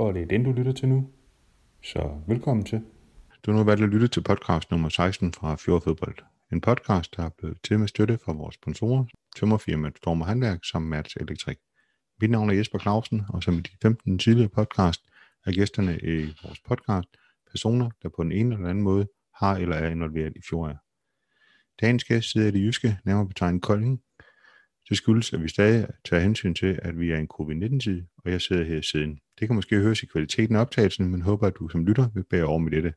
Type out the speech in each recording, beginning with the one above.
og det er den, du lytter til nu. Så velkommen til. Du har nu valgt at lytte til podcast nummer 16 fra Fjord Fodbold. En podcast, der er blevet til med støtte fra vores sponsorer, tømmerfirmaet Storm & Handværk samt Mads Elektrik. Mit navn er Jesper Clausen, og som i de 15 tidligere podcast er gæsterne i vores podcast personer, der på den ene eller anden måde har eller er involveret i Fjord. Dagens gæst sidder i det jyske, nærmere betegnet Kolding. Det skyldes, at vi stadig tager hensyn til, at vi er en covid-19-tid, og jeg sidder her siden. Det kan måske høres i kvaliteten af optagelsen, men håber, at du som lytter vil bære over med dette.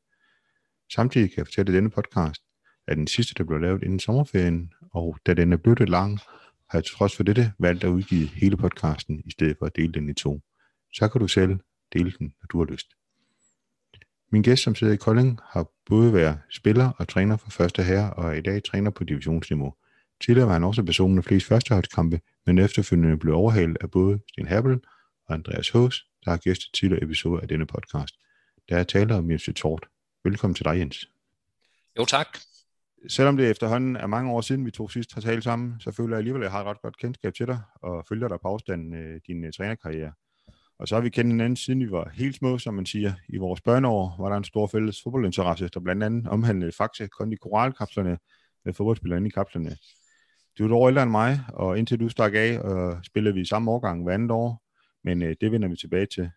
Samtidig kan jeg fortælle, at denne podcast er den sidste, der blev lavet inden sommerferien, og da den er blevet lidt lang, har jeg trods for dette valgt at udgive hele podcasten, i stedet for at dele den i to. Så kan du selv dele den, når du har lyst. Min gæst, som sidder i Kolding, har både været spiller og træner for første herre, og er i dag træner på divisionsniveau. Tidligere var han også personen af flest førsteholdskampe, men efterfølgende blev overhalet af både Sten Happel og Andreas Hås, der har gæstet tidligere episoder af denne podcast. Der er tale om Jens Tordt. Velkommen til dig, Jens. Jo, tak. Selvom det efterhånden er mange år siden, vi to sidst har talt sammen, så føler jeg alligevel, at jeg har et ret godt kendskab til dig og følger dig på afstand din trænerkarriere. Og så har vi kendt hinanden, siden vi var helt små, som man siger. I vores børneår var der en stor fælles fodboldinteresse, der blandt andet omhandlede Faxe, Kondi Koralkapslerne med fodboldspillere i kapslerne. Du er et år ældre end mig, og indtil du stak af, spillede vi i samme årgang hver andet år, men det vender vi tilbage til.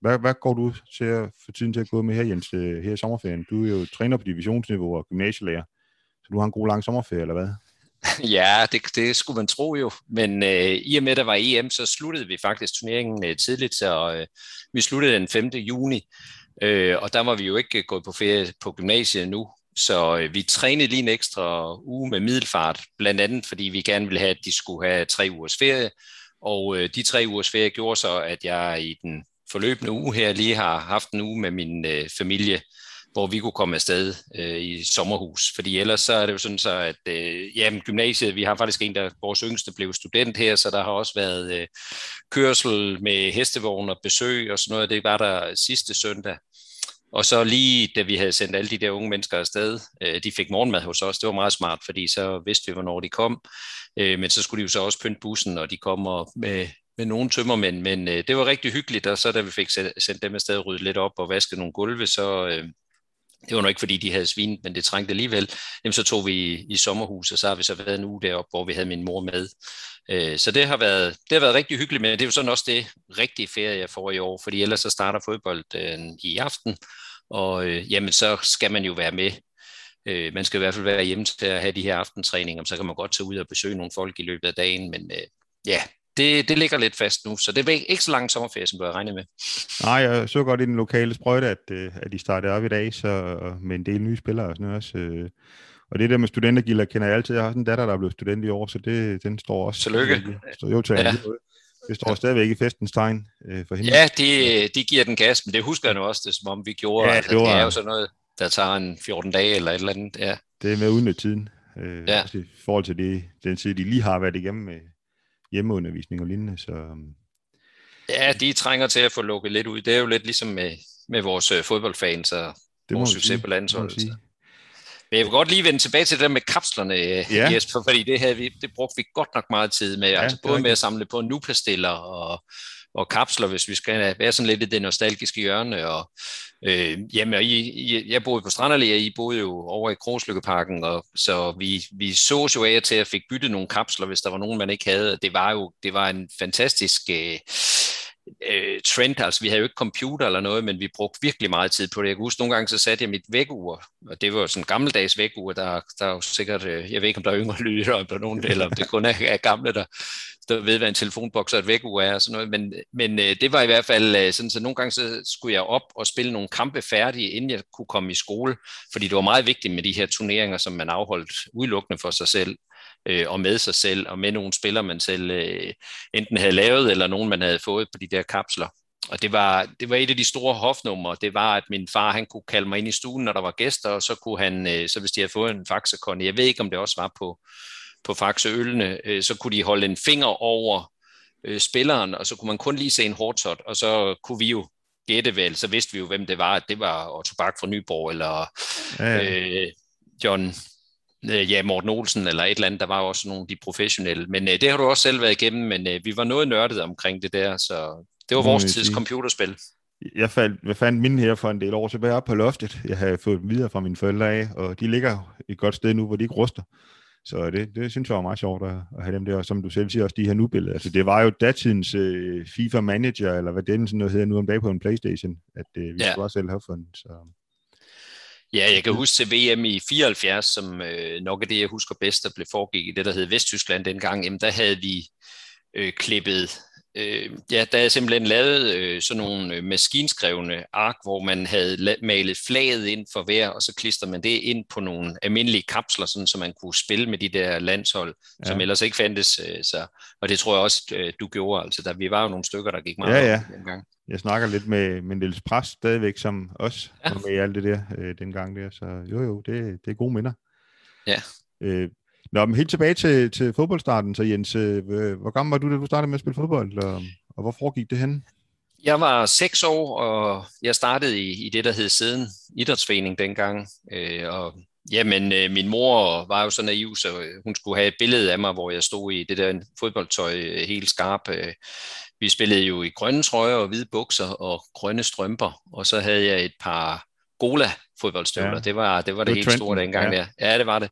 Hvad går du til at få tiden til at gå med her, Jens, her i sommerferien? Du er jo træner på divisionsniveau og gymnasielærer, så du har en god lang sommerferie, eller hvad? Ja, det skulle man tro jo, men i og med, der var EM, så sluttede vi faktisk turneringen tidligt, så vi sluttede den 5. juni, og der var vi jo ikke gået på ferie på gymnasiet nu. Så vi trænede lige en ekstra uge med Middelfart, blandt andet fordi vi gerne ville have, at de skulle have 3 ugers ferie. Og de 3 ugers ferie gjorde så, at jeg i den forløbende uge her lige har haft en uge med min familie, hvor vi kunne komme afsted i sommerhus. Fordi ellers så er det jo sådan så, at jamen, gymnasiet, vi har faktisk en, der vores yngste blev student her, så der har også været kørsel med hestevogn og besøg og sådan noget. Det var der sidste søndag. Og så lige da vi havde sendt alle de der unge mennesker afsted, de fik morgenmad hos os, det var meget smart, fordi så vidste vi, hvornår de kom. Men så skulle de jo så også pynte bussen, og de kommer med nogle tømmermænd. Men det var rigtig hyggeligt, og så da vi fik sendt dem afsted og ryddet lidt op og vasket nogle gulve, så det var nok ikke, fordi de havde svinet, men det trængte alligevel. Jamen, så tog vi i sommerhus, og så har vi så været en uge deroppe, hvor vi havde min mor med. Så det har været rigtig hyggeligt, men det er jo sådan også det rigtige ferie, jeg får i år, fordi ellers så starter fodbolden i aften, og jamen så skal man jo være med. Man skal i hvert fald være hjemme til at have de her aftentræninger, så kan man godt tage ud og besøge nogle folk i løbet af dagen, men ja, det ligger lidt fast nu, så det er ikke så lang sommerferie, som jeg regnede med. Nej, jeg så godt i den lokale sprøjte, at de startede op i dag, så med en del nye spillere og sådan noget også. Og det der med studentergilder kender jeg altid. Jeg har sådan en datter, der er blevet student i år, så den står også. Tillykke. Jo, ja. Det står stadigvæk i festens tegn for hende. Ja, de giver den gas, men det husker jeg nu også, det, som om vi gjorde. Ja, altså, det er jo sådan noget, der tager en 14 dage eller et eller andet. Ja. Det er med udnytte tiden. Ja. I forhold til den tid, de lige har været igennem med hjemmeundervisning og lignende. Så ja, de trænger til at få lukket lidt ud. Det er jo lidt ligesom med vores fodboldfans og vores succes på landsholdet. Men jeg vil godt lige vende tilbage til det der med kapslerne, ja. Jesper, fordi det brugte vi godt nok meget tid med, ja, altså både med at samle på nupastiller og kapsler, hvis vi skal være sådan lidt i det nostalgiske hjørne. Og, jamen, jeg boede på Stranderlæger, I boede jo over i Krogslykkeparken, og så vi så jo af til at fik byttet nogle kapsler, hvis der var nogen, man ikke havde. Det var en fantastisk trend, altså vi havde jo ikke computer eller noget, men vi brugte virkelig meget tid på det. Jeg kan huske, nogle gange så satte jeg mit vækkeur, og det var sådan en gammeldags vækkeur, der er jo sikkert, jeg ved ikke, om der er yngre lytter, om der er nogen, eller om det kun er gamle, der ved, hvad en telefonboks og et vækkeur er, og sådan noget. Men det var i hvert fald sådan, så nogle gange så skulle jeg op og spille nogle kampe færdige, inden jeg kunne komme i skole, fordi det var meget vigtigt med de her turneringer, som man afholdt udelukkende for sig selv, og med sig selv, og med nogle spillere, man selv enten havde lavet, eller nogen, man havde fået på de der kapsler. Og det var et af de store hofnumre. Det var, at min far, han kunne kalde mig ind i stuen, når der var gæster, og så kunne han, så hvis de havde fået en Faxe-konde, jeg ved ikke, om det også var på Faxe-ølene, så kunne de holde en finger over spilleren, og så kunne man kun lige se en hårdtot, og så kunne vi jo gætte vel, så vidste vi jo, hvem det var, at det var Otto Bak fra Nyborg, eller Morten Olsen eller et eller andet, der var også nogle af de professionelle, men det har du også selv været igennem, men vi var noget nørdet omkring det der, så Det var vores tids computerspil. Jeg fandt mine her for en del år tilbage på loftet. Jeg havde fået dem videre fra mine forældre af, og de ligger et godt sted nu, hvor de ikke ruster. Så det synes jeg var meget sjovt at have dem der, og som du selv siger, også de her nubilleder. Altså, det var jo datidens FIFA Manager, eller hvad det sådan noget hedder nu om dagen på en Playstation, at vi skulle også selv have fundet. Så. Ja, jeg kan huske til VM i 74, som nok er det, jeg husker bedst, der blev foregik i det, der hed Vesttyskland dengang. Jamen, der havde vi klippet... der er simpelthen lavet sådan nogle maskinskrevne ark, hvor man havde malet flaget ind for hver, og så klister man det ind på nogle almindelige kapsler, sådan, så man kunne spille med de der landshold, som ellers ikke fandtes. Og det tror jeg også, du gjorde. Altså, der, vi var jo nogle stykker, der gik meget op dengang. Jeg snakker lidt med Niels Præst stadigvæk, som også var med i alt det der dengang der. Så jo, det er gode minder. Ja. Nå, men helt tilbage til fodboldstarten, så Jens, hvor gammel var du, da du startede med at spille fodbold, og hvor foregik det henne? Jeg var 6 år, og jeg startede i det, der hed siden idrætsforening dengang, min mor var jo så naiv, så hun skulle have et billede af mig, hvor jeg stod i det der fodboldtøj helt skarp. Vi spillede jo i grønne trøjer og hvide bukser og grønne strømper, og så havde jeg et par Gola-fodboldstøvler. Ja. Det var det helt store dengang der. Ja, det var det.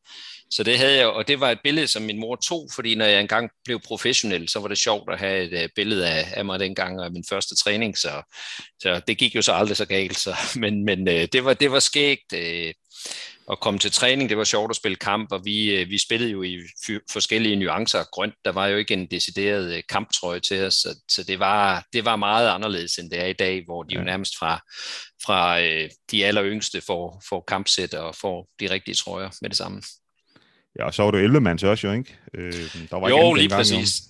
Så det havde jeg, og det var et billede, som min mor tog, fordi når jeg engang blev professionel, så var det sjovt at have et billede af mig dengang og min første træning, så det gik jo så aldrig så galt. Men det var skægt at komme til træning, det var sjovt at spille kamp, og vi spillede jo i forskellige nuancer grønt, der var jo ikke en decideret kamptrøje til os, så det var meget anderledes, end det er i dag, hvor de jo nærmest fra de aller yngste får kampsæt og får de rigtige trøjer med det samme. Ja, og så var du 11-mands også jo, ikke? Der var jo, lige præcis.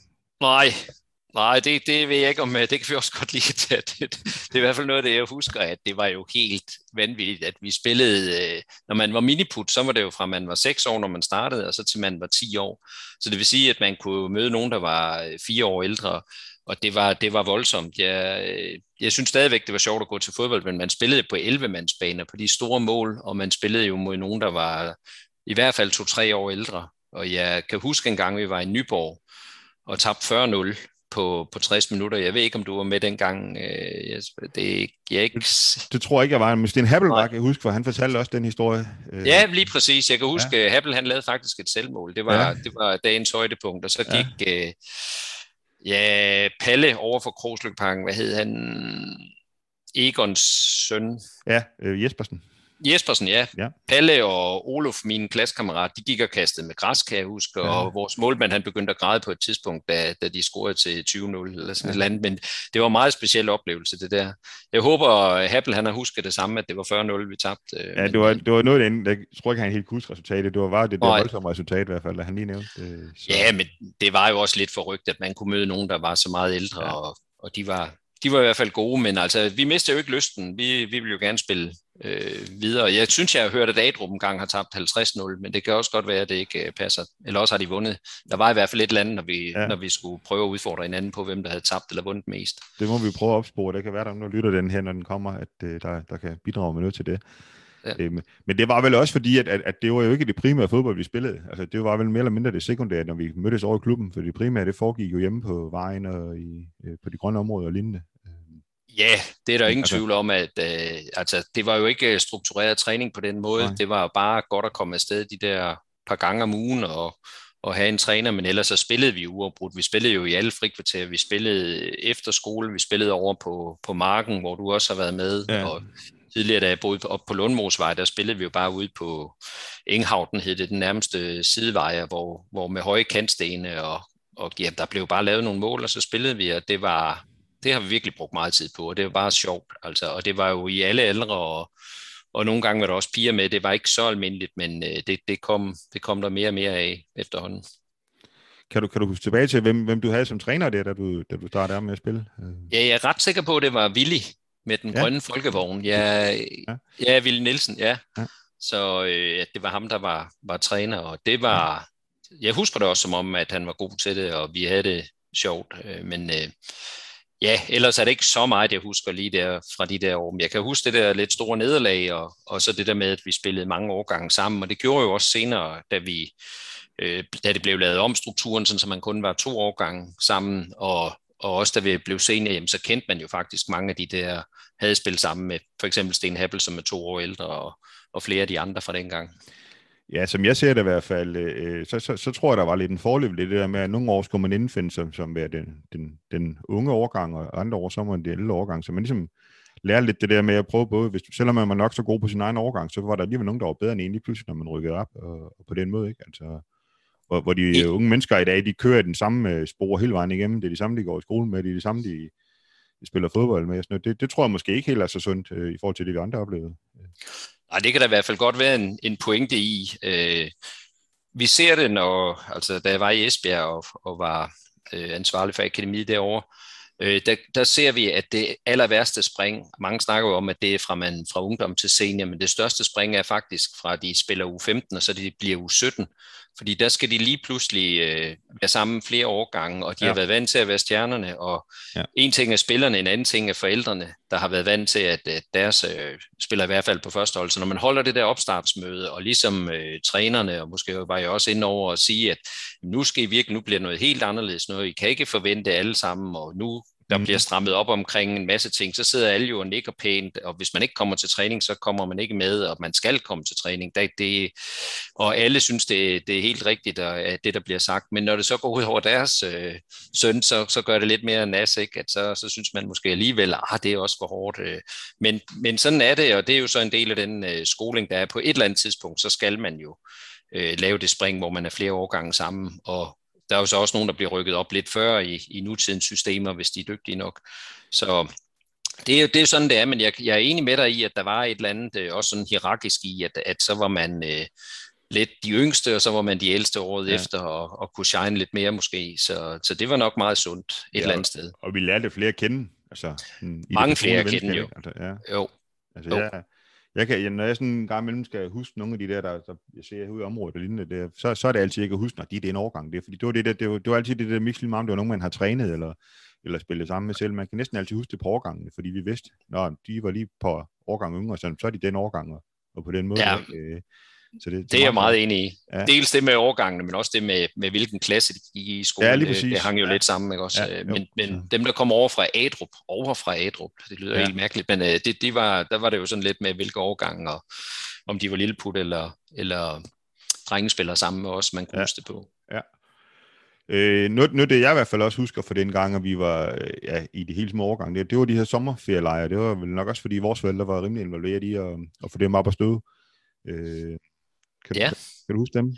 Nej, det ved jeg ikke om. Det kan vi også godt lide. Det er i hvert fald noget, det jeg husker, at det var jo helt vanvittigt, at vi spillede... Når man var miniput, så var det jo fra, man var 6 år, når man startede, og så til man var 10 år. Så det vil sige, at man kunne møde nogen, der var 4 år ældre, og det var voldsomt. Jeg synes stadigvæk, det var sjovt at gå til fodbold, men man spillede på 11-mandsbaner på de store mål, og man spillede jo mod nogen, der var... i hvert fald 2-3 år ældre, og jeg kan huske en gang, vi var i Nyborg og tabte 40-0 på 60 minutter. Jeg ved ikke, om du var med dengang. Det tror jeg ikke, jeg var. Men Sten Happel, jeg kan huske, for han fortalte også den historie. Ja, lige præcis. Jeg kan huske, at Happel han lavede faktisk et selvmål. Det var dagens højdepunkt, og så gik Palle over for Krogsløkparken. Hvad hed han? Egons søn? Ja, Jespersen, ja. Palle og Olof, mine klassekammerat, de gik og kastede med græs, kan jeg huske, og vores målmand, han begyndte at græde på et tidspunkt, da de scorede til 20-0 eller sådan et eller andet, men det var en meget speciel oplevelse, det der. Jeg håber, Happel, han har husket det samme, at det var 40-0, vi tabte. Ja, det var noget, jeg tror ikke, han helt husker resultatet, det var bare det der voldsomme resultat i hvert fald, at han lige nævnte. Ja, men det var jo også lidt forrygt, at man kunne møde nogen, der var så meget ældre, og de var i hvert fald gode, men altså, vi mistede jo ikke lysten. Vi ville jo gerne spille videre. Jeg synes, jeg har hørt, at Adrup en gang har tabt 50-0, men det kan også godt være, at det ikke passer. Eller også har de vundet. Der var i hvert fald et eller andet, når vi skulle prøve at udfordre hinanden på, hvem der havde tabt eller vundet mest. Det må vi prøve at opspore. Det kan være, at der nu lytter den her, når den kommer, at der kan bidrage med noget til det. Ja. Men det var vel også fordi, at det var jo ikke det primære fodbold, vi spillede. Altså, det var vel mere eller mindre det sekundære, når vi mødtes over i klubben, for det primære, det foregik jo hjemme på vejen og på de grønne områder og lignende. Ja, det er der ingen tvivl om, at det var jo ikke struktureret træning på den måde. Nej. Det var bare godt at komme afsted de der par gange om ugen og have en træner, men ellers så spillede vi uafbrudt. Vi spillede jo i alle frikvarterer, vi spillede efter skole, vi spillede over på marken, hvor du også har været med, og tidligere, da jeg boede op på Lundmosvej, der spillede vi jo bare ude på Enghavn, hed det, den nærmeste sidevej, hvor med høje kantstene, og der blev bare lavet nogle mål, og så spillede vi, og det har vi virkelig brugt meget tid på, og det var bare sjovt, altså, og det var jo i alle aldre, og nogle gange var der også piger med, det var ikke så almindeligt, men det kom der mere og mere af efterhånden. Kan du huske tilbage til, hvem du havde som træner der, da du startede med at spille? Ja, jeg er ret sikker på, at det var Willy med den grønne folkevogn. Ja, Willy Nielsen, ja. Så det var ham, der var træner, og det var... Jeg husker det også som om, at han var god til det, og vi havde det sjovt, men... ellers er det ikke så meget, jeg husker lige der fra de der år. Men jeg kan huske det der lidt store nederlag, og så det der med, at vi spillede mange årgange sammen. Og det gjorde jo også senere, da det blev lavet om strukturen, sådan, så man kun var 2 årgange sammen. Og og også da vi blev senior, jamen, så kendte man jo faktisk mange af de der, havde spillet sammen med for eksempel Sten Happel, som er 2 år ældre, og flere af de andre fra dengang. Ja, som jeg ser det i hvert fald, så tror jeg, der var lidt en forløb lidt det der med, at nogle år skulle man indfinde som være den unge årgang, og andre år, så var man den ældre årgang, så man ligesom lærer lidt det der med at prøve både, hvis, selvom man var nok så god på sin egen årgang, så var der alligevel nogen, der var bedre end egentlig pludselig, når man rykkede op, og på den måde, ikke? Altså, hvor de unge mennesker i dag, de kører den samme spor hele vejen igennem, det er de samme, de går i skole med, det er de samme, de spiller fodbold med, og sådan noget. Det tror jeg måske ikke helt er så sundt, i forhold til det, vi andre oplevede. Nej, det kan der i hvert fald godt være en pointe i. Vi ser det, når, altså, da jeg var i Esbjerg og var ansvarlig for akademiet derovre, der ser vi, at det aller værste spring, mange snakker jo om, at det er fra ungdom til senior, men det største spring er faktisk fra, at de spiller U15, og så de bliver U17. Fordi der skal de lige pludselig være sammen flere årgange, og de har været vant til at være stjernerne, og en ting er spillerne, en anden ting er forældrene, der har været vant til, at deres spiller i hvert fald på første hold. Så når man holder det der opstartsmøde, og ligesom trænerne, og måske var jeg også inde over at sige, at nu skal I virke, nu bliver noget helt anderledes, noget I kan ikke forvente alle sammen, og nu der bliver strammet op omkring en masse ting, så sidder alle jo og nikker pænt, og hvis man ikke kommer til træning, så kommer man ikke med, og man skal komme til træning. Og alle synes, det er helt rigtigt, at det, der bliver sagt. Men når det så går ud over deres søn, så gør det lidt mere nas, ikke? At så synes man måske alligevel, det er også for hårdt. Men sådan er det, og det er jo så en del af den skoling, der er på et eller andet tidspunkt, så skal man jo lave det spring, hvor man er flere årgange sammen, og der er jo så også nogen, der bliver rykket op lidt før i nutidens systemer, hvis de er dygtige nok. Så det er sådan, det er, men jeg er enig med dig i, at der var et eller andet, også sådan hierarkisk i, at så var man lidt de yngste, og så var man de ældste året efter, og kunne shine lidt mere måske. Så det var nok meget sundt et eller andet sted. Og vi lærte flere at kende. Altså, mange flere at kende, jo. Altså, Altså, Jeg, når jeg sådan en gang imellem skal huske nogle af de der jeg ser ude i området og lignende, der, så er det altid ikke at huske, når det er en årgang. Det er, fordi det var, det var altid det der mix, lige meget om det var nogen, man har trænet eller spillet sammen med selv. Man kan næsten altid huske det på årgangene, fordi vi vidste, når de var lige på årgang yngre, så er de den årgang, og på den måde. Ja. Så det er jeg meget enig i. Ja. Dels det med årgangene, men også det med hvilken klasse de gik i skolen. Ja, det hang jo lidt sammen, ikke også? Ja, men dem, der kom over fra Adrup, det lyder helt mærkeligt, men der var det jo sådan lidt med, hvilke årgange, og om de var lilleput eller drengespillere sammen med os, man kunne huske det på. Ja. Nu det jeg i hvert fald også husker for den gang, at vi var i de hele små årgang, det var de her sommerferielejre. Det var vel nok også, fordi vores forældre var rimelig involveret i at få dem op og støde. Kan du huske dem?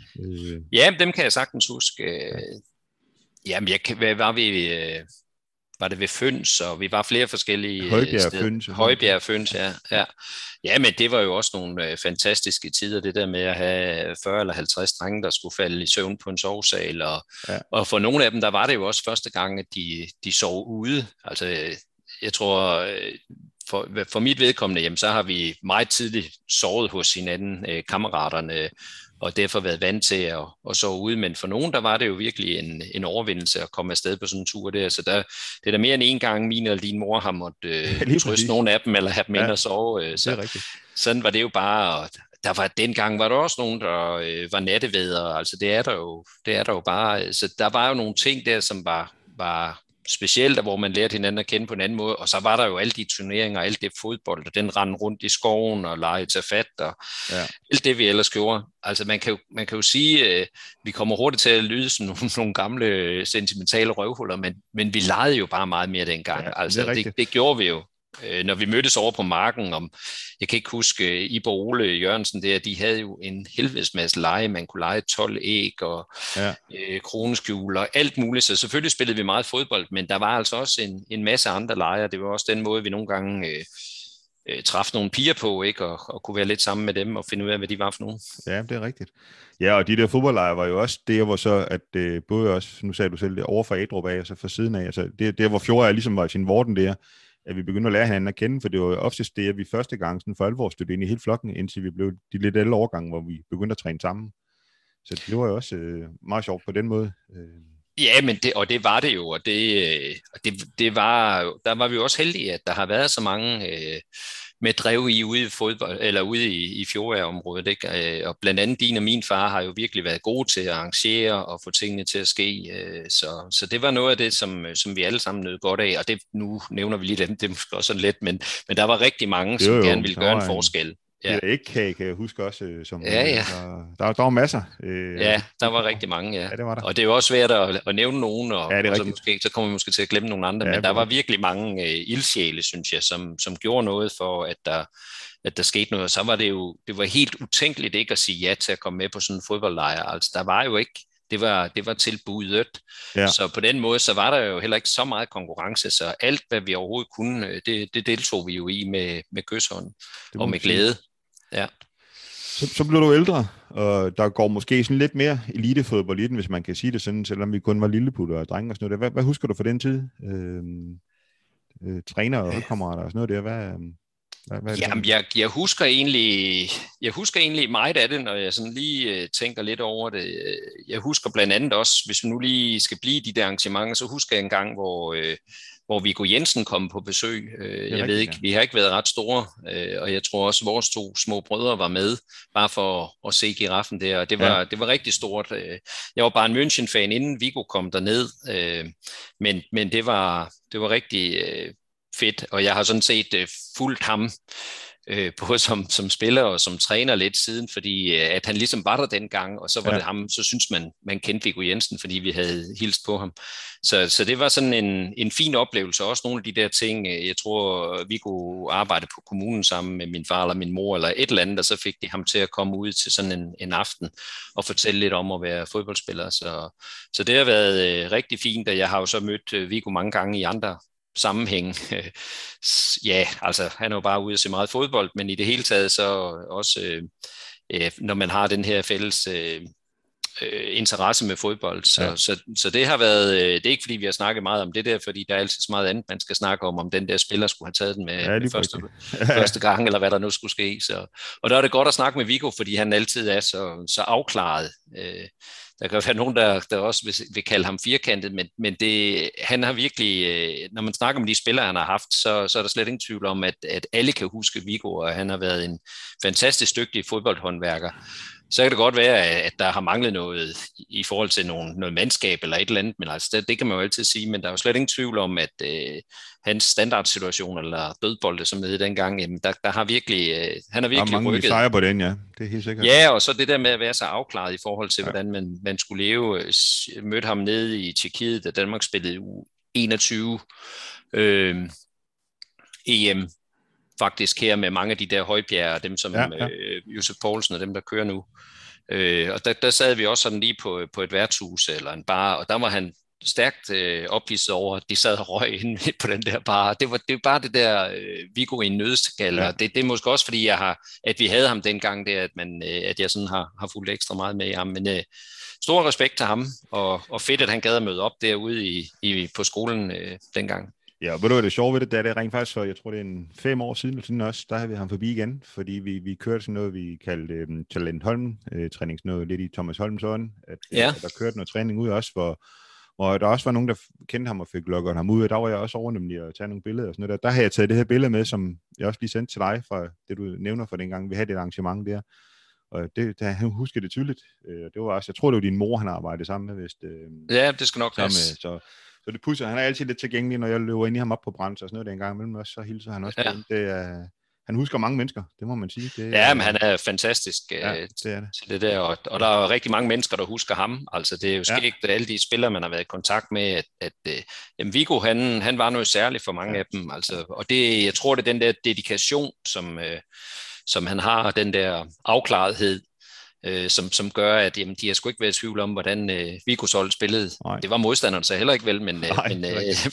Ja, dem kan jeg sagtens huske. Jamen, var det ved Fyns, og vi var flere forskellige steder. Højbjerg og Fyns, ja. Ja, men det var jo også nogle fantastiske tider, det der med at have 40 eller 50 drenge, der skulle falde i søvn på en sovesal, og for nogle af dem, der var det jo også første gang, at de sov ude. Altså, jeg tror... For mit vedkommende, jamen, så har vi meget tidligt sovet hos hinanden, kammeraterne, og derfor været vant til at sove ude. Men for nogen, der var det jo virkelig en overvindelse at komme afsted på sådan en tur der. Så det er da mere end en gang, min eller din mor har måttet trøste nogen af dem, eller have dem ind og sove. Sådan var det jo bare. Og dengang var der også nogen, der var nattevædere. Altså, det er der jo bare. Så der var jo nogle ting der, som var specielt, hvor man lærte hinanden at kende på en anden måde, og så var der jo alle de turneringer og alt det fodbold, og den rendte rundt i skoven og legede til fat, og alt det, vi ellers gjorde. Altså, man kan jo sige, vi kommer hurtigt til at lyde som nogle gamle sentimentale røvhuller, men vi legede jo bare meget mere dengang. Ja, altså, det gjorde vi jo. Når vi mødtes over på marken, jeg kan ikke huske, Ibo og Ole Jørgensen der, de havde jo en helvedes masse lege, man kunne lege 12 æg og kroneskjul og alt muligt, så selvfølgelig spillede vi meget fodbold, men der var altså også en masse andre lege, og det var også den måde, vi nogle gange træffe nogle piger på, ikke? Og kunne være lidt sammen med dem og finde ud af, hvad de var for nogen. Ja, det er rigtigt. Ja, og de der fodboldlejre var jo også der, hvor så, at både også, nu sagde du selv, over fra Adrup af og så fra siden af, altså der hvor Fjord ligesom var i sin vorten der, at vi begyndte at lære hinanden at kende, for det var jo oftest det, at vi første gang sådan for alvor stødte ind i hele flokken, indtil vi blev de lidt ældre årgange, hvor vi begyndte at træne sammen. Så det var jo også meget sjovt på den måde. Ja, men det var det jo, og det var, der var vi jo også heldige, at der har været så mange med drev i ude i fodbold eller ude i Fjordaområdet, ikke? Og blandt andet din og min far har jo virkelig været gode til at arrangere og få tingene til at ske, så det var noget af det, som vi alle sammen nød godt af, og det nu nævner vi lige dem, det er måske også sådan lidt, men der var rigtig mange, som gerne ville gøre en forskel. Ja. Eller ikke, kan jeg huske også, som ja. Der var masser. Ja, der var rigtig mange, ja. Ja, det var der. Og det er jo også svært at nævne nogen, og, ja, og så kommer vi måske til at glemme nogle andre, ja, men der var virkelig mange ildsjæle, synes jeg, som gjorde noget for, at der skete noget. Og så var det var helt utænkeligt ikke at sige ja til at komme med på sådan en fodboldlejr. Altså, der var jo ikke, det var tilbudet. Ja. Så på den måde, så var der jo heller ikke så meget konkurrence, så alt, hvad vi overhovedet kunne, det deltog vi jo i med kyshånd og med glæde. Ja. Så blev du ældre, og der går måske sådan lidt mere elitefodbold i den, hvis man kan sige det sådan, selvom vi kun var lilleputter og drenge og sådan noget. Hvad husker du fra den tid? Træner og holdkammerater og sådan noget der. Hvad jamen, jeg husker egentlig meget af det, når jeg sådan lige tænker lidt over det. Jeg husker blandt andet også, hvis vi nu lige skal blive i de der arrangementer, så husker jeg en gang, hvor Viggo Jensen kom på besøg. Jeg ved ikke, vi har ikke været ret store, og jeg tror også, vores to små brødre var med, bare for at se giraffen der, og det var rigtig stort. Jeg var bare en München-fan, inden Viggo kom derned, men det var rigtig fedt, og jeg har sådan set fulgt ham, både som spiller og som træner lidt siden, fordi at han ligesom var der dengang, og så var det ham, så synes man kendte Viggo Jensen, fordi vi havde hilst på ham. Så det var sådan en fin oplevelse, også nogle af de der ting, jeg tror Viggo arbejdede på kommunen sammen med min far eller min mor eller et eller andet, og så fik de ham til at komme ud til sådan en aften og fortælle lidt om at være fodboldspiller, så det har været rigtig fint, og jeg har jo så mødt Viggo mange gange i andre sammenhæng. Ja, altså han er jo bare ude og se meget fodbold, men i det hele taget så også, når man har den her fælles interesse med fodbold, så det har været, det er ikke fordi vi har snakket meget om det der, fordi der er altid så meget andet, man skal snakke om den der spiller skulle have taget den med første gang, eller hvad der nu skulle ske. Og der er det godt at snakke med Viggo, fordi han altid er så afklaret. Der kan være nogen, der også vil kalde ham firkantet, men det, han har virkelig, når man snakker om de spillere, han har haft, så er der slet ingen tvivl om, at alle kan huske Viggo, og han har været en fantastisk dygtig fodboldhåndværker. Så kan det godt være, at der har manglet noget i forhold til noget mandskab eller et eller andet, men altså, det kan man jo altid sige, men der er jo slet ingen tvivl om, at hans standardsituation eller dødbolde, som det hed dengang, jamen, der har virkelig, han har virkelig rykket. Der er mange sejre på den, ja. Det er helt sikkert. Ja, og så det der med at være så afklaret i forhold til, hvordan man skulle leve. Mødte ham nede i Tjekkiet, da Danmark spillede U21 EM. Faktisk her med mange af de der højbjerger, dem som Josef Poulsen og dem, der kører nu. Og der sad vi også sådan lige på et værtshus eller en bar, og der var han stærkt ophidset over, at de sad og røg inde på den der bar. Det var bare det der Viggo i en nødskal, og det er måske også, fordi at vi havde ham dengang der, at jeg sådan har fulgt ekstra meget med i ham, men stor respekt til ham, og fedt, at han gad at møde op derude på skolen dengang. Ja, ved du, det er sjovt ved det, da det er rent faktisk, så jeg tror, det er 5 år siden også, der havde vi ham forbi igen, fordi vi kørte sådan noget, vi kaldte Talent Holm-træning, sådan noget lidt i Thomas Holms ånd, at der kørte noget træning ud også, hvor der også var nogen, der kendte ham og fik lukket ham ud, og der var jeg også over nemlig at tage nogle billeder og sådan noget der. Der havde jeg taget det her billede med, som jeg også lige sendte til dig, fra det du nævner fra dengang, vi havde det arrangement der, og han husker det tydeligt, og det var også, jeg tror, det var din mor, han arbejdede sammen med, hvis det skal nok passe. Så det pusser, han er altid lidt tilgængelig, når jeg løber ind i ham op på brand, og sådan noget der en gang imellem, så hilser han også på han husker mange mennesker, det må man sige. Men han er fantastisk til det der, og der er rigtig mange mennesker, der husker ham. Altså, det er jo skægt, alle de spillere, man har været i kontakt med, at Viggo, han var noget særligt for mange af dem. Altså, og det, jeg tror, det er den der dedikation, som han har, den der afklarethed, som gør, at de har sgu ikke været i tvivl om, hvordan Vigos hold spillede. Nej. Det var modstanderen så heller ikke vel, men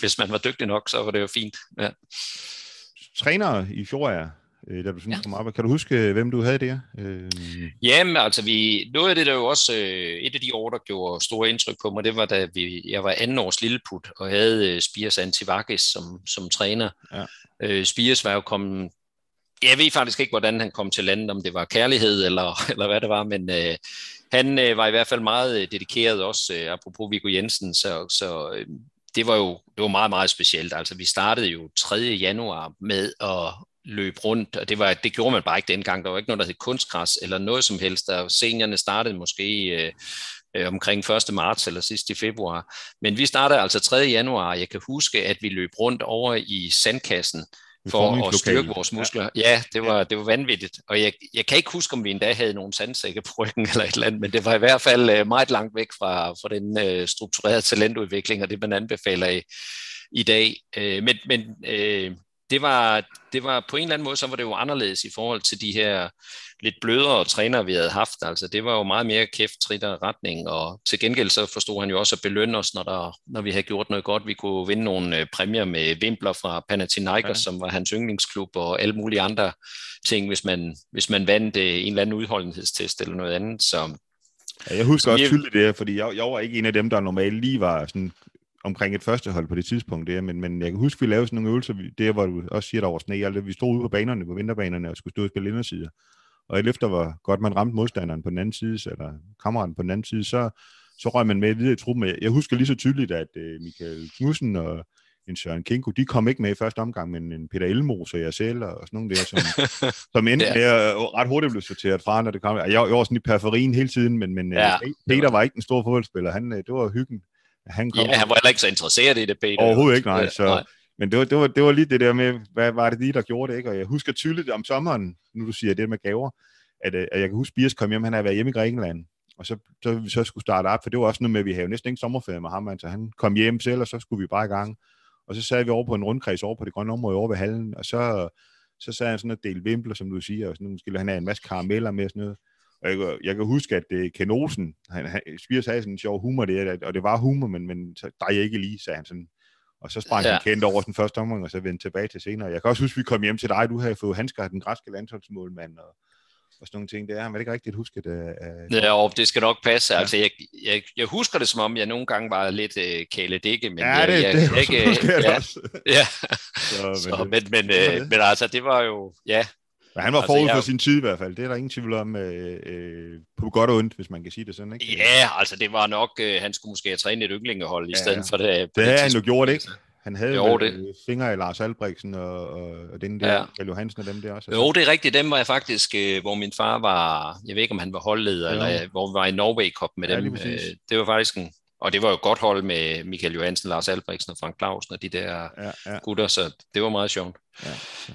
hvis man var dygtig nok, så var det jo fint. Ja. Træner i Fjordager, da du kom op, kan du huske, hvem du havde der? Jamen, altså, noget af det, der jo også et af de år, der gjorde store indtryk på mig, det var, da jeg var 2. års lilleput, og havde Spires Antivakis som træner. Ja. Spires var jo kommet. Jeg ved faktisk ikke, hvordan han kom til landet, om det var kærlighed eller hvad det var, men han var i hvert fald meget dedikeret også, apropos Viggo Jensen, så det var jo meget, meget specielt. Altså, vi startede jo 3. januar med at løb rundt, og det gjorde man bare ikke dengang. Der var ikke noget, der hed kunstgræs eller noget som helst. Der seniorerne startede måske omkring 1. marts eller sidst i februar. Men vi startede altså 3. januar. Jeg kan huske, at vi løb rundt over i sandkassen for at styrke vores muskler. Ja, det var vanvittigt. Og jeg kan ikke huske, om vi endda havde nogle sandsække på ryggen eller et eller andet, men det var i hvert fald meget langt væk fra den strukturerede talentudvikling, og det man anbefaler i dag. Men det var på en eller anden måde, så var det jo anderledes i forhold til de her lidt blødere trænere, vi havde haft. Altså, det var jo meget mere kæft-tritter retning, og til gengæld så forstod han jo også at belønne os, når vi havde gjort noget godt. Vi kunne vinde nogle præmier med vimpler fra Panathinaikos, som var hans yndlingsklub, og alle mulige andre ting, hvis man vandt en eller anden udholdenhedstest eller noget andet. Så, ja, jeg husker også tydeligt det her, fordi jeg var ikke en af dem, der normalt lige var sådan omkring et førstehold på det tidspunkt der, men jeg kan huske, vi lavede sådan nogle øvelser, der hvor du også siger, der var sne, og vi stod ude på banerne, på vinterbanerne, og skulle stå og spille indersider. Og efter hvor godt man ramte modstanderen på den anden side, eller kammeraten på den anden side, så røg man med videre i truppen. Jeg husker lige så tydeligt, at Michael Knudsen og en Søren Kinko, de kom ikke med i første omgang, men en Peter Elmos og jeg selv, og sådan nogle der, som endte med at ret hurtigt blev sorteret fra, når det kom. Jeg var sådan i periferien hele tiden, men Peter var ikke en stor fodboldspiller. Det var hyggen. Han var heller ikke så interesseret i det, Peter. Overhovedet ikke, nej. Så, men det var lige det der med, hvad var det lige, der gjorde det, ikke? Og jeg husker tydeligt om sommeren, nu du siger det med gaver, at jeg kan huske, Spires kom hjem, han havde været hjemme i Grækenland, og så vi så skulle starte op, for det var også noget med, at vi havde næsten ikke sommerferie med ham, altså han kom hjem selv, og så skulle vi bare i gang. Og så sad vi over på en rundkreds over på det grønne område over ved hallen, og så sad han sådan og delte vimpler, som du siger, og sådan, måske han havde en masse karameller med sådan noget. Og jeg kan huske, at Ken Olsen, han Spires havde sådan en sjov humor, og det var humor, men der jeg ikke lige, sagde han sådan. Og så sprang han kendt over den første omgang, og så vendte tilbage til senere. Jeg kan også huske, at vi kom hjem til dig, du havde fået handsker, den græske landsholdsmålmand, og sådan nogle ting. Det er ikke rigtigt husket. Ja, det skal nok passe. Ja. Altså, jeg husker det, som om jeg nogle gange var lidt kæledække, men men altså, det var jo, ja. Men han var forud for sin tid i hvert fald, det er der ingen tvivl om, på godt og ondt, hvis man kan sige det sådan, ikke? Ja, altså det var nok, han skulle måske have trænet et ynglingehold i stedet for det. Det havde han jo gjort, ikke? Han havde jo fingre i Lars Albrechtsen og den der, Kjell Johansen og dem der også. Jo, det er rigtigt, dem var jeg faktisk, hvor min far var, jeg ved ikke om han var holdleder, eller hvor vi var i Norway Cup med dem. Det var faktisk en... Og det var jo et godt hold med Michael Johansen, Lars Albrechtsen og Frank Clausen og de der gutter, så det var meget sjovt. Ja, så.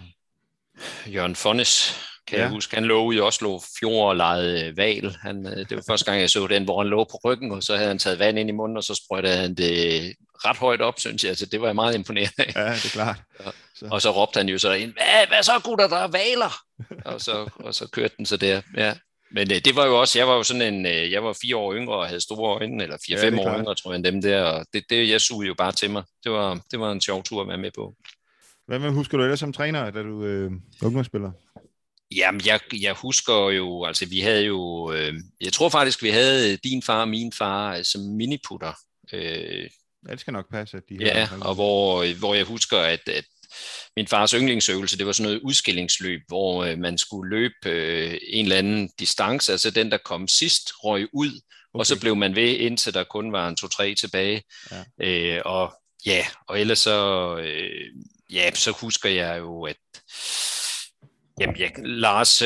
Jørgen Fonnes, kan jeg huske, han lå ude i Oslo Fjord og legede hval. Det var første gang, jeg så den, hvor han lå på ryggen, og så havde han taget vand ind i munden, og så sprøjtede han det ret højt op, synes jeg. Altså, det var jeg meget imponeret af. Ja, det er klart. Og så råbte han jo så ind, hvad så gutter, der er hvaler? og så kørte den så der, ja. Men det var jo også, jeg var 4 år yngre og havde store øjne, eller 4-5 år yngre, tror jeg, end dem der, og det jeg sugede jo bare til mig. Det var en sjov tur at være med på. Hvad husker du ellers som træner, da du ungdomsspiller? Jamen, jeg husker jo, altså vi havde jo, jeg tror faktisk, vi havde din far og min far som miniputter. Det skal nok passe. At de og hvor jeg husker, at min fars yndlingsøvelse, det var sådan noget udskillingsløb, hvor man skulle løbe en eller anden distance, altså den, der kom sidst, røg ud, og så blev man ved, indtil der kun var en 2-3 tilbage. Ja. Og ellers så... så husker jeg jo, at Lars,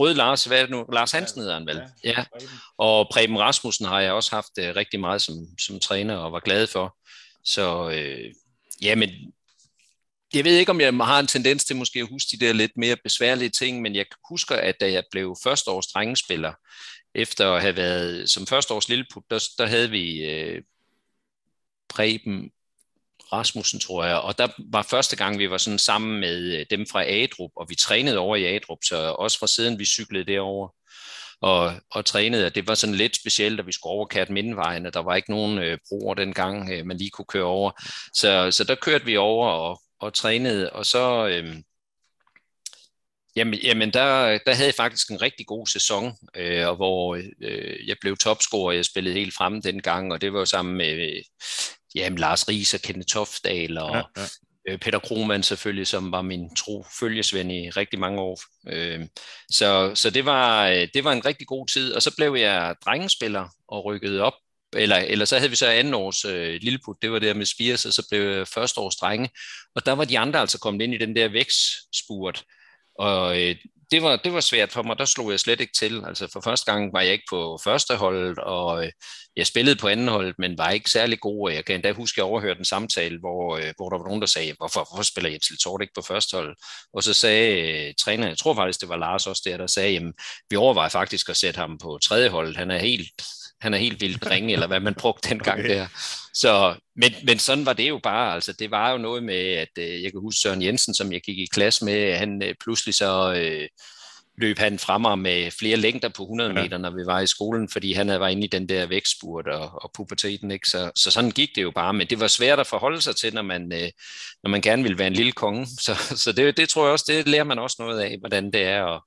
Rød Lars, hvad er det nu? Lars Hansen hedder han vel? Ja. Og Preben Rasmussen har jeg også haft rigtig meget som træner og var glad for. Så jeg ved ikke, om jeg har en tendens til måske at huske de der lidt mere besværlige ting, men jeg husker, at da jeg blev førsteårs drengespiller, efter at have været som førsteårs lilleput, der havde vi Preben Rasmussen, tror jeg, og der var første gang, vi var sådan sammen med dem fra Adrup, og vi trænede over i Adrup, så også fra siden, vi cyklede derover og trænede, og det var sådan lidt specielt, at vi skulle over Kærtmindevejen, og der var ikke nogen broer dengang, man lige kunne køre over, så der kørte vi over og trænede, og så... der havde jeg faktisk en rigtig god sæson, og hvor jeg blev topscorer, jeg spillede helt fremme dengang, og det var jo sammen med Lars Riis og Kenneth Toftal og Peter Krohmann selvfølgelig, som var min tro følgesven i rigtig mange år. Så det var en rigtig god tid, og så blev jeg drengespiller og rykkede op eller så havde vi så anden års lilleput, det var der med Spires, og så blev første års drenge, og der var de andre altså kommet ind i den der vækstspurt, og det var svært for mig, der slog jeg slet ikke til, altså for første gang var jeg ikke på første hold, og jeg spillede på anden hold, men var ikke særlig god, og jeg kan endda huske, at jeg overhørte en samtale, hvor der var nogen, der sagde, hvorfor spiller Jens Tordt ikke på første hold? Og så sagde træneren, jeg tror faktisk, det var Lars også der sagde, jamen, vi overvejer faktisk at sætte ham på tredje hold, han er helt vildt ringe, eller hvad man brugte dengang okay. Der. Så, men sådan var det jo bare, altså det var jo noget med, at jeg kan huske Søren Jensen, som jeg gik i klasse med, han pludselig så løb han fremme med flere længder på 100 meter, når vi var i skolen, fordi han var inde i den der vækstspurt og puberteten, ikke? Så sådan gik det jo bare, men det var svært at forholde sig til, når man gerne ville være en lille konge, så det tror jeg også, det lærer man også noget af, hvordan det er at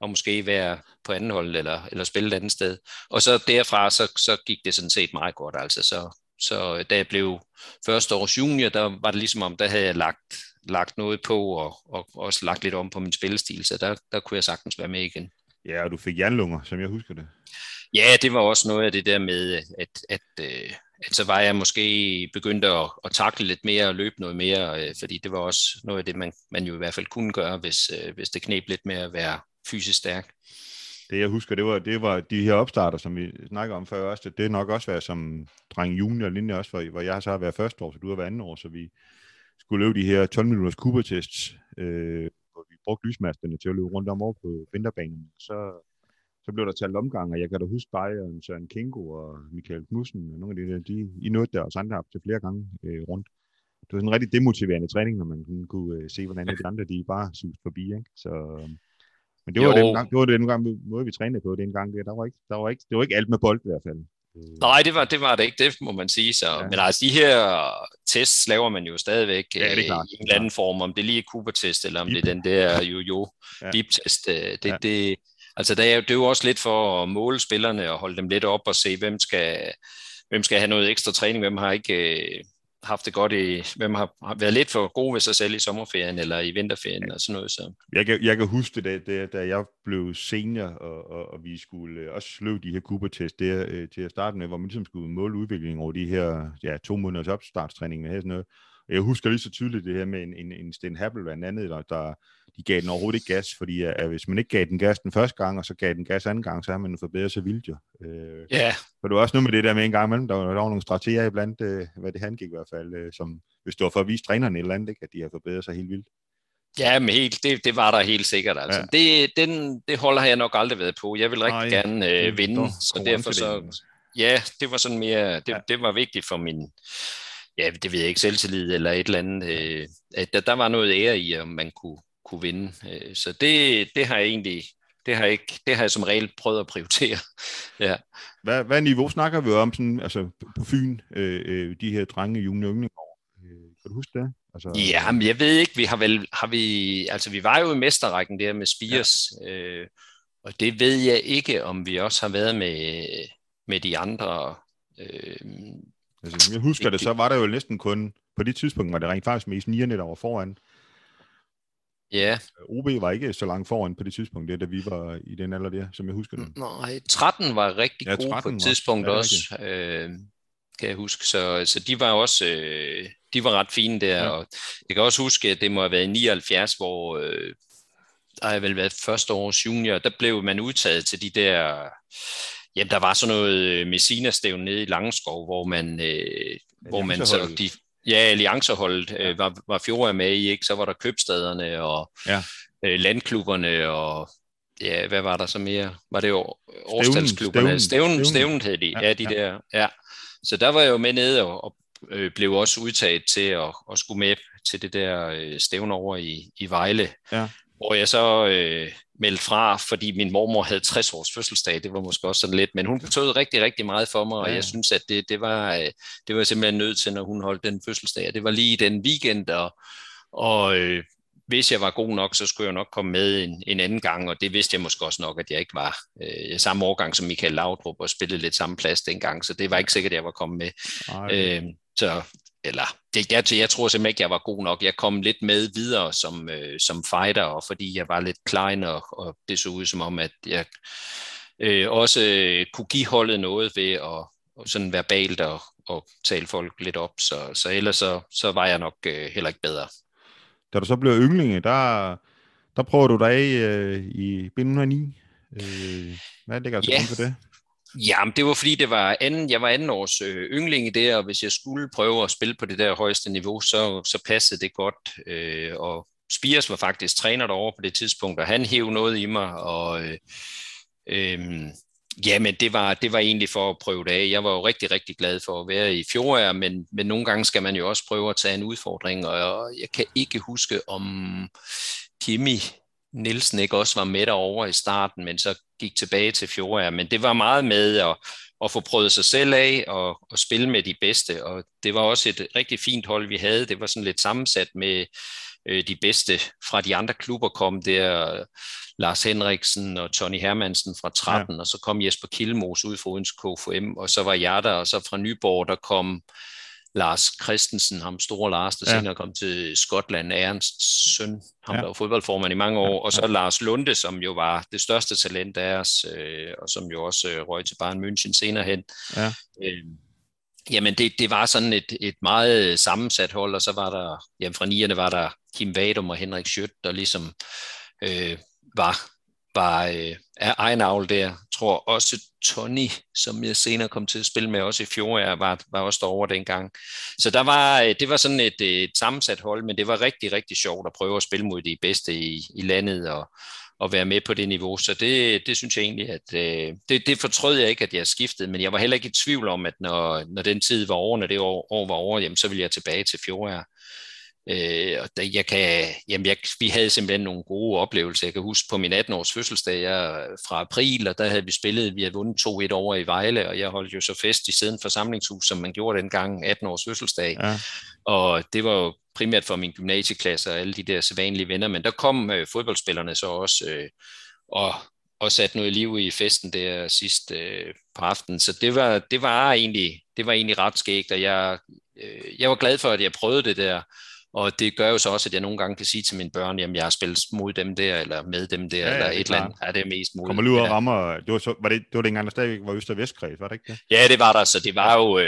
og måske være på anden hold, eller spille et andet sted. Og så derfra, så gik det sådan set meget godt. Altså. Så da jeg blev første års junior, der var det ligesom om, der havde jeg lagt noget på, og også lagt lidt om på min spillestil, så der kunne jeg sagtens være med igen. Ja, og du fik jernlunger, som jeg husker det. Ja, det var også noget af det der med, at så var jeg måske begyndt at takle lidt mere og løbe noget mere, fordi det var også noget af det, man jo i hvert fald kunne gøre, hvis det kneb lidt med at være fysisk stærk. Det jeg husker, det var de her opstarter, som vi snakker om før også, det er nok også været som dreng junior og lignende også, hvor jeg så har været første år, så du har været anden år, så vi skulle løbe de her 12 minutters Cooper-tests, hvor vi brugte lysmasterne til at løbe rundt om over på vinterbanen. Så blev der talt omgang, og jeg kan da huske Bayern, Søren Kinko og Michael Knudsen, og nogle af de der, de nåede der og sandte op til flere gange rundt. Det var sådan en rigtig demotiverende træning, når man kunne se, hvordan de andre, de bare suste forbi, ikke? Så... Men det var den gang måde, vi trænede på den gang. Det var ikke alt med bold i hvert fald. Nej, det var det ikke, det må man sige. Så. Ja. Men altså, de her tests laver man jo stadigvæk i en eller anden form. Om det lige er Cooper-test, eller om Deep. Det er den der jo-jo-dip-test. Altså, det er jo også lidt for at måle spillerne og holde dem lidt op og se, hvem skal have noget ekstra træning, hvem har ikke... haft det godt i, hvem har været lidt for gode ved sig selv i sommerferien eller i vinterferien og sådan noget. Så. Jeg kan huske det, da jeg blev senior, og vi skulle også løbe de her Cooper-test til at starte med, hvor man ligesom skulle måle udviklingen over de her 2 måneders opstartstræning og sådan noget. Og jeg husker lige så tydeligt det her med en Sten Happel og en anden, der de gav den overhovedet ikke gas, fordi at hvis man ikke gav den gas den første gang, og så gav den gas anden gang, så har man forbedret sig vildt jo. Yeah. For det var også noget med det der med en gang imellem, der var nogle strategier iblandt, hvad det handgik i hvert fald, som hvis det var for at vise trænerne eller andet, ikke, at de har forbedret sig helt vildt. Ja, men det var der helt sikkert. Altså. Ja. Det holder jeg nok aldrig ved på. Jeg vil rigtig gerne vinde, så derfor så... Ja, det var sådan mere... Det var vigtigt for min... Ja, det ved jeg ikke, selvtillid eller et eller andet. Der var noget ære i, om man kunne vinde. Så det har jeg egentlig, det har jeg som regel prøvet at prioritere. Ja. Hvad niveau snakker vi om sådan, altså på Fyn, de her drenge junior yndlinger? Kan du huske det? Altså... Ja, men jeg ved ikke, vi var jo i mesterrækken der med Spires, ja. Og det ved jeg ikke, om vi også har været med de andre. Altså, jeg husker det, så var der jo næsten kun, på det tidspunkt var det rent faktisk mest 9'erne, der var foran. Ja. OB var ikke så langt foran på det tidspunkt, da vi var i den alder der, som jeg husker det. Nej, 13 var rigtig gode på et tidspunkt også, kan jeg huske. Så de var også de var ret fine der. Ja. Og jeg kan også huske, at det må have været i 79, hvor der har vel været første års junior, der blev man udtaget til de der... Jamen, der var sådan noget Messina-stævn nede i Langeskov, hvor man... Allianceholdet var Fjord med i, ikke? Så var der købstederne og landklubberne og... Ja, hvad var der så mere? Var det jo årstalsklubberne? Stævnet hed de. Ja, de der. Ja. Så der var jeg jo med nede og blev også udtaget til at skulle med til det der stævn over i Vejle. Ja. Hvor jeg så... meldte fra, fordi min mormor havde 60 års fødselsdag, det var måske også sådan lidt, men hun betød rigtig, rigtig meget for mig, og jeg synes, at det var jeg simpelthen nødt til, når hun holdt den fødselsdag, og det var lige den weekend, og hvis jeg var god nok, så skulle jeg nok komme med en anden gang, og det vidste jeg måske også nok, at jeg ikke var samme årgang som Michael Laudrup, og spillede lidt samme plads dengang, så det var ikke sikkert, at jeg var kommet med. Jeg tror simpelthen ikke, jeg var god nok. Jeg kom lidt med videre som fighter, og fordi jeg var lidt klein, og det så ud som om, at jeg også kunne give holdet noget ved sådan verbalt og tale folk lidt op, så ellers så var jeg nok heller ikke bedre. Da du så blev ynglinge, der prøver du dig i B109. Hvad ligger der til grund for det? Jamen, det var fordi, jeg var anden års ynglinge der, og hvis jeg skulle prøve at spille på det der højeste niveau, så passede det godt. Og Spires var faktisk træner derovre på det tidspunkt, og han hævde noget i mig, og jamen, det var egentlig for at prøve det af. Jeg var jo rigtig, rigtig glad for at være i Fjord, men nogle gange skal man jo også prøve at tage en udfordring, og jeg kan ikke huske, om Kimi Nielsen ikke også var med derovre i starten, men så gik tilbage til Fjord, men det var meget med at få prøvet sig selv af og spille med de bedste, og det var også et rigtig fint hold, vi havde. Det var sådan lidt sammensat med de bedste fra de andre klubber kom der, Lars Henriksen og Tony Hermansen fra 13, og så kom Jesper Kildmos ud fra Odense KFUM, og så var jeg der, og så fra Nyborg, der kom Lars Christensen, ham store Lars, der senere kom til Skotland, Ernsts søn, ham der var fodboldformand i mange år, og så Lars Lunde, som jo var det største talent af os, og som jo også røg til Bayern München senere hen. Ja. Jamen, det var sådan et meget sammensat hold, og så var der, jamen fra 9'erne var der Kim Vadum og Henrik Schødt, der ligesom var egenavl der. Jeg tror også Tony, som jeg senere kom til at spille med også i Fjord, var også derovre dengang. Så det var sådan et sammensat hold, men det var rigtig, rigtig sjovt at prøve at spille mod de bedste i landet og være med på det niveau. Så det synes jeg egentlig, at det fortrød jeg ikke, at jeg skiftede, men jeg var heller ikke i tvivl om, at når den tid var over, når det år var over, jamen, så ville jeg tilbage til Fjord. Og der, vi havde simpelthen nogle gode oplevelser. Jeg kan huske på min 18-års fødselsdag fra april, og der havde vi havde vundet 2-1 over i Vejle, og jeg holdt jo så fest i siden forsamlingshus, som man gjorde dengang, 18-års fødselsdag. Ja. Og det var jo primært for min gymnasieklasse og alle de der sædvanlige venner, men der kom fodboldspillerne så også og satte noget liv i festen der sidst på aftenen. Så det var egentlig ret skægt, og jeg var glad for, at jeg prøvede det der. Og det gør jo så også, at jeg nogle gange kan sige til mine børn, jamen jeg har spillet mod dem der, eller med dem der, eller et eller andet, det er mest muligt. Kommer lige ud og rammer, det var dengang, der stadigvæk var Øst- og Vestkreds, var det ikke det? Ja, det var der, så det var jo,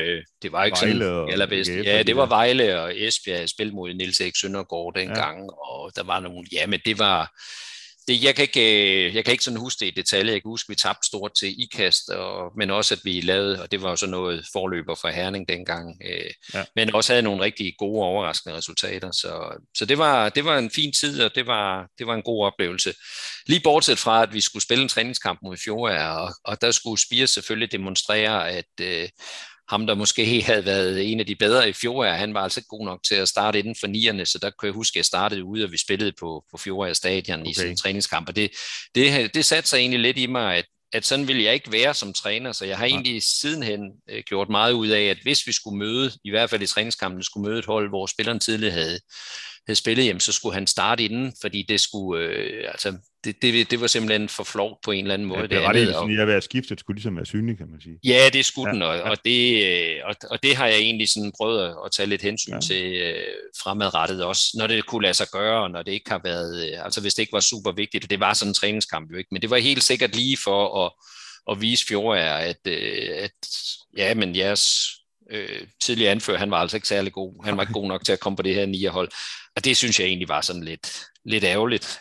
det var ikke Vejle sådan allerbedst. Ja, det var Vejle og Esbjerg, jeg spillede mod Niels Erik Søndergaard dengang, og der var nogle, men det var... Jeg kan ikke sådan huske det i detalje. Jeg kan huske, vi tabte stort til IKAST, men også, at vi lavede, og det var jo så noget forløber for Herning dengang, men også havde nogle rigtig gode overraskende resultater. Så det var en fin tid, og det var en god oplevelse. Lige bortset fra, at vi skulle spille en træningskamp mod Fjordager, og der skulle Spires selvfølgelig demonstrere, at ham, der måske havde været en af de bedre i Fjordager, han var altså ikke god nok til at starte inden for 9'erne, så der kunne jeg huske, at jeg startede ude, og vi spillede på Fjordager Stadion i sin træningskamp, og det satte sig egentlig lidt i mig, at sådan ville jeg ikke være som træner, så jeg har egentlig sidenhen gjort meget ud af, at hvis vi skulle møde, i hvert fald i træningskampen, skulle møde et hold, hvor spilleren tidligere havde spillet hjem, så skulle han starte inden, fordi det skulle, det var simpelthen for flovt på en eller anden måde. Ja, det er ret egentlig, at være skiftet skulle ligesom være synlig, kan man sige. Ja, det skulle den, og det har jeg egentlig sådan prøvet at tage lidt hensyn til fremadrettet også, når det kunne lade sig gøre, og når det ikke har været, hvis det ikke var super vigtigt, det var sådan en træningskamp jo ikke, men det var helt sikkert lige for at vise Fjordager, at jeres tidligere anfører, han var altså ikke særlig god. Han var ikke god nok til at komme på det her 9'er-hold. Og det synes jeg egentlig var sådan lidt ærgerligt.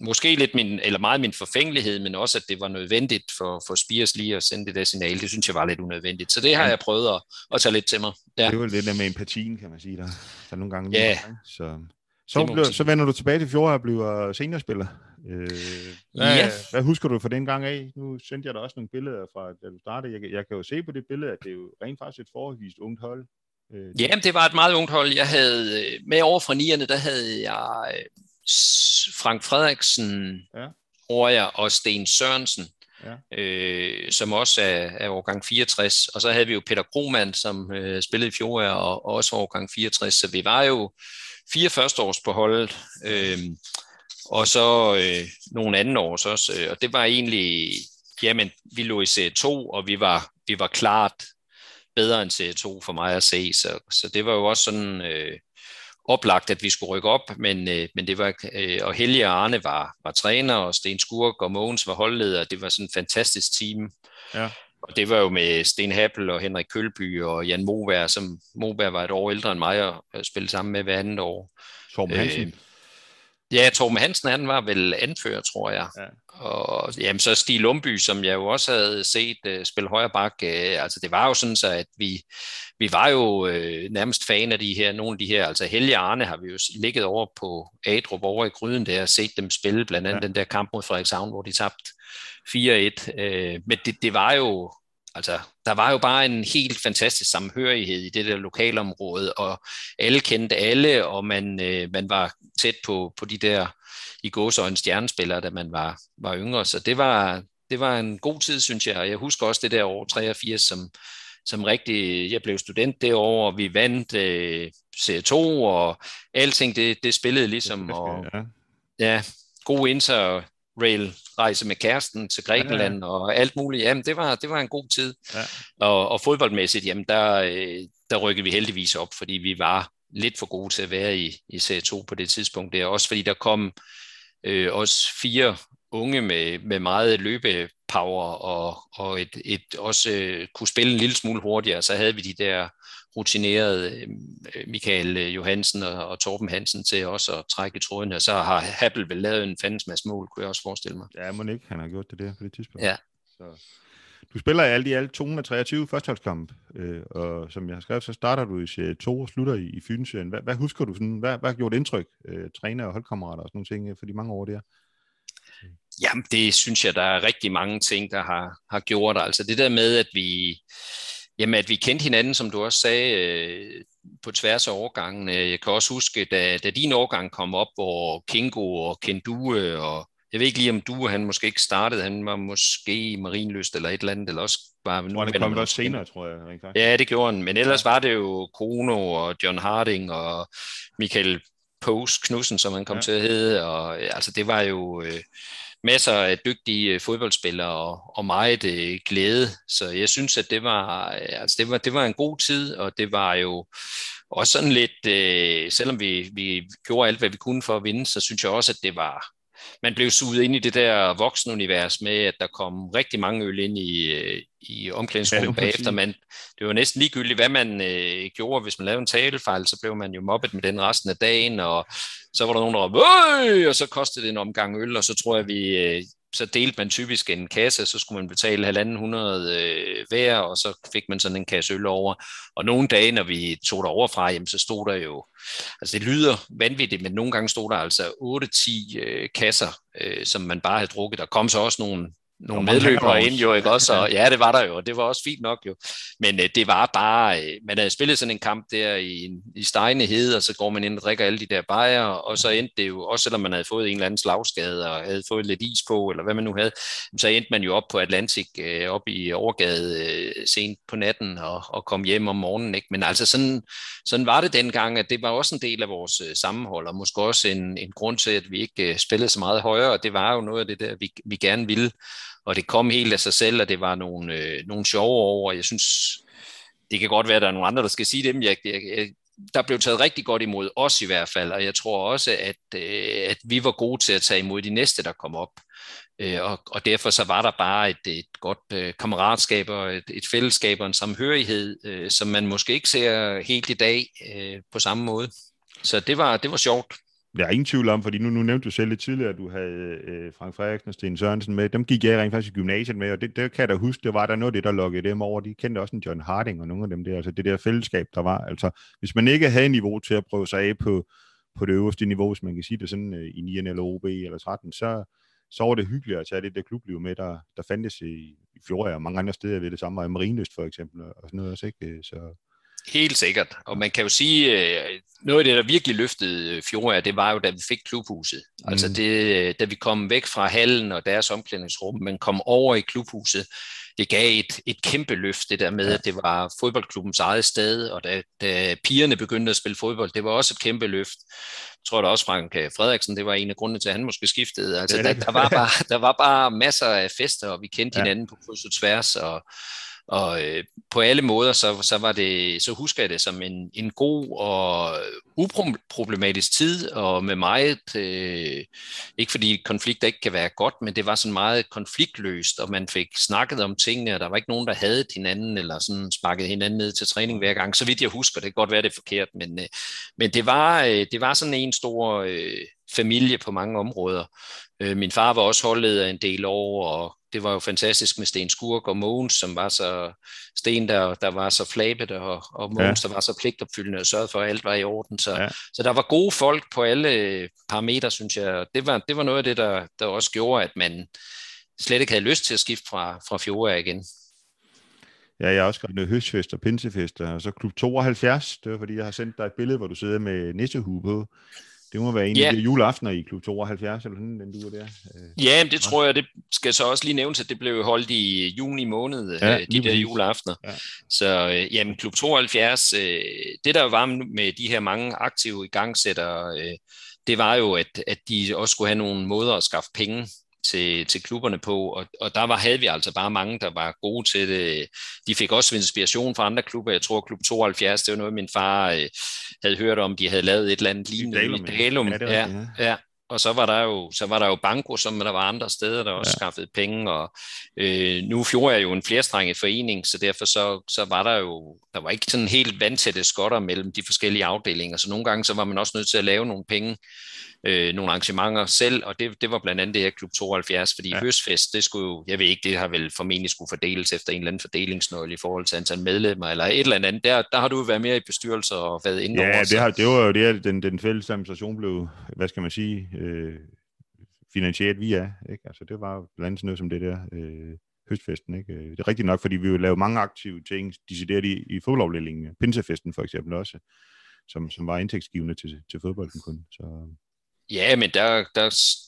Måske lidt meget min forfængelighed, men også, at det var nødvendigt for Spires lige at sende det der signal. Det synes jeg var lidt unødvendigt. Så det har jeg prøvet at tage lidt til mig. Ja. Det var lidt der med empatien, kan man sige. Der nogle gange så vender du tilbage til Fjord og bliver seniorspiller. Hvad husker du fra den gang af? Nu sendte jeg dig også nogle billeder fra, da du startede. Jeg kan jo se på det billede, at det er jo rent faktisk et forholdsvist ungt hold. Jamen, det var et meget ungt hold. Jeg havde med over fra 9'erne, der havde jeg Frank Frederiksen og Sten Sørensen, som også er årgang 64. Og så havde vi jo Peter Krohmann, som spillede i Fjord og også årgang 64. Så vi var jo 4 førsteårs på holdet, og så nogle andenårs også. Og det var egentlig, vi lå i serie 2, og vi var klart bedre end serie 2 for mig at se. Så det var jo også sådan oplagt, at vi skulle rykke op, men det var, og Helge og Arne var træner, og Sten Skurk og Mogens var holdleder. Det var sådan et fantastisk team. Og det var jo med Sten Happel og Henrik Kølby og Jan Moberg, som Moberg var et år ældre end mig og spillede sammen med hver andet år. Torben Hansen? Ja, Torben Hansen, han var vel anfører, tror jeg. Ja. Og jamen, så Stig Lundby, som jeg jo også havde set spille højre bak. Altså, det var jo sådan så, at vi var jo nærmest fan af de her, nogle af de her, altså Helge Arne har vi jo ligget over på Adrup over i gryden der og set dem spille, blandt andet den der kamp mod Frederikshavn, hvor de tabte 4-1. Men det var jo, altså, der var jo bare en helt fantastisk samhørighed i det der lokalområde, og alle kendte alle, og man var tæt på de der i gåseøjne stjernespillere, da man var yngre. Så det var en god tid, synes jeg. Jeg husker også det der år 83, som rigtig, jeg blev student det år, og vi vandt C2, og alting, det spillede ligesom. Og, ja, god interrail-rejse med kæresten til Grækenland og alt muligt. Jamen, det var en god tid. Ja. Og fodboldmæssigt, jamen, der rykkede vi heldigvis op, fordi vi var lidt for gode til at være i C2 på det tidspunkt der. Også fordi der kom også 4 unge med meget løbepower og et også kunne spille en lille smule hurtigere. Så havde vi de der rutinerede Michael Johansen og Torben Hansen til også at trække i tråden, og så har Happel vel lavet en fandens masse mål, kunne jeg også forestille mig. Ja, mon ikke, han har gjort det der på det tidspunkt. Ja. Så. Du spiller i alt i alt 223 førsteholdskampe, og som jeg har skrevet, så starter du i serie 2 og slutter i Fyn-serien. Hvad husker du sådan? Hvad gjorde indtryk? Træner og holdkammerater og sådan nogle ting for de mange år der? Jamen, det synes jeg, der er rigtig mange ting, der har gjort. Altså det der med, at vi kendte hinanden, som du også sagde, på tværs af årgangen. Jeg kan også huske, da din årgang kom op, hvor Kinko og Kendue og jeg ved ikke lige, om du, han måske ikke startede, han var måske Marienlyst eller et eller andet, eller også bare... Nu han kom også senere, tror jeg. Rent faktisk. Ja, det gjorde han, men ellers var det jo Kono og John Harding og Michael Knudsen, som han kom til at hedde, og altså det var jo masser af dygtige fodboldspillere og meget glæde, så jeg synes, at det var en god tid, og det var jo også sådan lidt, selvom vi gjorde alt, hvad vi kunne for at vinde, så synes jeg også, at det var... Man blev suget ind i det der voksenunivers med, at der kom rigtig mange øl ind i omklædningsrummet bagefter. Det var næsten ligegyldigt, hvad man gjorde. Hvis man lavede en talefejl, så blev man jo mobbet med den resten af dagen, og så var der nogen, der råbte, og så kostede det en omgang øl, og så tror jeg, så delte man typisk en kasse, så skulle man betale 150 hver, og så fik man sådan en kasse øl over. Og nogle dage, når vi tog derover fra, jamen, så stod der jo, altså det lyder vanvittigt, men nogle gange stod der altså 8-10 kasser, som man bare havde drukket. Der kom så også nogle medløbere ind jo, ikke også? Og, ja, det var der jo, og det var også fint nok jo. Men det var bare, man havde spillet sådan en kamp der i Stejne Hede, og så går man ind og drikker alle de der bajer, og så endte det jo, også selvom man havde fået en eller anden slagskade, og havde fået lidt is på, eller hvad man nu havde, så endte man jo op på Atlantik, op i Overgade sent på natten, og kom hjem om morgenen, ikke? Men altså sådan var det dengang, at det var også en del af vores sammenhold, og måske også en grund til, at vi ikke spillede så meget højere, og det var jo noget af det der, vi gerne ville. Og det kom helt af sig selv, og det var nogle sjove år, og jeg synes, det kan godt være, at der er nogle andre, der skal sige det, men der blev taget rigtig godt imod os i hvert fald, og jeg tror også, at vi var gode til at tage imod de næste, der kom op. Og derfor så var der bare et godt kammeratskab og et fællesskab og en samhørighed, som man måske ikke ser helt i dag på samme måde. Så det var sjovt. Der er ingen tvivl om, fordi nu nævnte du selv lidt tidligere, at du havde Frank Frederiksen og Sten Sørensen med. Dem gik jeg rent faktisk i gymnasiet med, og det kan jeg da huske, det var der noget af det, der lukkede dem over. De kendte også en John Harding og nogle af dem der, altså det der fællesskab, der var. Altså, hvis man ikke havde niveau til at prøve sig af på det øverste niveau, hvis man kan sige det sådan i 9'erne eller OB eller 13, så var det hyggeligt at tage det der klubliv med, der fandtes i Fjord og mange andre steder ved det samme, og i Marienlyst for eksempel og sådan noget også, ikke? Så... Helt sikkert, og man kan jo sige, noget af det, der virkelig løftede Fjord, det var jo, da vi fik klubhuset. Altså da vi kom væk fra hallen og deres omklædningsrum, men kom over i klubhuset, det gav et kæmpe løft, det der med, at det var fodboldklubbens eget sted, og da pigerne begyndte at spille fodbold, det var også et kæmpe løft. Jeg tror da også Frank Frederiksen, det var en af grundene til, at han måske skiftede. Altså, der var bare masser af fester, og vi kendte hinanden på kryds og tværs, og Og på alle måder, så var det, så husker jeg det som en god og uproblematisk tid, og med meget, ikke fordi konflikter ikke kan være godt, men det var sådan meget konfliktløst, og man fik snakket om tingene, og der var ikke nogen, der havde hinanden, eller sådan sparkede hinanden ned til træning hver gang, så vidt jeg husker. Det kan godt være, det er forkert, men det var sådan en stor familie på mange områder. Min far var også holdleder en del år, og det var jo fantastisk med Sten Skurk og Mogens, som var så Sten, der var så flabet, og Mogens, ja, der var så pligtopfyldende og sørgede for, at alt var i orden. Så, ja, så der var gode folk på alle parametre, synes jeg. Det var noget af det, der også gjorde, at man slet ikke havde lyst til at skifte fra Fjord igen. Ja, jeg har også gået høstfester, pinsefester, og så klub 72. Det var, fordi jeg har sendt dig et billede, hvor du sidder med nissehue på. Det må være en af de juleaftener i klub 72, eller sådan den du der. Ja, men det tror jeg, det skal så også lige nævnes, at det blev holdt i juni måned, ja, de der juleaftener. Ja. Så jamen, klub 72, det der var med de her mange aktive igangsættere, det var jo, at de også skulle have nogle måder at skaffe penge til klubberne på, og der havde vi altså bare mange, der var gode til det. De fik også inspiration fra andre klubber. Jeg tror, klub 72, det var noget, min far havde hørt om. De havde lavet et eller andet lignende i Dalum. Ja, ja. Og så var der jo banko, som der var andre steder, der også skaffede penge, og nu Fjord er jo en flerstrenget forening, så derfor så var der jo, der var ikke sådan helt vandtætte skotter mellem de forskellige afdelinger, så nogle gange så var man også nødt til at lave nogle penge, nogle arrangementer selv, og det var blandt andet det her klub 72, fordi høstfest, det skulle jo, jeg ved ikke, det har vel formentlig skulle fordeles efter en eller anden fordelingsnøgle i forhold til antal medlemmer, eller et eller andet, der har du jo været mere i bestyrelser og været inde over. Ja, det var jo det, den fælles administration blev, hvad skal man sige, finansieret via, ikke? Altså det var jo blandt andet noget som det der høstfesten, ikke? Det er rigtigt nok, fordi vi jo lavede mange aktive ting, decideret i fodboldafdelingen, pinsefesten for eksempel også, som var indtægtsgivende til fodbolden kun, så... Ja, men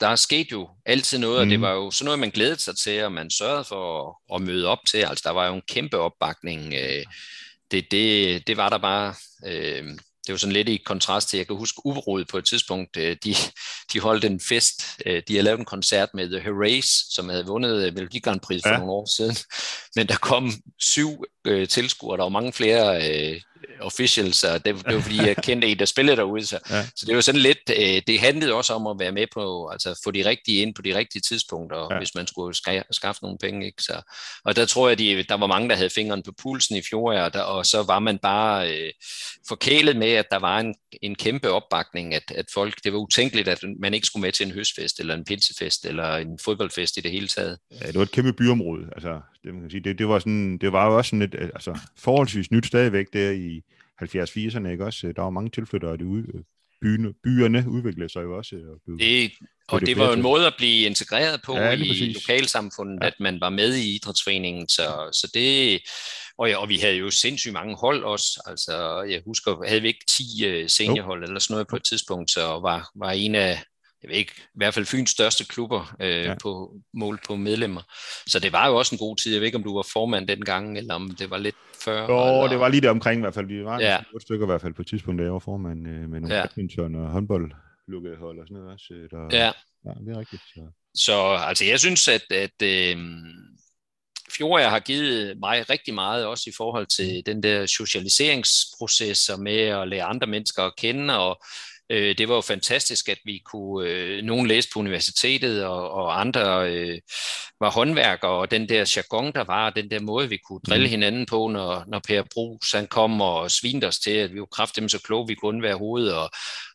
der skete jo altid noget, og det var jo sådan noget, man glædede sig til, og man sørgede for at møde op til. Altså, der var jo en kæmpe opbakning. Det var der bare... Det var sådan lidt i kontrast til, jeg kan huske Uberud på et tidspunkt, de holdt en fest, de havde lavet en koncert med The Hoorays, som havde vundet Melodi Grand Prix for nogle år siden, men der kom 7 tilskuere, der var mange flere officials, og det var fordi, jeg kendte en, der spillede derude, så det var sådan lidt, det handlede også om at være med på, altså få de rigtige ind på de rigtige tidspunkter, hvis man skulle skaffe nogle penge, ikke? Så, og der tror jeg, der var mange, der havde fingeren på pulsen i Fjord, og så var man bare forkælet med, at der var en kæmpe opbakning, at folk, det var utænkeligt, at man ikke skulle med til en høstfest, eller en pinsefest, eller en fodboldfest i det hele taget. Ja, det var et kæmpe byområde, altså det, man kan sige, det var jo også sådan et, altså forholdsvis nyt stadigvæk der i 70'erne, ikke også? Der var mange tilflyttere derude. Byerne udviklede sig jo også. Og det var jo en måde at blive integreret på i lokalsamfundet, at man var med i idrætsforeningen, så det... Og vi havde jo sindssygt mange hold også, altså jeg husker, havde vi ikke 10 seniorhold eller sådan noget på et tidspunkt, så var en af, jeg ved ikke, i hvert fald Fyns største klubber på mål på medlemmer. Så det var jo også en god tid. Jeg ved ikke, om du var formand dengang, eller om det var lidt før. Jo, det var lige der omkring i hvert fald. Vi var et stykker i hvert fald på et tidspunkt, da jeg var formand med nogle badminton og håndboldlukkehold og sådan noget også. Ja, det er rigtigt. Så altså jeg synes, at Fjord har givet mig rigtig meget, også i forhold til den der socialiseringsproces og med at lære andre mennesker at kende, og det var jo fantastisk, at vi kunne, nogen læste på universitetet, og andre var håndværkere, og den der jargon, der var, den der måde, vi kunne drille hinanden på, når Per Brugs han kom og svinte os til, at vi var kraftedeme så kloge, vi kunne undvære hovedet,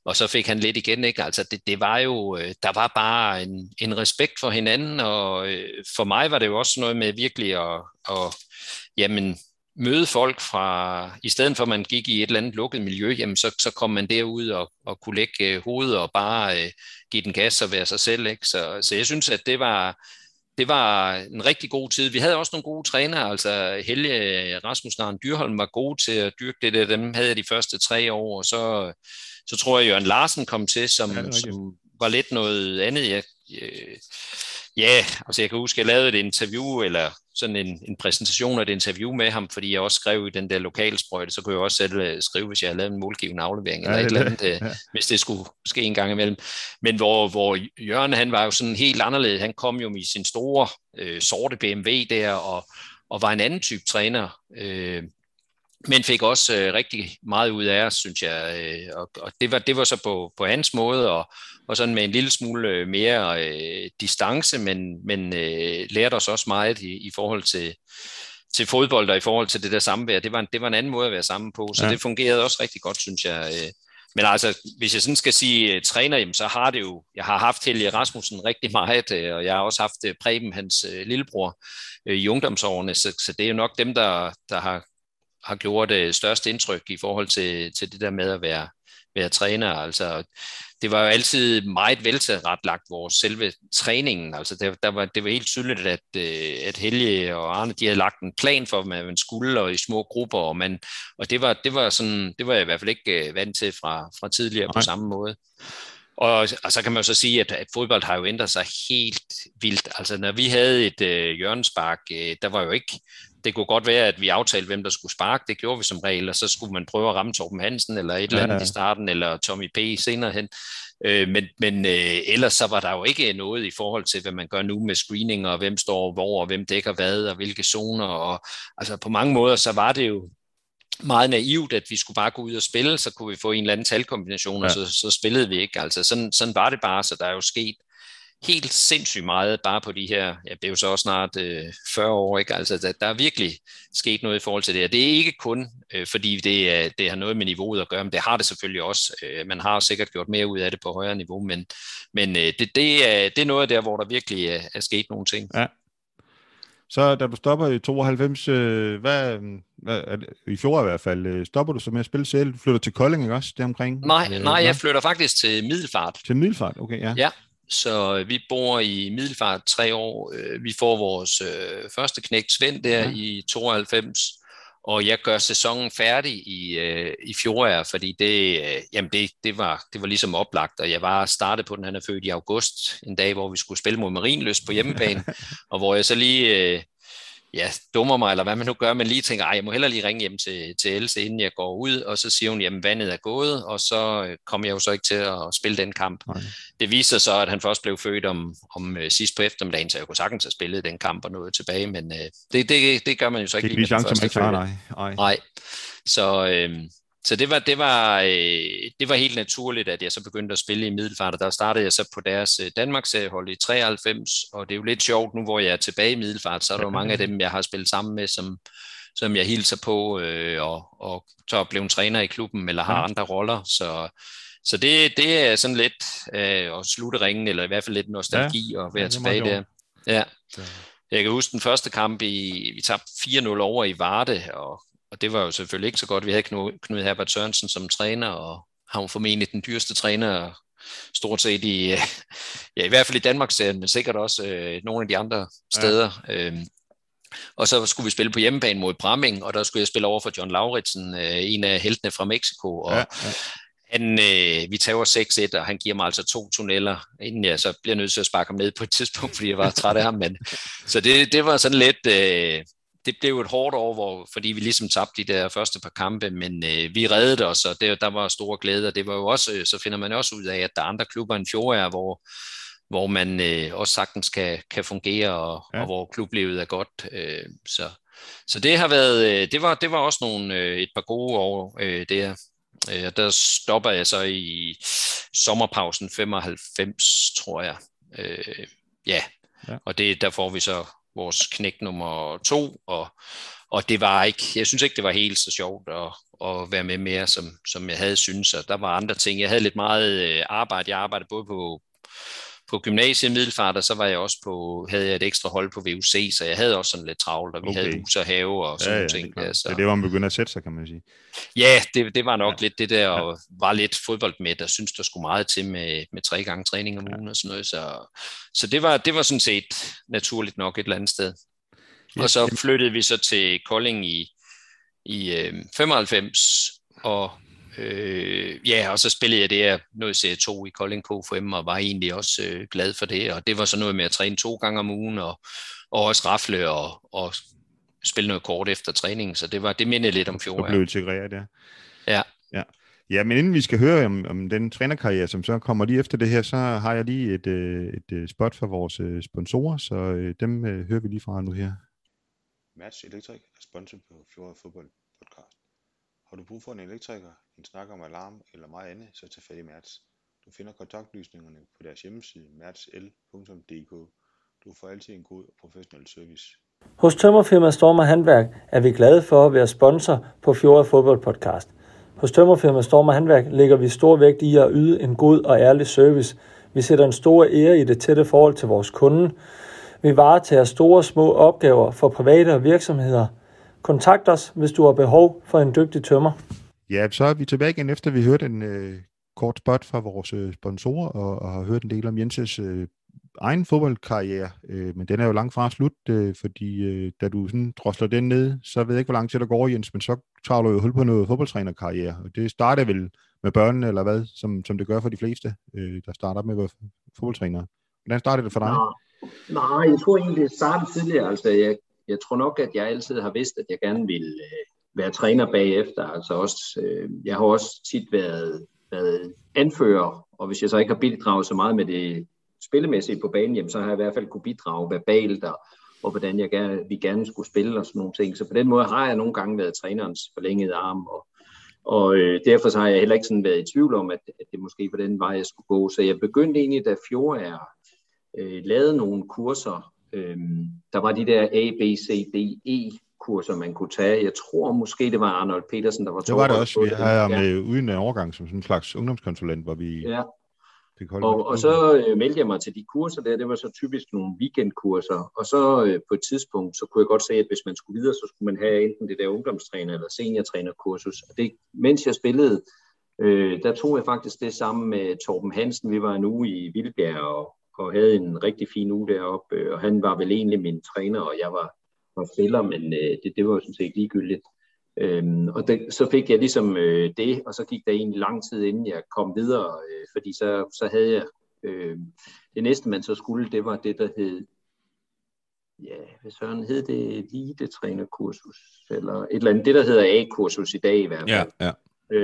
og så fik han lidt igen, ikke? Altså det var jo, der var bare en respekt for hinanden, og for mig var det jo også noget med virkelig at jamen, møde folk fra, i stedet for at man gik i et eller andet lukket miljø, jamen så kom man derud og kunne lægge hovedet og bare give den gas og være sig selv, ikke? Så jeg synes, at det var en rigtig god tid. Vi havde også nogle gode trænere, altså Helge Rasmussen og Dyrholm var gode til at dyrke det der, dem havde jeg de første 3 år, og så tror jeg, Jørgen Larsen kom til, som var lidt noget andet. Ja, altså jeg kan huske, jeg lavede et interview, eller sådan en præsentation og et interview med ham, fordi jeg også skrev i den der lokalsprøjte, så kunne jeg også selv skrive, hvis jeg havde lavet en målgivende aflevering eller et eller andet, hvis det skulle ske en gang imellem. Men hvor Jørgen, han var jo sådan helt anderledes. Han kom jo med sin store sorte BMW der, og var en anden type træner, men fik også rigtig meget ud af os, synes jeg. Og det var så på hans måde, og sådan med en lille smule mere distance, men lærte os også meget i forhold til fodbold og i forhold til det der samvær. Det var en anden måde at være sammen på, så det fungerede også rigtig godt, synes jeg. Men altså, hvis jeg sådan skal sige træner, jamen, så har det jo, jeg har haft Helge Rasmussen rigtig meget, og jeg har også haft Preben, hans lillebror, i ungdomsårene, så det er jo nok dem, der har gjort det største indtryk i forhold til det der med at være træner. Altså, det var jo altid meget veltilrettelagt, vores selve træningen. Altså, det var helt tydeligt, at Helge og Arne, de havde lagt en plan for, hvad man skulle, og i små grupper. Og det var jeg i hvert fald ikke vant til fra tidligere på samme måde. Og så kan man jo så sige, at fodbold har jo ændret sig helt vildt. Altså, når vi havde et hjørnespark, der var jo ikke... Det kunne godt være, at vi aftalte, hvem der skulle sparke. Det gjorde vi som regel, og så skulle man prøve at ramme Torben Hansen eller et eller andet i starten, eller Tommy P. senere hen. Men ellers så var der jo ikke noget i forhold til, hvad man gør nu med screening, og hvem står hvor, og hvem dækker hvad, og hvilke zoner. Og, altså på mange måder, så var det jo meget naivt, at vi skulle bare gå ud og spille, så kunne vi få en eller anden talkombination, og så spillede vi ikke. Altså sådan var det bare, så der er jo sket helt sindssygt meget bare på de her, det er jo så også snart 40 år, ikke? Altså, der er virkelig sket noget i forhold til det, og det er ikke kun, fordi det har noget med niveauet at gøre, men det har det selvfølgelig også. Man har sikkert gjort mere ud af det på højere niveau, men det er noget der, hvor der virkelig er sket nogle ting. Ja. Så da du stopper i 92, i fjor i hvert fald, stopper du så med at spille selv? Du flytter til Kolding, ikke også? Det omkring? Nej, jeg flytter faktisk til Middelfart. Til Middelfart, okay, ja. Så vi bor i Middelfart 3 år. Vi får vores første knægt Svend der i 92, og jeg gør sæsonen færdig i Fjord, fordi det var ligesom oplagt, og jeg var startet på den, han er født i august, en dag, hvor vi skulle spille mod Marienlyst på hjemmebane, og hvor jeg så lige... dummer mig, eller hvad man nu gør, men lige tænker, jeg må hellere lige ringe hjem til Else, inden jeg går ud, og så siger hun, jamen vandet er gået, og så kom jeg jo så ikke til at spille den kamp. Okay. Det viser så, at han først blev født om sidst på eftermiddagen, så jeg kunne sagtens have spillet den kamp og noget tilbage, men det gør man jo så ikke lige med den første fødte. Nej. Så det var helt naturligt, at jeg så begyndte at spille i Middelfart, og der startede jeg så på deres Danmarksseriehold i 93, og det er jo lidt sjovt nu, hvor jeg er tilbage i Middelfart, så er der jo mange af dem, jeg har spillet sammen med, som jeg hilser på, og så blev en træner i klubben, eller har andre roller, så det er sådan lidt at slutte ringen, eller i hvert fald lidt nostalgi at være tilbage der. Ja. Jeg kan huske den første kamp, vi tabte 4-0 over i Varde, og det var jo selvfølgelig ikke så godt. Vi havde Knud Herbert Sørensen som træner, og han formentlig den dyreste træner, stort set i hvert fald i Danmarksserien, men sikkert også nogle af de andre steder. Og så skulle vi spille på hjemmebane mod Bramming, og der skulle jeg spille over for John Lauritsen, en af heltene fra Mexico, og vi tager 6-1, og han giver mig altså 2 tunneller, inden jeg så bliver nødt til at sparke ham ned på et tidspunkt, fordi jeg var træt af ham. Men, så det var sådan lidt... det blev et hårdt år, fordi vi ligesom tabte de der første par kampe, men vi reddede os, og der var store glæder. Det var jo også, så finder man også ud af, at der er andre klubber end Fjord, hvor man også sagtens kan fungere, og hvor klublevet er godt. Så det har været, det var også et par gode år der. Der stopper jeg så i sommerpausen 95, tror jeg. Og der får vi så vores knægt nummer 2, og det var ikke, jeg synes ikke, det var helt så sjovt at være med mere, som jeg havde synes, og der var andre ting. Jeg havde lidt meget arbejde. Jeg arbejdede både på gymnasiet i Middelfart, og så var jeg også havde jeg et ekstra hold på VUC, så jeg havde også sådan lidt travlt, og vi havde hus og have og sådan nogle ting. Det er det, hvor man begynder at sætte sig, kan man sige. Ja, det var nok lidt det der, og var lidt fodboldmæt, og synes der skulle meget til med 3 gange træning om ugen og sådan noget. Så det var sådan set naturligt nok et eller andet sted. Og så flyttede vi så til Kolding i 95, og så spillede jeg det her noget serie 2 i Kolding KFM, og var egentlig også glad for det, og det var så noget med at træne 2 gange om ugen, og og også rafle og spille noget kort efter træningen, så det mindede lidt om Fjord. Og blev integreret, ja. Ja, men inden vi skal høre om den trænerkarriere, som så kommer lige efter det her, så har jeg lige et spot for vores sponsorer, så dem hører vi lige fra nu her. Match Electric er sponsor på Fjord Fodbold Podcast. Har du brug for en elektriker, en snak om alarm eller meget andet, så tag fat i Match. Du finder kontaktlysningerne på deres hjemmeside matchel.dk. Du får altid en god og professionel service. Hos tømmerfirmaet Storm & Handværk er vi glade for at være sponsor på Fjord Fodbold Podcast. Hos tømmerfirmaet Storm & Handværk lægger vi stor vægt i at yde en god og ærlig service. Vi sætter en stor ære i det tætte forhold til vores kunde. Vi varetager store og små opgaver for private og virksomheder. Kontakt os, hvis du har behov for en dygtig tømmer. Ja, så er vi tilbage igen, efter vi hørte en kort spot fra vores sponsorer og har hørt en del om Jenses egen fodboldkarriere, men den er jo langt fra slut, fordi da du sådan drosler den ned, så ved jeg ikke, hvor lang tid der går, Jens, men så tager du jo hul på noget fodboldtrænerkarriere, og det starter vel med børnene, eller hvad, som det gør for de fleste, der starter med at være fodboldtrænere. Hvordan startede det for dig? Nej, jeg tror egentlig, det startede tidligere. Altså, jeg tror nok, at jeg altid har vidst, at jeg gerne ville være træner bagefter. Altså også, jeg har også tit været anfører, og hvis jeg så ikke har bidraget så meget med det spillemæssigt på banen, jamen, så har jeg i hvert fald kunne bidrage verbalt og hvordan vi gerne skulle spille og sådan nogle ting. Så på den måde har jeg nogle gange været trænerens forlængede arm, og derfor så har jeg heller ikke sådan været i tvivl om, at det måske var den vej, jeg skulle gå. Så jeg begyndte egentlig, da Fjord lavede nogle kurser. Der var de der A, B, C, D, E kurser, man kunne tage. Jeg tror måske, det var Arnold Petersen, der var to. Det var det også. Vi havde med uden en overgang som sådan en slags ungdomskonsulent, hvor vi... Ja. Og så meldte jeg mig til de kurser der, det var så typisk nogle weekendkurser, og så på et tidspunkt, så kunne jeg godt se, at hvis man skulle videre, så skulle man have enten det der ungdomstræner- eller seniortrænerkursus, og det, mens jeg spillede, der tog jeg faktisk det sammen med Torben Hansen. Vi var en uge i Vildbjerg, og havde en rigtig fin uge deroppe, og han var vel egentlig min træner, og jeg var spiller, men det var jo sådan set ligegyldigt. Og så fik jeg ligesom det, og så gik der egentlig lang tid, inden jeg kom videre, fordi så havde jeg det næste, man så skulle, det var det, der hed, ja, hvad søren hed det, elitetrænerkursus, eller et eller andet, det der hedder A-kursus i dag i hvert fald.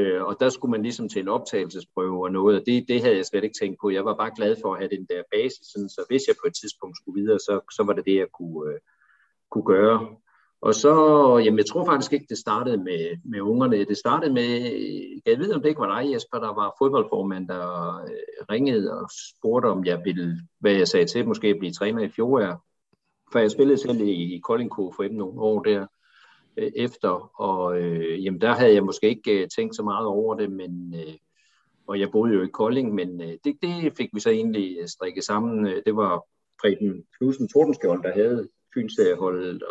Ja. Og der skulle man ligesom til en optagelsesprøve og noget, og det havde jeg slet ikke tænkt på. Jeg var bare glad for at have den der basis, sådan, så hvis jeg på et tidspunkt skulle videre, så var det det, jeg kunne gøre. Og så, jamen jeg tror faktisk ikke, det startede med ungerne. Det startede med, jeg ved om det ikke var dig, Jesper, der var fodboldformand, der ringede og spurgte, om jeg ville, hvad jeg sagde til, måske blive træner i Fjord. For jeg spillede selv i Kolding for nogle år der efter, og jamen der havde jeg måske ikke tænkt så meget over det, men... Og jeg boede jo i Kolding, men det fik vi så egentlig strikket sammen. Det var Preben Rasmussen, der havde Fynserieholdet,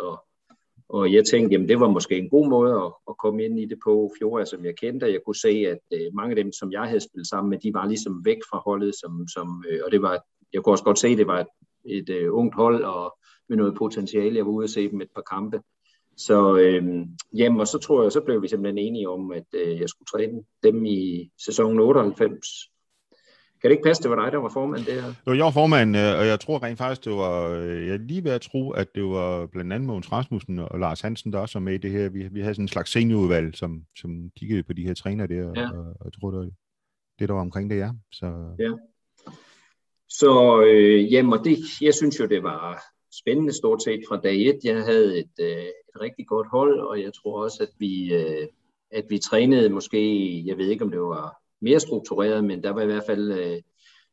og jeg tænkte, jamen det var måske en god måde at komme ind i det på. Fjord, som jeg kendte, og jeg kunne se, at mange af dem, som jeg havde spillet sammen med, de var ligesom væk fra holdet, og det var, jeg kunne også godt se, at det var et ungt hold, og med noget potentiale. Jeg var ude og se dem et par kampe. Så jamen, og så tror jeg, så blev vi simpelthen enige om, at jeg skulle træne dem i sæsonen 98. Kan det ikke passe, det var dig, der var formand der? Jo, jeg var formand, og jeg tror rent faktisk, det var, jeg lige ved at tro, at det var blandt andet Mogens Rasmussen og Lars Hansen, der også var med i det her. Vi havde sådan en slags seniorudvalg, som kiggede på de her træner der, ja. og jeg tror, det der var omkring det, ja. Så, ja. Så jamen, og det, jeg synes jo, det var spændende stort set fra dag et. Jeg havde et rigtig godt hold, og jeg tror også, at vi trænede måske, jeg ved ikke, om det var mere struktureret, men der var i hvert fald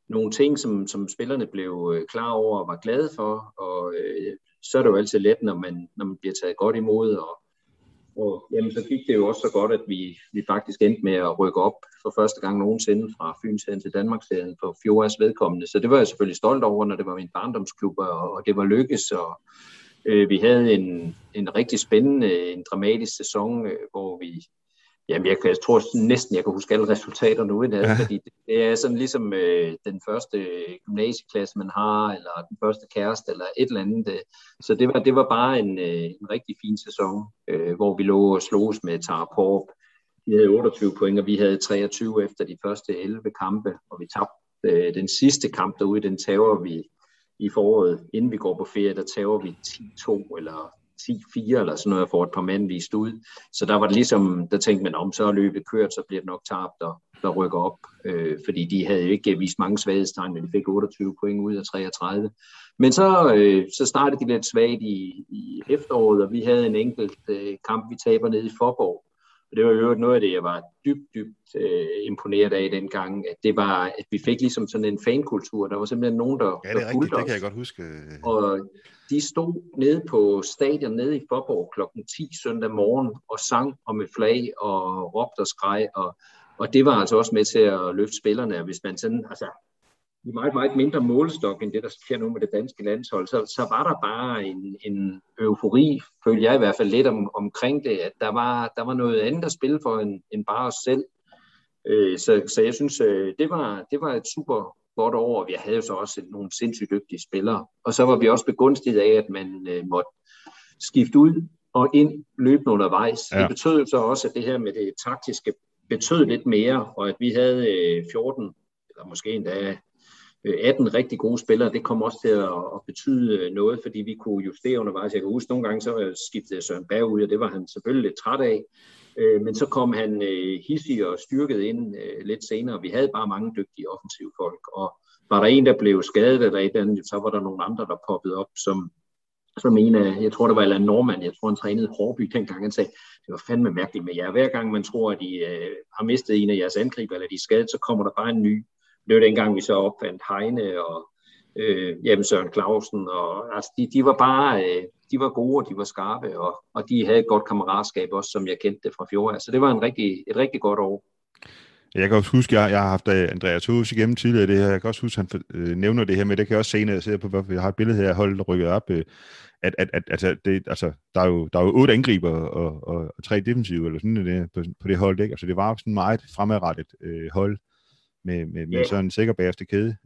nogle ting, som spillerne blev klar over og var glade for, og så er det jo altid let, når man bliver taget godt imod, og jamen, så gik det jo også så godt, at vi faktisk endte med at rykke op for første gang nogensinde fra Fynserien til Danmarksserien for Fjords vedkommende, så det var jeg selvfølgelig stolt over, når det var min barndomsklub, og det var lykkes, og vi havde en rigtig spændende, en dramatisk sæson, hvor vi... Jamen, jeg tror næsten, jeg kan huske alle resultater nu i dag, ja. Fordi det er sådan ligesom den første gymnasieklasse, man har, eller den første kæreste, eller et eller andet. Så det var bare en rigtig fin sæson, hvor vi lå og slogs med Tarporp. Vi havde 28 point, og vi havde 23 efter de første 11 kampe, og vi tabte den sidste kamp derude, den taber vi i foråret, inden vi går på ferie, der tager vi 10-2 eller 10-4 eller sådan noget, for et par mand vist ud. Så der var det ligesom, der tænkte man, om så er løbet kørt, så bliver det nok tabt, og der rykker op. Fordi de havde jo ikke vist mange svaghedstegn, men de fik 28 point ud af 33. Men så startede de lidt svagt i efteråret, og vi havde en enkelt kamp, vi taber nede i Forborg. Og det var jo noget af det, jeg var dybt imponeret af dengang, at det var, at vi fik ligesom sådan en fankultur. Der var simpelthen nogen, der fulgte os. Ja, det er rigtigt, det kan jeg godt huske. Og de stod nede på stadion nede i Forborg kl. 10 søndag morgen og sang om et flag og råbte og skreg. Og det var altså også med til at løfte spillerne. Hvis man sådan, altså i meget, meget mindre målestok end det, der sker nu med det danske landshold, så var der bare en eufori, følte jeg i hvert fald lidt omkring det, at der var noget andet at spille for end bare os selv. Så jeg synes, det var et super godt år, og vi havde så også nogle sindssygt dygtige spillere. Og så var vi også begunstiget af, at man måtte skifte ud og ind løbende undervejs. Ja. Det betød så også, at det her med det taktiske betød lidt mere, og at vi havde 14, eller måske endda 18 rigtig gode spillere, det kom også til at betyde noget, fordi vi kunne justere undervejs. Jeg kan huske, nogle gange så skiftede Søren Berg ud, og det var han selvfølgelig lidt træt af, men så kom han hissig og styrket ind lidt senere. Vi havde bare mange dygtige offensive folk, og var der en, der blev skadet eller et eller andet, så var der nogle andre, der poppede op, som en af, jeg tror, det var en nordmand, jeg tror, han trænede Hårby dengang, han sagde, det var fandme mærkeligt med jer. Hver gang man tror, at I har mistet en af jeres angriber, eller de er skadet, så kommer der bare en ny. Det var dengang, vi så opfandt Heine og Søren Clausen. Og, altså, de var bare de var gode, og de var skarpe, og de havde et godt kammeratskab også, som jeg kendte det fra Fjord. Så det var et rigtig godt år. Jeg kan også huske, jeg har haft Andreas Hås igennem tidligere det her. Jeg kan også huske, han nævner det her, men det kan jeg også senere se på, hvorfor jeg har et billede her, holdet rykket op. Der er jo 8 angriber og 3 defensive eller sådan noget på det hold, ikke? Altså, det var sådan meget fremadrettet hold. Med sådan en sikker bagerste kæde,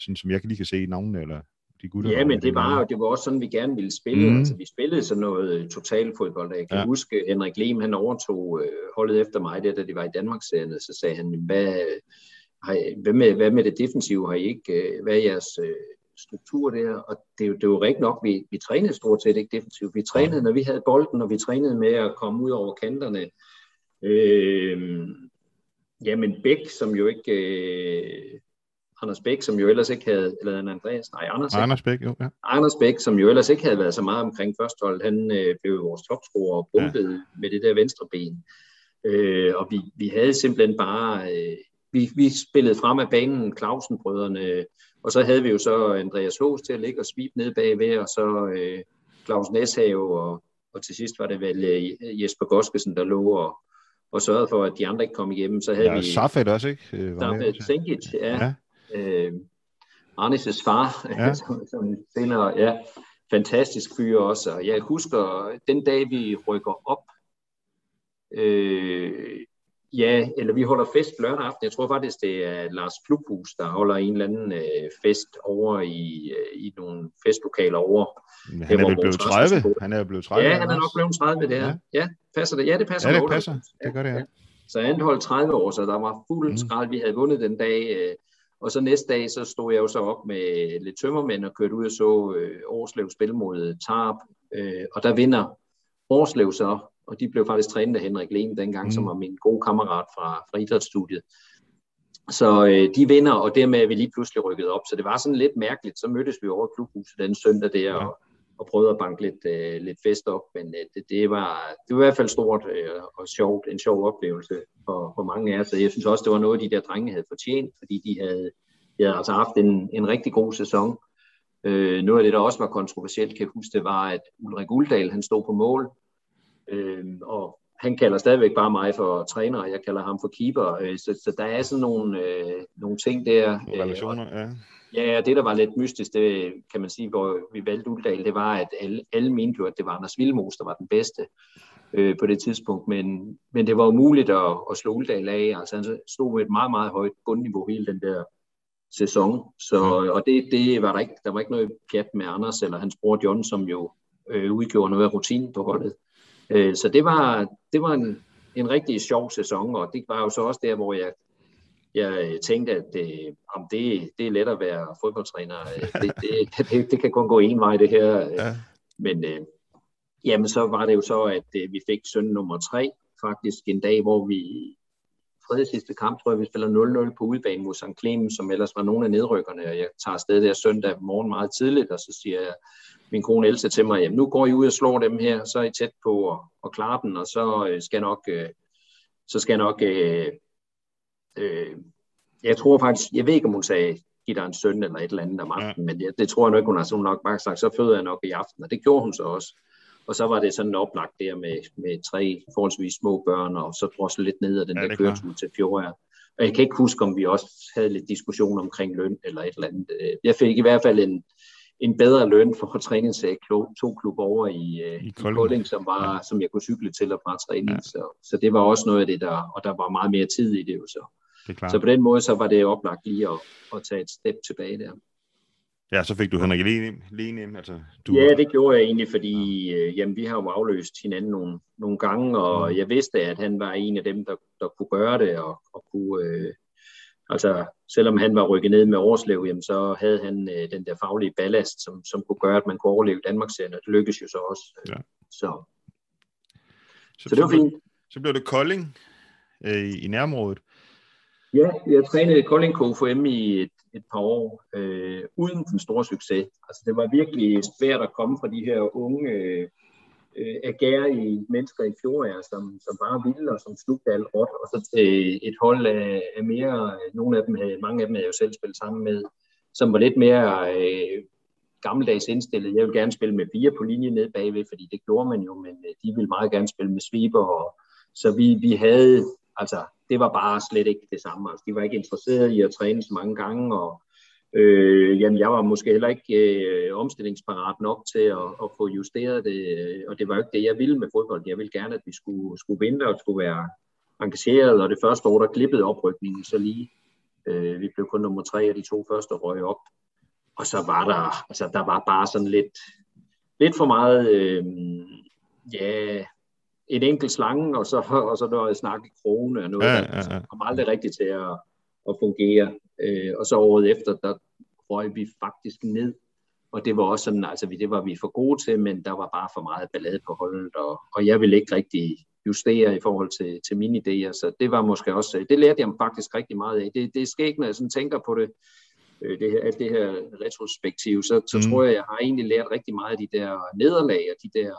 sådan som jeg lige kan se i navnene, eller de gutter. Ja, men det var også sådan, vi gerne ville spille. Mm. Altså, vi spillede sådan noget totalfodbold. Jeg kan huske, Henrik Lehm, han overtog holdet efter mig, da det var i Danmarksserien, så sagde han, hvad med det defensive har I ikke? Hvad er jeres struktur der? Og det var rigtig nok, vi trænede stort set ikke defensivt. Vi trænede, når vi havde bolden, og vi trænede med at komme ud over kanterne. Men Bæk, som jo ikke... Anders Bæk, som jo ellers ikke havde... Eller Andreas... Nej, Anders Bæk, jo, ja. Anders Bæk, som jo ellers ikke havde været så meget omkring førstehold, han blev vores topscorer og bumpede med det der venstre ben. Og vi havde simpelthen bare... Vi spillede frem af banen, Clausen-brødrene, og så havde vi jo så Andreas Hås til at ligge og svipe ned bagved, og så Claus Næshave, og til sidst var det vel Jesper Goskesen, der lå og sørgede for, at de andre ikke kom igennem, så havde vi... Safet også, ikke? Safet Sengic, ja. Arnes' far, som senere, ja. Fantastisk fyr også, og jeg husker, den dag vi rykker op, eller vi holder fest lørdag aften, jeg tror faktisk, det er Lars Plukhus, der holder en eller anden fest over i nogle festlokaler over. Han er blevet 30. Ja, han er nok blevet 30 der. Ja. Passer det? Ja, det passer. Ja, det passer. Det gør det, ja. Så han holdt 30 år, så der var fuld skrald. Vi havde vundet den dag, og så næste dag, så stod jeg jo så op med lidt tømmermænd og kørte ud og så Årslev spil mod Tarp, og der vinder Årslev så, og de blev faktisk trænet af Henrik Lehm dengang, som var min gode kammerat fra idrætsstudiet. Så de vinder, og dermed er vi lige pludselig rykket op, så det var sådan lidt mærkeligt. Så mødtes vi over i klubhuset den søndag der, og prøvede at banke lidt fest op, men det var i hvert fald stort og sjovt, en sjov oplevelse for mange af os. Jeg synes også, det var noget, de der drenge havde fortjent, fordi de havde altså haft en rigtig god sæson. Noget af det, der også var kontroversielt, kan jeg huske, det var, at Ulrik Guldal, han stod på mål, og han kalder stadigvæk bare mig for træner, og jeg kalder ham for keeper, så der er sådan nogle ting der. Relationer, og, ja, det der var lidt mystisk, det kan man sige, hvor vi valgte Uldal, det var, at alle mente jo, at det var Anders Vilmos, der var den bedste på det tidspunkt, men det var umuligt at slå Uldal af, altså han stod et meget, meget højt bundniveau hele den der sæson, så, og det var der var ikke noget pjat med Anders, eller hans bror John, som jo udgjorde noget af rutinen på holdet. Så det var en rigtig sjov sæson, og det var jo så også der, hvor jeg Jeg tænkte, at det er let at være fodboldtræner. Det kan kun gå en vej, det her. Ja. Men jamen, så var det jo så, at vi fik søn nummer 3, faktisk en dag, hvor vi tredje sidste kamp, tror jeg, vi spiller 0-0 på udebane mod St. Clemens, som ellers var nogle af nedrykkerne. Og jeg tager afsted der søndag morgen meget tidligt, og så siger jeg min kone Elsa til mig, jamen nu går I ud og slår dem her, så er I tæt på at klare den, og så skal jeg nok... jeg tror faktisk, jeg ved ikke, om hun sagde, giv dig en søn eller et eller andet om aftenen, men det tror jeg nok, hun har sådan nok bare sagt, så føder jeg nok i aften, og det gjorde hun så også. Og så var det sådan oplagt der med 3 forholdsvis små børn, og så drossede lidt ned af den der køretur til Fjord. Og jeg kan ikke huske, om vi også havde lidt diskussion omkring løn eller et eller andet. Jeg fik i hvert fald en bedre løn for træningsklub over i Kolding, som jeg kunne cykle til og fra træning. Ja. Så det var også noget af det, og der var meget mere tid i det jo så. Det er klart. Så på den måde så var det oplagt lige at tage et step tilbage der. Ja, så fik du Henrik Lehm. Altså, ja, det gjorde jeg egentlig, fordi vi har jo afløst hinanden nogle gange, og jeg vidste, at han var en af dem, der kunne gøre det, og kunne... Altså, selvom han var rykket ned med Årslev, jamen, så havde han den der faglige ballast, som kunne gøre, at man kunne overleve Danmarksserien, og det lykkedes jo så også. Ja. Så det var fint. Så blev det Kolding i nærområdet. Ja, jeg trænede Kolding KFM i et par år, uden den store succes. Altså, det var virkelig svært at komme fra de her unge... agerige mennesker i Fjordager, som bare ville, og som slugte alt råt, og så et hold af mere, mange af dem havde jeg jo selv spillet sammen med, som var lidt mere gammeldags indstillet. Jeg ville gerne spille med 4 på linje nede bagved, fordi det gjorde man jo, men de ville meget gerne spille med sweeper, og så vi havde, altså det var bare slet ikke det samme. Altså, de var ikke interesserede i at træne så mange gange, og jeg var måske heller ikke omstillingsparat nok til at få justeret det, og det var jo ikke det, jeg ville med fodbold. Jeg ville gerne, at vi skulle vinde, og skulle være engageret, og det første år, der glippede oprykningen så lige. Vi blev kun nummer 3 af de 2 første røg op, og så var der, altså der var bare sådan lidt for meget, en enkelt slange, og så der var snak i krogene og noget, der kom aldrig rigtigt til at fungere. Og så året efter, der røg vi faktisk ned, og det var også sådan, altså det var vi for gode til, men der var bare for meget ballade på holdet, og jeg ville ikke rigtig justere i forhold til mine idéer, så det var måske også, det lærte jeg faktisk rigtig meget af. Det sker ikke, når jeg sådan tænker på alt det her retrospektiv, så tror jeg har egentlig lært rigtig meget af de der nederlag, og de der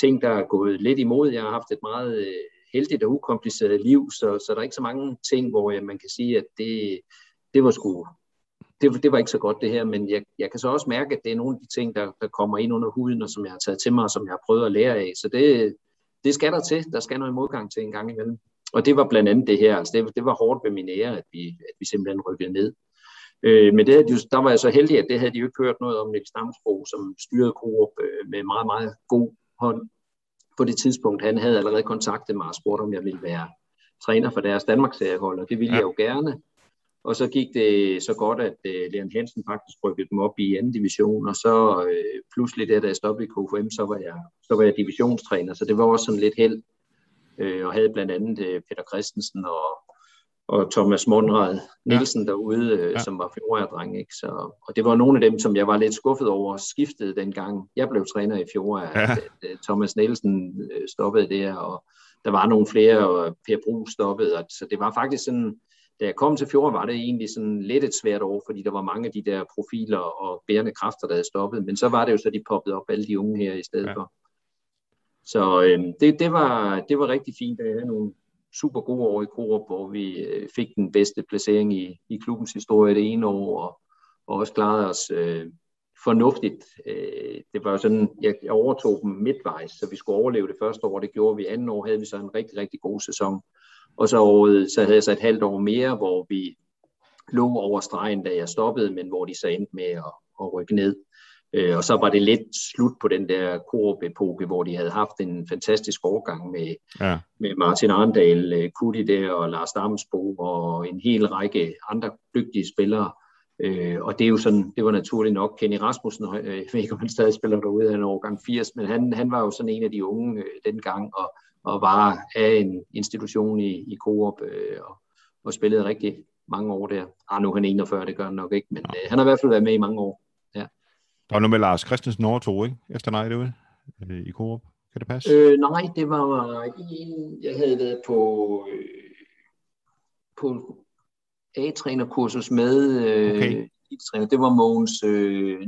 ting, der er gået lidt imod. Jeg har haft et meget heldigt og ukompliceret liv, så der er ikke så mange ting, hvor man kan sige, at det var ikke så godt det her, men jeg kan så også mærke, at det er nogle af de ting, der kommer ind under huden, og som jeg har taget til mig, og som jeg har prøvet at lære af. Så det skal der til. Der skal noget modgang til en gang imellem. Og det var blandt andet det her. Altså det var hårdt ved min ære, at vi simpelthen rykkede ned. Men der var jeg så heldig, at det havde de jo ikke hørt noget om. Niels Damsbro, som styrede Coop med meget, meget god hånd på det tidspunkt. Han havde allerede kontaktet mig og spurgt, om jeg ville være træner for deres Danmarksseriehold, og det ville jeg jo gerne. Og så gik det så godt, at Leon Hansen faktisk rykkede dem op i 2. division, og så pludselig da jeg stoppede i KFM, så var jeg divisionstræner, så det var også sådan lidt held, og havde blandt andet Peter Christensen og Thomas Mondrad Nielsen derude, som var Fjordager-dreng, ikke? Så, og det var nogle af dem, som jeg var lidt skuffet over, skiftede dengang jeg blev træner i Fjordager, at Thomas Nielsen stoppede der, og der var nogle flere, og Per Brug stoppede, så det var faktisk sådan. Da jeg kom til Fjord, var det egentlig sådan lidt et svært år, fordi der var mange af de der profiler og bærende kræfter, der havde stoppet. Men så var det jo så, de poppede op alle de unge her i stedet for. Så det var rigtig fint, at jeg havde nogle super gode år i Coop, hvor vi fik den bedste placering i klubbens historie det ene år, og også klarede os fornuftigt. Det var jo sådan, jeg overtog dem midtvejs, så vi skulle overleve det første år. Det gjorde vi. Andet år havde vi så en rigtig, rigtig god sæson. Og så havde jeg så et halvt år mere, hvor vi lå over stregen, da jeg stoppede, men hvor de så endte med at rykke ned. Og så var det lidt slut på den der Coop-epoke, hvor de havde haft en fantastisk overgang med Martin Arndal, Kuti der, og Lars Damsbo, og en hel række andre dygtige spillere. Og det er jo sådan, det var naturligt nok. Kenneth Rasmussen, jeg ved ikke, om han stadig spiller derude, han er årgang 80, men han var jo sådan en af de unge dengang, og var af en institution i Coop, og spillede rigtig, mange år der. Nu er han 41, det gør han nok ikke, men han har i hvert fald været med i mange år. Ja. Der var noget med Lars Christensen overtog, ikke? Efter nej, det var i Coop. Kan det passe? Nej, det var en, jeg havde været på A-trænerkursus med okay. Det var Mogens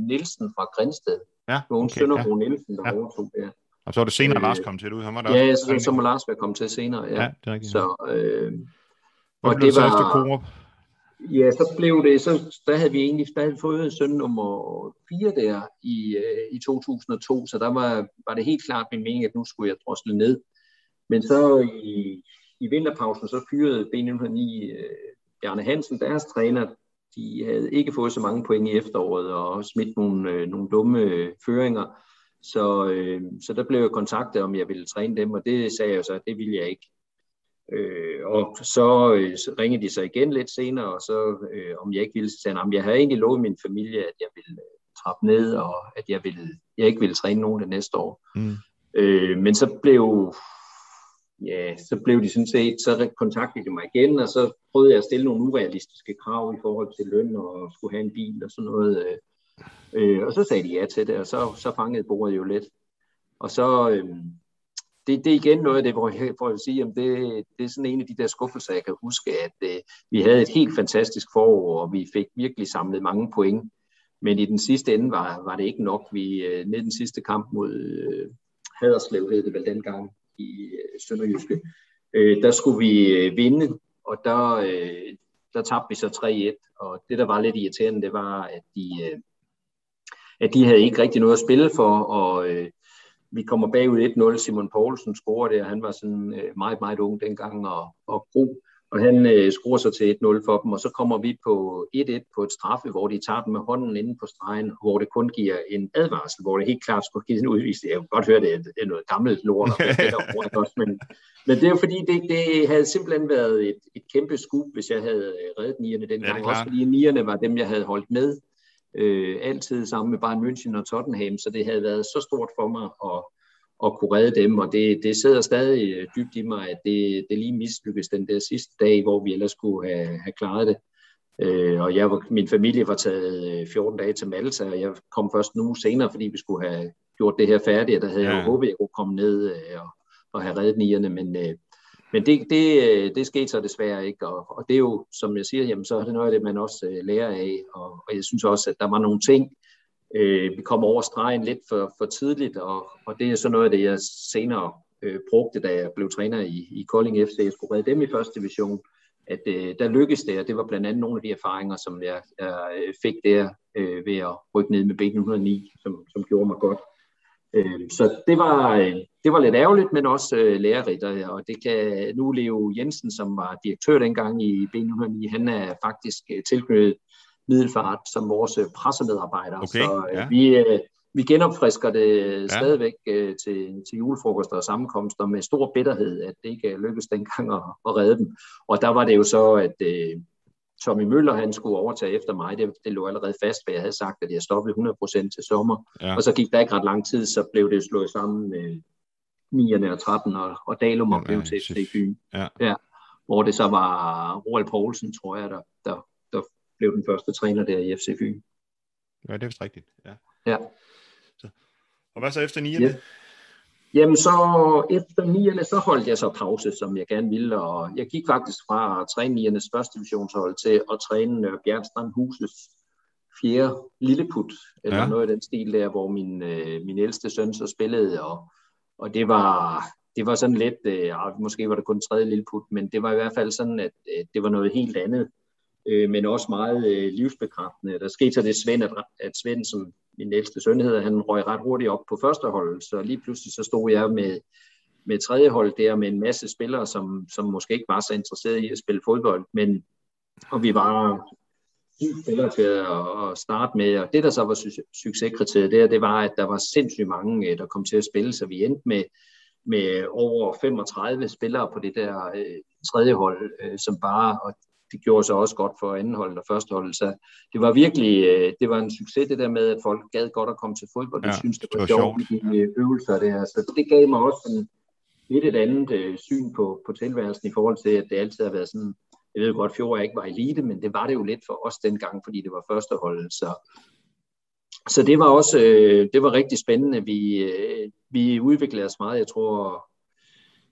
Nielsen fra Grindsted. Ja, Mogens Sønderbro Nielsen, der overtog der. Og så var det senere, Lars kom til det. Han var der. Ja, så må Lars være kommet til senere. Ja, det er rigtigt. Så, og det var efter Coop? Ja, så blev det, så der havde vi egentlig fået søn nummer 4 der i 2002, så der var det helt klart min mening, at nu skulle jeg drosle ned. Men så i vinterpausen, så fyrede B909 Bjarne Hansen, deres træner. De havde ikke fået så mange point i efteråret og smidt nogle dumme føringer. Så der blev jeg kontaktet, om jeg ville træne dem, og det sagde jeg så, at det ville jeg ikke. Og så ringede de så igen lidt senere, og så om jeg ikke ville, så sagde han, jeg havde egentlig lovet min familie, at jeg ville trappe ned, og at jeg ikke ville træne nogen det næste år. Men så blev de sådan set, så kontaktede de mig igen, og så prøvede jeg at stille nogle urealistiske krav i forhold til løn, og skulle have en bil og sådan noget. Og så sagde de ja til det, og så fangede bordet jo lidt. Og så... Det er igen noget af det, hvor jeg vil sige, at det er sådan en af de der skuffelser, jeg kan huske, at vi havde et helt fantastisk forår, og vi fik virkelig samlet mange point. Men i den sidste ende var det ikke nok. Vi ned den sidste kamp mod Haderslev, hed det vel dengang i Sønderjyske. Der skulle vi vinde, og der tabte vi så 3-1. Og det, der var lidt irriterende, det var, at de havde ikke rigtig noget at spille for, og... Vi kommer bagud 1-0, Simon Poulsen scorer der, han var sådan meget, meget ung dengang og gro, og han scorer så til 1-0 for dem, og så kommer vi på 1-1 på et straffe, hvor de tager den med hånden inde på stregen, hvor det kun giver en advarsel, hvor det helt klart skulle give en udvisning. Jeg kan godt høre, det er noget gammelt lort, men det er jo fordi, det havde simpelthen været et kæmpe skub, hvis jeg havde reddet 9'erne dengang, også fordi 9'erne var dem, jeg havde holdt med. Altid sammen med Bayern München og Tottenham, så det havde været så stort for mig at kunne redde dem, og det sidder stadig dybt i mig, at det lige mislykkes den der sidste dag, hvor vi ellers skulle have klaret det. Og min familie var taget 14 dage til Malta, og jeg kom først en uge senere, fordi vi skulle have gjort det her færdigt, og der havde jeg håbet, at jeg kunne komme ned og have reddet 9'erne, men det skete så desværre ikke, og det er jo, som jeg siger, jamen, så er det noget af det, man også lærer af, og jeg synes også, at der var nogle ting, vi kom over stregen lidt for tidligt, og det er så noget af det, jeg senere brugte, da jeg blev træner i Kolding FC, jeg skulle redde dem i første division, at der lykkedes det, og det var blandt andet nogle af de erfaringer, som jeg fik der ved at rykke ned med B109, som gjorde mig godt. Så det var lidt ærgerligt, men også lærerigt, og det kan nu Leo Jensen, som var direktør dengang i B909, han er faktisk tilknyttet Middelfart som vores pressemedarbejder, okay, så vi genopfrisker det stadigvæk til julefrokoster og sammenkomster med stor bitterhed, at det ikke lykkedes dengang at redde dem, og der var det jo så, at Tommy Møller, han skulle overtage efter mig. Det lå allerede fast, hvad jeg havde sagt, at jeg stoppede 100% til sommer. Ja. Og så gik der ikke ret lang tid, så blev det slået sammen med 9'erne og 13 og Dalum og blev til FC Fyn. Ja. Ja. Hvor det så var Roald Poulsen, tror jeg, der blev den første træner der i FC Fyn. Ja, det er vist rigtigt. Ja. Ja. Så. Og hvad så efter 9'erne? Ja. Jamen så efter 9'erne, så holdt jeg så pause, som jeg gerne ville, og jeg gik faktisk fra at træne 9'ernes første divisionshold til at træne Bjergstrand Husets 4. lilleput, eller noget af den stil der, hvor min ældste søn så spillede, og det var sådan lidt, måske var det kun 3. lilleput, men det var i hvert fald sådan, at det var noget helt andet, men også meget livsbekræftende. Der skete så det, at Svend, som min ældste søn hedder, han røg ret hurtigt op på førsteholdet, så lige pludselig så stod jeg med tredjehold der med en masse spillere, som måske ikke var så interesserede i at spille fodbold, men og vi var 7 spillere til at starte med, og det der så var succeskriteriet der, det var, at der var sindssygt mange, der kom til at spille, så vi endte med over 35 spillere på det der tredjehold, som bare... Det gjorde så også godt for andenholdet og førsteholdet, så det var virkelig, det var en succes det der med, at folk gad godt at komme til fodbold, de synes det var sjovt i de øvelser der, så det gav mig også sådan lidt et andet syn på tilværelsen i forhold til, at det altid har været sådan Jeg ved godt, Fjord ikke var elite, men det var det jo lidt for os dengang, fordi det var førsteholdet. Så det var også det var rigtig spændende. Vi udviklede os meget. Jeg tror,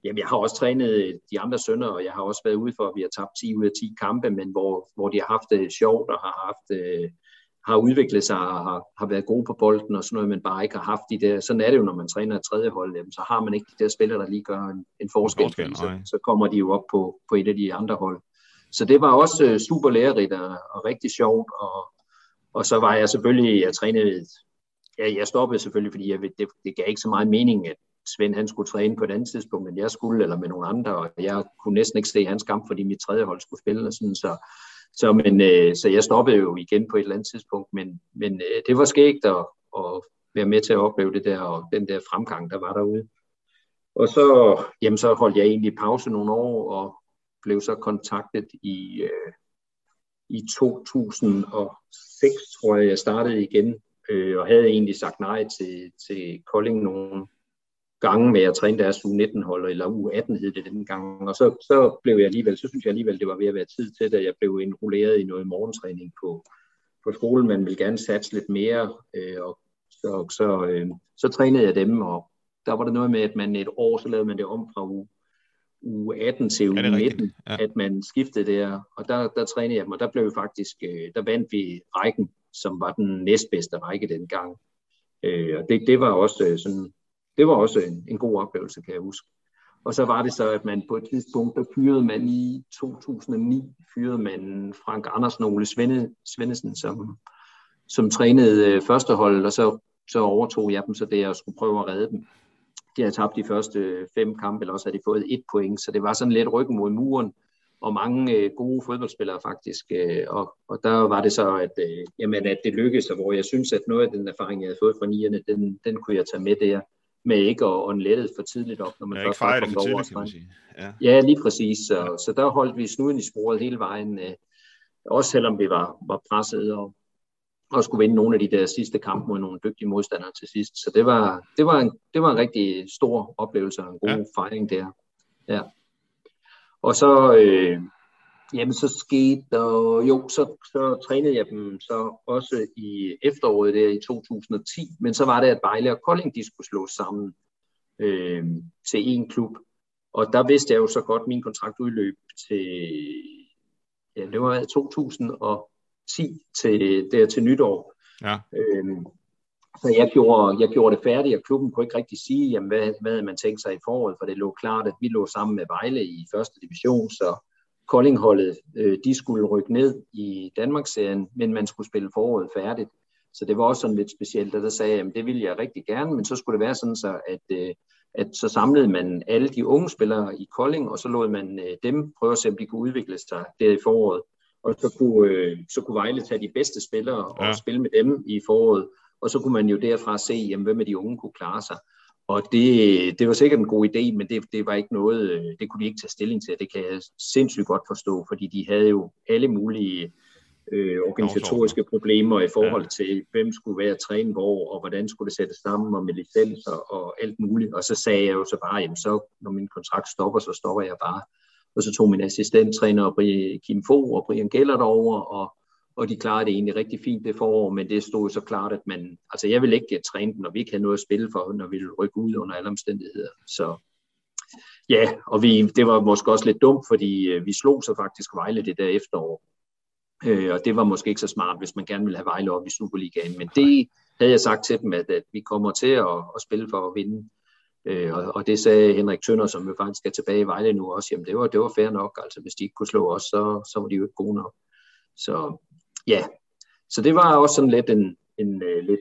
jamen, jeg har også trænet de andre sønner, og jeg har også været ude for, at vi har tabt 10 ud af 10 kampe, men hvor de har haft det sjovt og har udviklet sig og har været gode på bolden og sådan noget, man bare ikke har haft de der. Sådan er det jo, når man træner et tredje hold, jamen, så har man ikke de der spillere, der lige gør en forskel. Så kommer de jo op på et af de andre hold. Så det var også super lærerigt og rigtig sjovt, og så var jeg selvfølgelig, jeg trænede, jeg stoppede selvfølgelig, fordi det gav ikke så meget mening, at Svend han skulle træne på et andet tidspunkt, end jeg skulle, eller med nogle andre, og jeg kunne næsten ikke se hans kamp, fordi mit tredje hold skulle spille, og sådan, så jeg stoppede jo igen på et eller andet tidspunkt, men det var skægt at være med til at opleve det der, og den der fremgang, der var derude. Og så holdt jeg egentlig pause nogle år, og blev så kontaktet i 2006, tror jeg startede igen, og havde egentlig sagt nej til Kolding nogle gange, med at træne deres U19-hold, eller U18 hed det dengang, og så synes jeg alligevel, det var ved at være tid til, da jeg blev indrulleret i noget morgentræning på skolen. Man ville gerne satse lidt mere, og så trænede jeg dem, og der var det noget med, at man et år, så lavede man det om fra U18 til U19, ja. At man skiftede der, og der trænede jeg dem, og der blev faktisk, der vandt vi rækken, som var den næstbedste række dengang, og det var også sådan, det var også en god oplevelse, kan jeg huske. Og så var det så, at man på et tidspunkt, der fyrede man i 2009, fyrede man Frank Andersen og Ole Svendesen, som trænede førsteholdet, og så overtog jeg dem så der og skulle prøve at redde dem. De havde tabt de første 5 kampe, eller også havde de fået 1 point, så det var sådan lidt ryggen mod muren, og mange gode fodboldspillere faktisk. Og der var det så, at det lykkedes, og hvor jeg synes, at noget af den erfaring, jeg havde fået fra 9'erne, den kunne jeg tage med der, med ikke at åndlette for tidligt op, når man først har kommet over. Kan man sige. Ja, lige præcis. Så der holdt vi snuden i sporet hele vejen, også selvom vi var presset og skulle vinde nogle af de der sidste kampe mod nogle dygtige modstandere til sidst. Så det var en rigtig stor oplevelse og en god fejring der. Ja. Og så trænede jeg dem så også i efteråret der i 2010, men så var det, at Vejle og Kolding, de skulle slås sammen til én klub, og der vidste jeg jo så godt, min kontrakt udløb til, ja, det var 2010 til nytår. Ja. Så jeg gjorde det færdigt, og klubben kunne ikke rigtig sige, jamen, hvad havde man tænkt sig i foråret, for det lå klart, at vi lå sammen med Vejle i første division, så Koldingholdet, de skulle rykke ned i Danmarksserien, men man skulle spille foråret færdigt. Så det var også sådan lidt specielt, og der sagde jeg, at det ville jeg rigtig gerne, men så skulle det være sådan, så at så samlede man alle de unge spillere i Kolding, og så lod man dem prøve at se, om de kunne udvikle sig der i foråret. Og så kunne Vejle tage de bedste spillere og spille med dem i foråret, og så kunne man jo derfra se, jamen, hvem af de unge kunne klare sig. Og det var sikkert en god idé, men det var ikke noget, det kunne de ikke tage stilling til. Det kan jeg sindssygt godt forstå, fordi de havde jo alle mulige organisatoriske problemer i forhold til, hvem skulle være træne hvor, og hvordan skulle det sættes sammen, og med licenser og alt muligt. Og så sagde jeg jo så bare, jamen så, når min kontrakt stopper, så stopper jeg bare. Og så tog min assistenttræner Kim Fogh og Brian Gellert over, og de klarede det egentlig rigtig fint det forår, men det stod så klart, at man... Altså, jeg ville ikke træne dem, når vi ikke havde noget at spille for, når vi ville rykke ud under alle omstændigheder. Så ja, og det var måske også lidt dumt, fordi vi slog så faktisk Vejle det der efterår. Og det var måske ikke så smart, hvis man gerne ville have Vejle op i Superligaen. Men det havde jeg sagt til dem, at vi kommer til at spille for at vinde. Og det sagde Henrik Tønder, som jo faktisk er tilbage i Vejle nu også. Jamen, det var fair nok. Altså, hvis de ikke kunne slå os, så var de jo ikke gode nok. Så... Ja, så det var også sådan lidt en lidt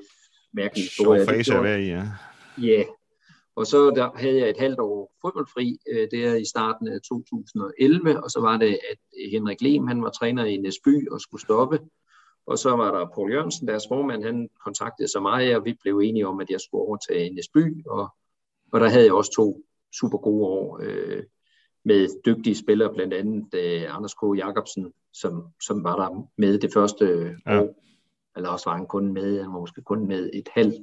mærkelig historie. Sjov fase at være i, ja. Ja, og så der havde jeg et halvt år fodboldfri der i starten af 2011, og så var det, at Henrik Lehm, han var træner i Næsby og skulle stoppe, og så var der Poul Jørgensen, deres formand, han kontaktede så mig, og vi blev enige om, at jeg skulle overtage Næsby, og der havde jeg også 2 super gode år med dygtige spillere, blandt andet Anders K. Jacobsen, som var der med det første år, eller også var han kun med, han var måske kun med et halvt.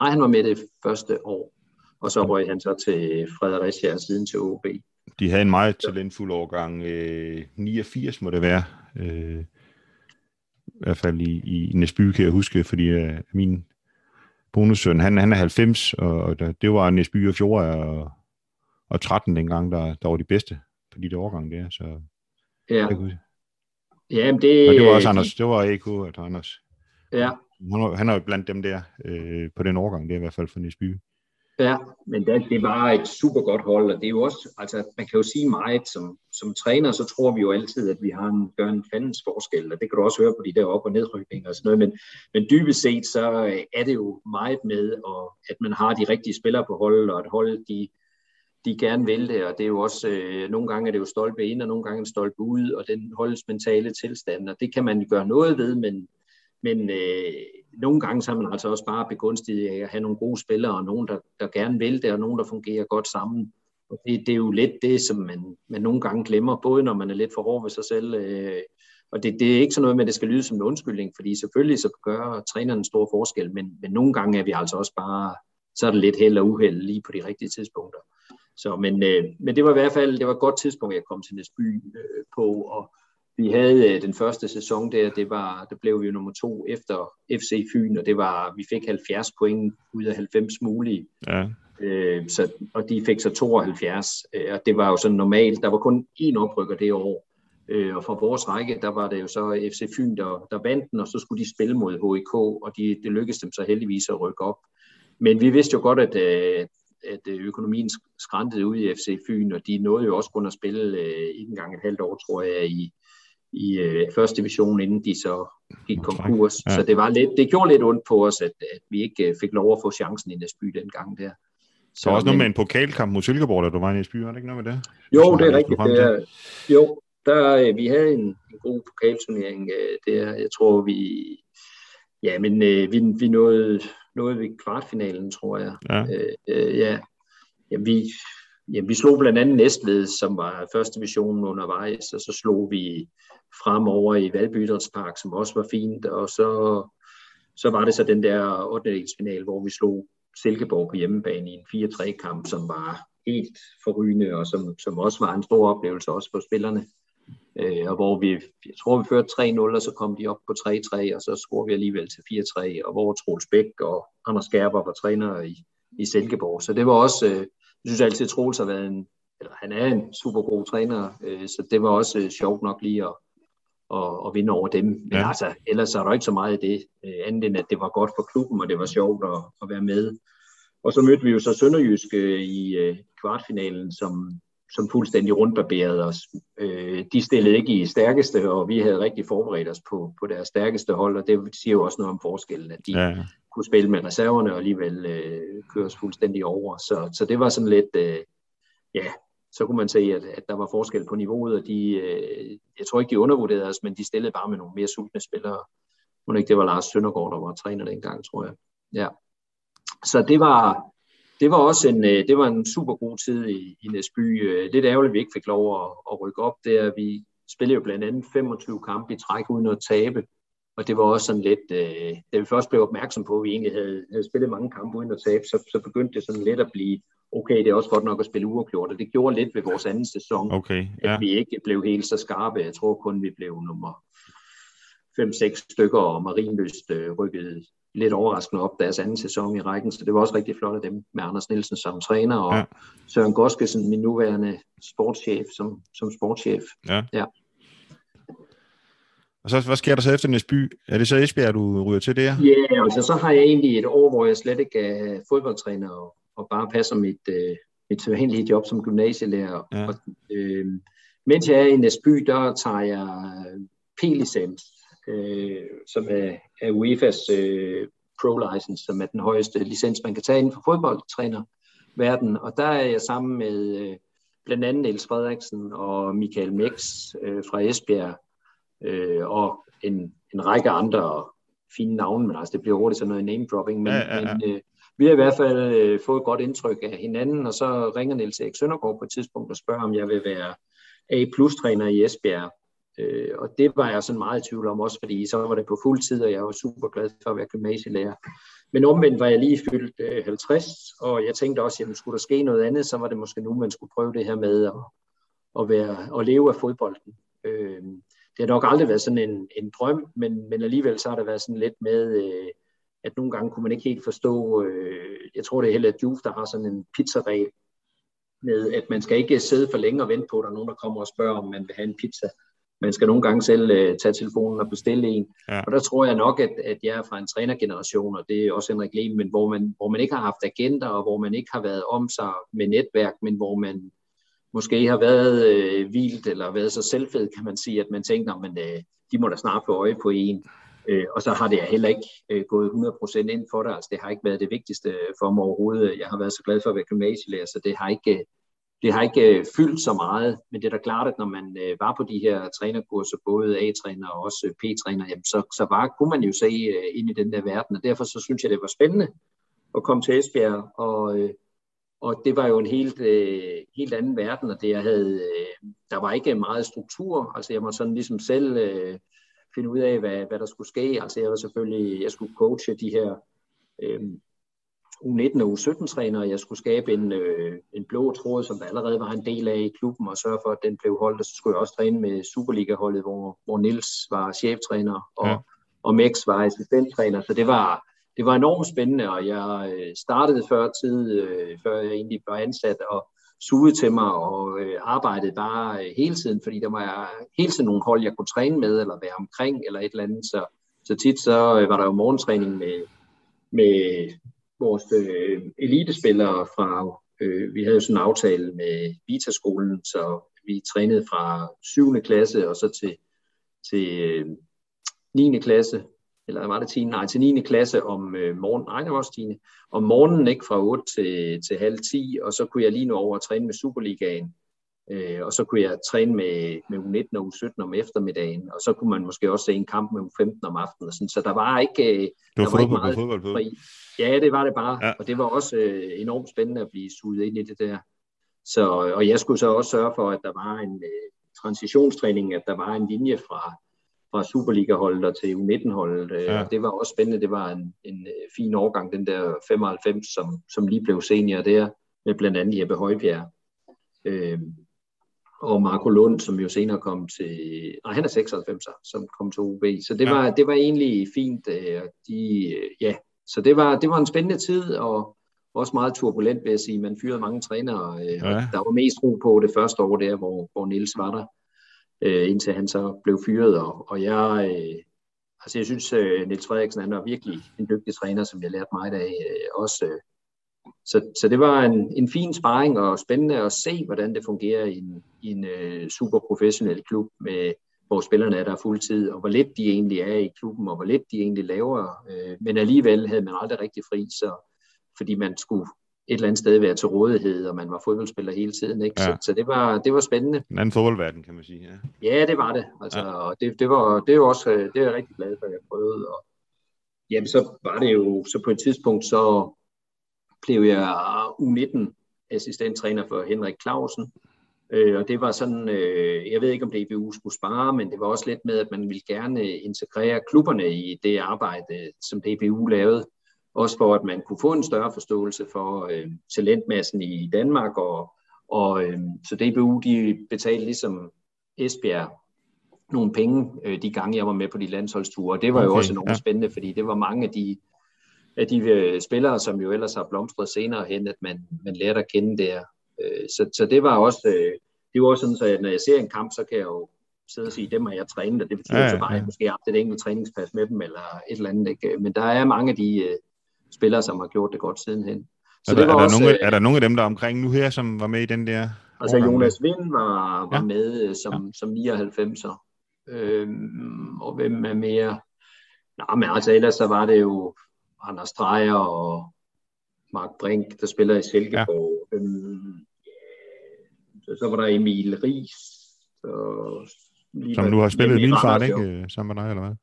Nej, han var med det første år, og så røg han så til Fredericia og siden til OB. De havde en meget talentfuld årgang. 89 må det være. I hvert fald i Næsby, kan jeg huske, fordi min bonussøn, han er 90, og det var Næsby og Fjord og 13 dengang, der var de bedste på de årgang der. Så, ja. Jamen det... Og det var også Anders, det var AK og Anders. Ja. Han er jo blandt dem der, på den årgang der i hvert fald for Næsby. Ja, men det var et super godt hold, og det er jo også, altså man kan jo sige meget, som træner, så tror vi jo altid, at vi har gør en fandens forskel, og det kan du også høre på de der op- og nedrykninger og sådan noget, men dybest set, så er det jo meget med, og at man har de rigtige spillere på holdet, og at holdet, de gerne vil det, og det er jo også, nogle gange er det jo stolpe ind, og nogle gange stolpe ud, og den holdets mentale tilstand, og det kan man gøre noget ved, men nogle gange så er man altså også bare begunstiget af at have nogle gode spillere, og nogen, der gerne vil det, og nogen, der fungerer godt sammen. Og det er jo lidt det, som man nogle gange glemmer, både når man er lidt for hård ved sig selv. Og det er ikke sådan noget med, at det skal lyde som en undskyldning, fordi selvfølgelig så gør træneren en stor forskel, men nogle gange er vi altså også bare, så er det lidt held og uheld lige på de rigtige tidspunkter. Så, men det var i hvert fald et godt tidspunkt, jeg kom til Næsby på, og vi havde den første sæson der, der blev vi jo nummer 2 efter FC Fyn, og vi fik 70 point ud af 90 mulige. Ja. Og de fik så 72, og det var jo sådan normalt. Der var kun én oprykker det år, og fra vores række, der var det jo så FC Fyn, der vandt den, og så skulle de spille mod HIK, og det lykkedes dem så heldigvis at rykke op. Men vi vidste jo godt, at økonomien skrantede ud i FC Fyn, og de nåede jo også kun at spille ikke engang et halvt år, tror jeg, i første division, inden de så gik konkurs. Ja. Så det gjorde lidt ondt på os, at vi ikke fik lov at få chancen i Næsby dengang der. Så der var også noget med en pokalkamp mod Silkeborg, da du var i Næsby, var det ikke noget med det? Jo, det er rigtigt. Jo, vi havde en god pokalturnering der. Jeg tror, vi nåede ved kvartfinalen, tror jeg. Ja. Vi slog blandt andet Næstved, som var første divisionen undervejs, og så slog vi fremover i Valby Idrætspark, som også var fint, og så var det så den der 8-delsfinale, hvor vi slog Silkeborg på hjemmebane i en 4-3-kamp, som var helt forrygende, og som også var en stor oplevelse også for spillerne. Og hvor jeg tror, vi førte 3-0, og så kom de op på 3-3, og så scorede vi alligevel til 4-3, og hvor Troels Bæk og Anders Gerber var trænere i Silkeborg. Så det var også... Jeg synes altid, at Troels har været han er en super god træner, så det var også sjovt nok lige at vinde over dem. Men ja. Altså, ellers er der ikke så meget af det, andet end at det var godt for klubben, og det var sjovt at være med. Og så mødte vi jo så Sønderjysk i kvartfinalen, som fuldstændig rundbarberede os. De stillede ikke i stærkeste, og vi havde rigtig forberedt os på deres stærkeste hold, og det siger jo også noget om forskellen, at de kunne spille med reserverne og alligevel køres fuldstændig over. Så det var sådan lidt, så kunne man sige, at der var forskel på niveauet, og jeg tror ikke, de undervurderede os, men de stillede bare med nogle mere sultne spillere. Må ikke, det var Lars Søndergaard, der var træner dengang, tror jeg. Ja. Så det var også en super god tid i Næsby. Lidt ærgerligt, vi ikke fik lov at rykke op der. Vi spillede jo blandt andet 25 kampe i træk uden at tabe. Og det var også sådan lidt, da vi først blev opmærksom på, at vi egentlig havde spillet mange kampe uden at tabe, så begyndte det sådan lidt at blive, okay, det er også godt nok at spille uafgjort. Og det gjorde lidt ved vores anden sæson, okay, ja. At vi ikke blev helt så skarpe. Jeg tror kun, vi blev nummer 5-6 stykker, og Marienlyst rykkede lidt overraskende op deres anden sæson i rækken, så det var også rigtig flot af dem med Anders Nielsen som træner, og ja. Søren Goskesen, min nuværende sportschef, som sportschef. Ja. Ja. Og så, hvad sker der så efter Næsby? Er det så Esbjerg, du ryger til der? Ja, yeah, altså så har jeg egentlig et år, hvor jeg slet ikke er fodboldtræner, og bare passer mit sædvanlige job som gymnasielærer. Ja. Og, mens jeg er i Næsby, der tager jeg P-licens, som er UEFA's pro-license, som er den højeste licens, man kan tage inden for fodboldtrænerverdenen. Og der er jeg sammen med blandt andet Niels Frederiksen og Michael Mix fra Esbjerg, og en række andre fine navne, men altså det bliver hurtigt sådan noget name-dropping, . Men vi har i hvert fald fået et godt indtryk af hinanden, og så ringer Niels Erik Søndergaard på et tidspunkt og spørger, om jeg vil være A+-træner i Esbjerg, og det var jeg sådan meget i tvivl om også, fordi så var det på fuld tid, og jeg var super glad for at være gymnasielærer, men omvendt var jeg lige fyldt 50, og jeg tænkte også, jamen skulle der ske noget andet, så var det måske nu, man skulle prøve det her med at at leve af fodbolden. Det har nok aldrig været sådan en drøm, men alligevel så har der været sådan lidt med, at nogle gange kunne man ikke helt forstå, jeg tror det er Hella Juf, der har sådan en pizzaregel med, at man skal ikke sidde for længe og vente på, at der er nogen, der kommer og spørger, om man vil have en pizza. Man skal nogle gange selv tage telefonen og bestille en. Ja. Og der tror jeg nok, at jeg er fra en trænergeneration, og det er også Henrik Lehm, men hvor man ikke har haft agenter, og hvor man ikke har været om sig med netværk, men hvor man måske har været vildt, eller været så selvfed, kan man sige, at man tænker, de må da snart få øje på en. Og så har det heller ikke gået 100% ind for dig. Altså, det har ikke været det vigtigste for mig overhovedet. Jeg har været så glad for at være gymnasielærer, så det har ikke fyldt så meget, men det er da klart, at når man var på de her trænerkurser, både A-træner og også P-træner, jamen kunne man jo se ind i den der verden, og derfor så synes jeg, det var spændende at komme til Esbjerg, og det var jo en helt anden verden, og det jeg havde, der var ikke meget struktur, altså jeg måtte sådan ligesom selv finde ud af, hvad der skulle ske, altså jeg skulle coache de her U19 og U17-træner, og jeg skulle skabe en blå tråd, som der allerede var en del af i klubben, og sørge for, at den blev holdt, og så skulle jeg også træne med Superliga-holdet, hvor Niels var cheftræner, og Max var assistenttræner, så det var enormt spændende, og jeg startede før jeg egentlig blev ansat, og sugede til mig, og arbejdede bare hele tiden, fordi der var hele tiden nogle hold, jeg kunne træne med, eller være omkring, eller et eller andet, så tit så var der jo morgentræning med vores elitespillere fra, vi havde jo sådan en aftale med Vita-skolen, så vi trænede fra 7. klasse og så til 9. klasse, eller var det 10? Nej, til 9. klasse om morgenen, nej det var også 10. Om morgenen ikke fra 8 til halv 10, og så kunne jeg lige nå over at træne med Superligaen, og så kunne jeg træne med U19 og U17 om eftermiddagen, og så kunne man måske også se en kamp med U15 om aftenen, og sådan. Så der var ikke, meget fodbold. Ja, det var det bare, ja. Og det var også enormt spændende at blive suget ind i det der. Så, og jeg skulle så også sørge for, at der var en transitionstræning, at der var en linje fra Superliga-holdet og til U19-holdet, ja. Og det var også spændende, det var en fin årgang, den der 95, som lige blev senior der, med blandt andet Jeppe Højbjerg. Og Marco Lund, som jo senere kom til... Nej, han er 96, som kom til OB. Så det var egentlig fint. Så det var en spændende tid, og også meget turbulent, vil jeg sige. Man fyrede mange trænere. Og der var mest ro på det første år der, hvor Niels var der, indtil han så blev fyret. Og jeg... Altså, jeg synes, Niels Frederiksen, han var virkelig en dygtig træner, som jeg lærte meget af også... Så det var en fin sparring og spændende at se, hvordan det fungerer i en super professionel klub, med, hvor spillerne er der fuldtid, og hvor lidt de egentlig er i klubben, og hvor lidt de egentlig laver. Men alligevel havde man aldrig rigtig fri, fordi man skulle et eller andet sted være til rådighed, og man var fodboldspiller hele tiden. Ikke? Ja. Så det var spændende. En anden fodboldverden, kan man sige. Ja, det var det. Altså, ja. Og det var jeg rigtig glad for, at jeg prøvede. Og, jamen, så var det jo så på et tidspunkt, så blev jeg U19-assistenttræner for Henrik Clausen, og det var sådan, jeg ved ikke, om DBU skulle spare, men det var også lidt med, at man ville gerne integrere klubberne i det arbejde, som DBU lavede, også for, at man kunne få en større forståelse for talentmassen i Danmark, og så DBU, de betalte ligesom Esbjerg nogle penge, de gange jeg var med på de landsholdsture, og det var jo også enormt spændende, fordi det var mange af de spillere, som jo ellers har blomstret senere hen, at man lærte at kende der. Så det var også, sådan, så når jeg ser en kamp, så kan jeg jo sidde og sige, dem har jeg trænet, og det betyder så bare, at jeg måske har haft et enkelt træningspas med dem, eller et eller andet. Ikke? Men der er mange af de spillere, som har gjort det godt sidenhen. Så er der nogen af dem, der omkring nu her, som var med i den der? Altså Jonas Vind var med som 99'er. Og hvem er mere? Nej, men altså ellers så var det jo Anders Dreyer og Mark Brink, der spiller i Silkeborg. Ja. Så var der Emil Ries. Som nu har spillet i Middelfart, ikke? Sammen med dig, eller hvad?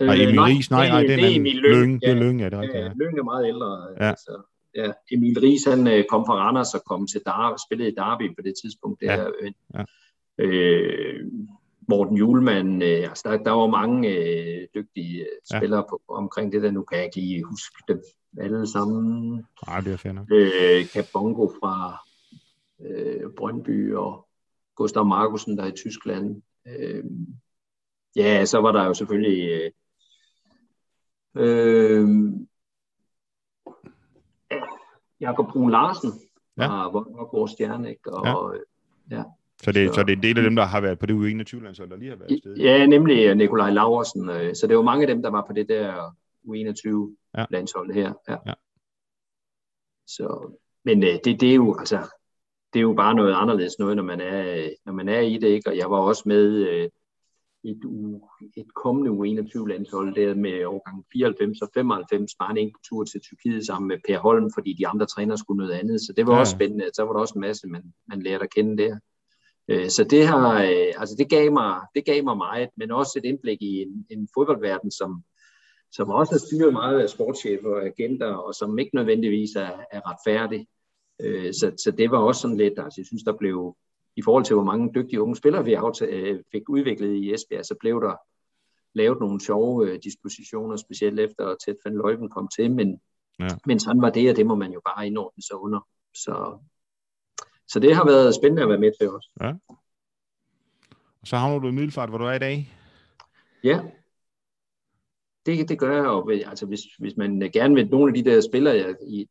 Det er Emil Lyng. Ja, Lyng er meget ældre. Ja. Altså, ja. Emil Ries, han kom fra Randers og kom til Derby, spillede i Derby på det tidspunkt. Der. Ja. Morten Julemand, altså der var mange dygtige spillere på, omkring det der, nu kan jeg ikke lige huske dem alle sammen. Nej, det er fandme. Kabongo fra Brøndby og Gustav Markusen, der er i Tyskland. Ja, så var der jo selvfølgelig... Jakob Brun Larsen var vores stjerne, ikke? Og, ja. Så det er en del af dem, der har været på det U21-landshold, der lige har været i stedet? Ja, nemlig Nikolaj Laursen. Så det var mange af dem, der var på det der U21-landshold her. Ja. Ja. Så, men det er jo altså... Det er jo bare noget anderledes noget, når man er i det, ikke? Og jeg var også med et kommende U21-landshold der med årgang 94 og 95, bare en tur til Tyrkiet sammen med Per Holm, fordi de andre trænere skulle noget andet. Så det var også spændende. Så var der også en masse, man lærte at kende der. Så det har, det gav mig meget, men også et indblik i en fodboldverden, som også har styret meget af sportschefer og agenter, og som ikke nødvendigvis er retfærdig. Så det var også sådan lidt, altså jeg synes, der blev, i forhold til hvor mange dygtige unge spillere vi fik udviklet i Esbjerg, så blev der lavet nogle sjove dispositioner, specielt efter at Ted van Leuven kom til, men sådan var det, og det må man jo bare indordne sig under. Så det har været spændende at være med til også. Ja. Og så havner du i Middelfart, hvor du er i dag? Ja. Det gør jeg, og altså, hvis man gerne vil nogle af de der spillere,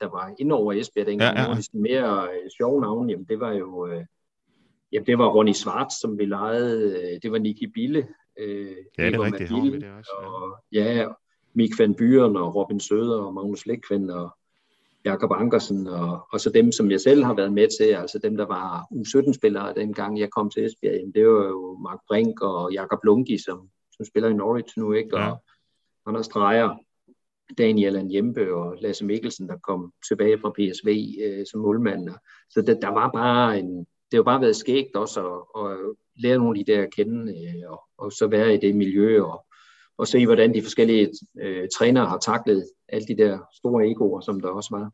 der var inde over Esbjerg dengang, nogle af de mere sjove navne, jamen det var jo det var Ronny Schwartz, som vi lejede, det var Nicky Bille, det er rigtigt, Bille, det også, og Mick van Buren og Robin Søder og Magnus Lækven og Jakob Ankersen, og så dem, som jeg selv har været med til, altså dem, der var U17-spillere dengang jeg kom til Esbjerg, jamen det var jo Mark Brink og Jakob Lungi, som spiller i Norwich nu, ikke? Og Anders Dreyer, Daniel Anjembe og Lasse Mikkelsen, der kom tilbage fra PSV som målmand. Så der var bare det har bare været skægt også at lære nogle af de der at kende, og så være i det miljø, og se, hvordan de forskellige trænere har taklet alle de der store egoer, som der også var.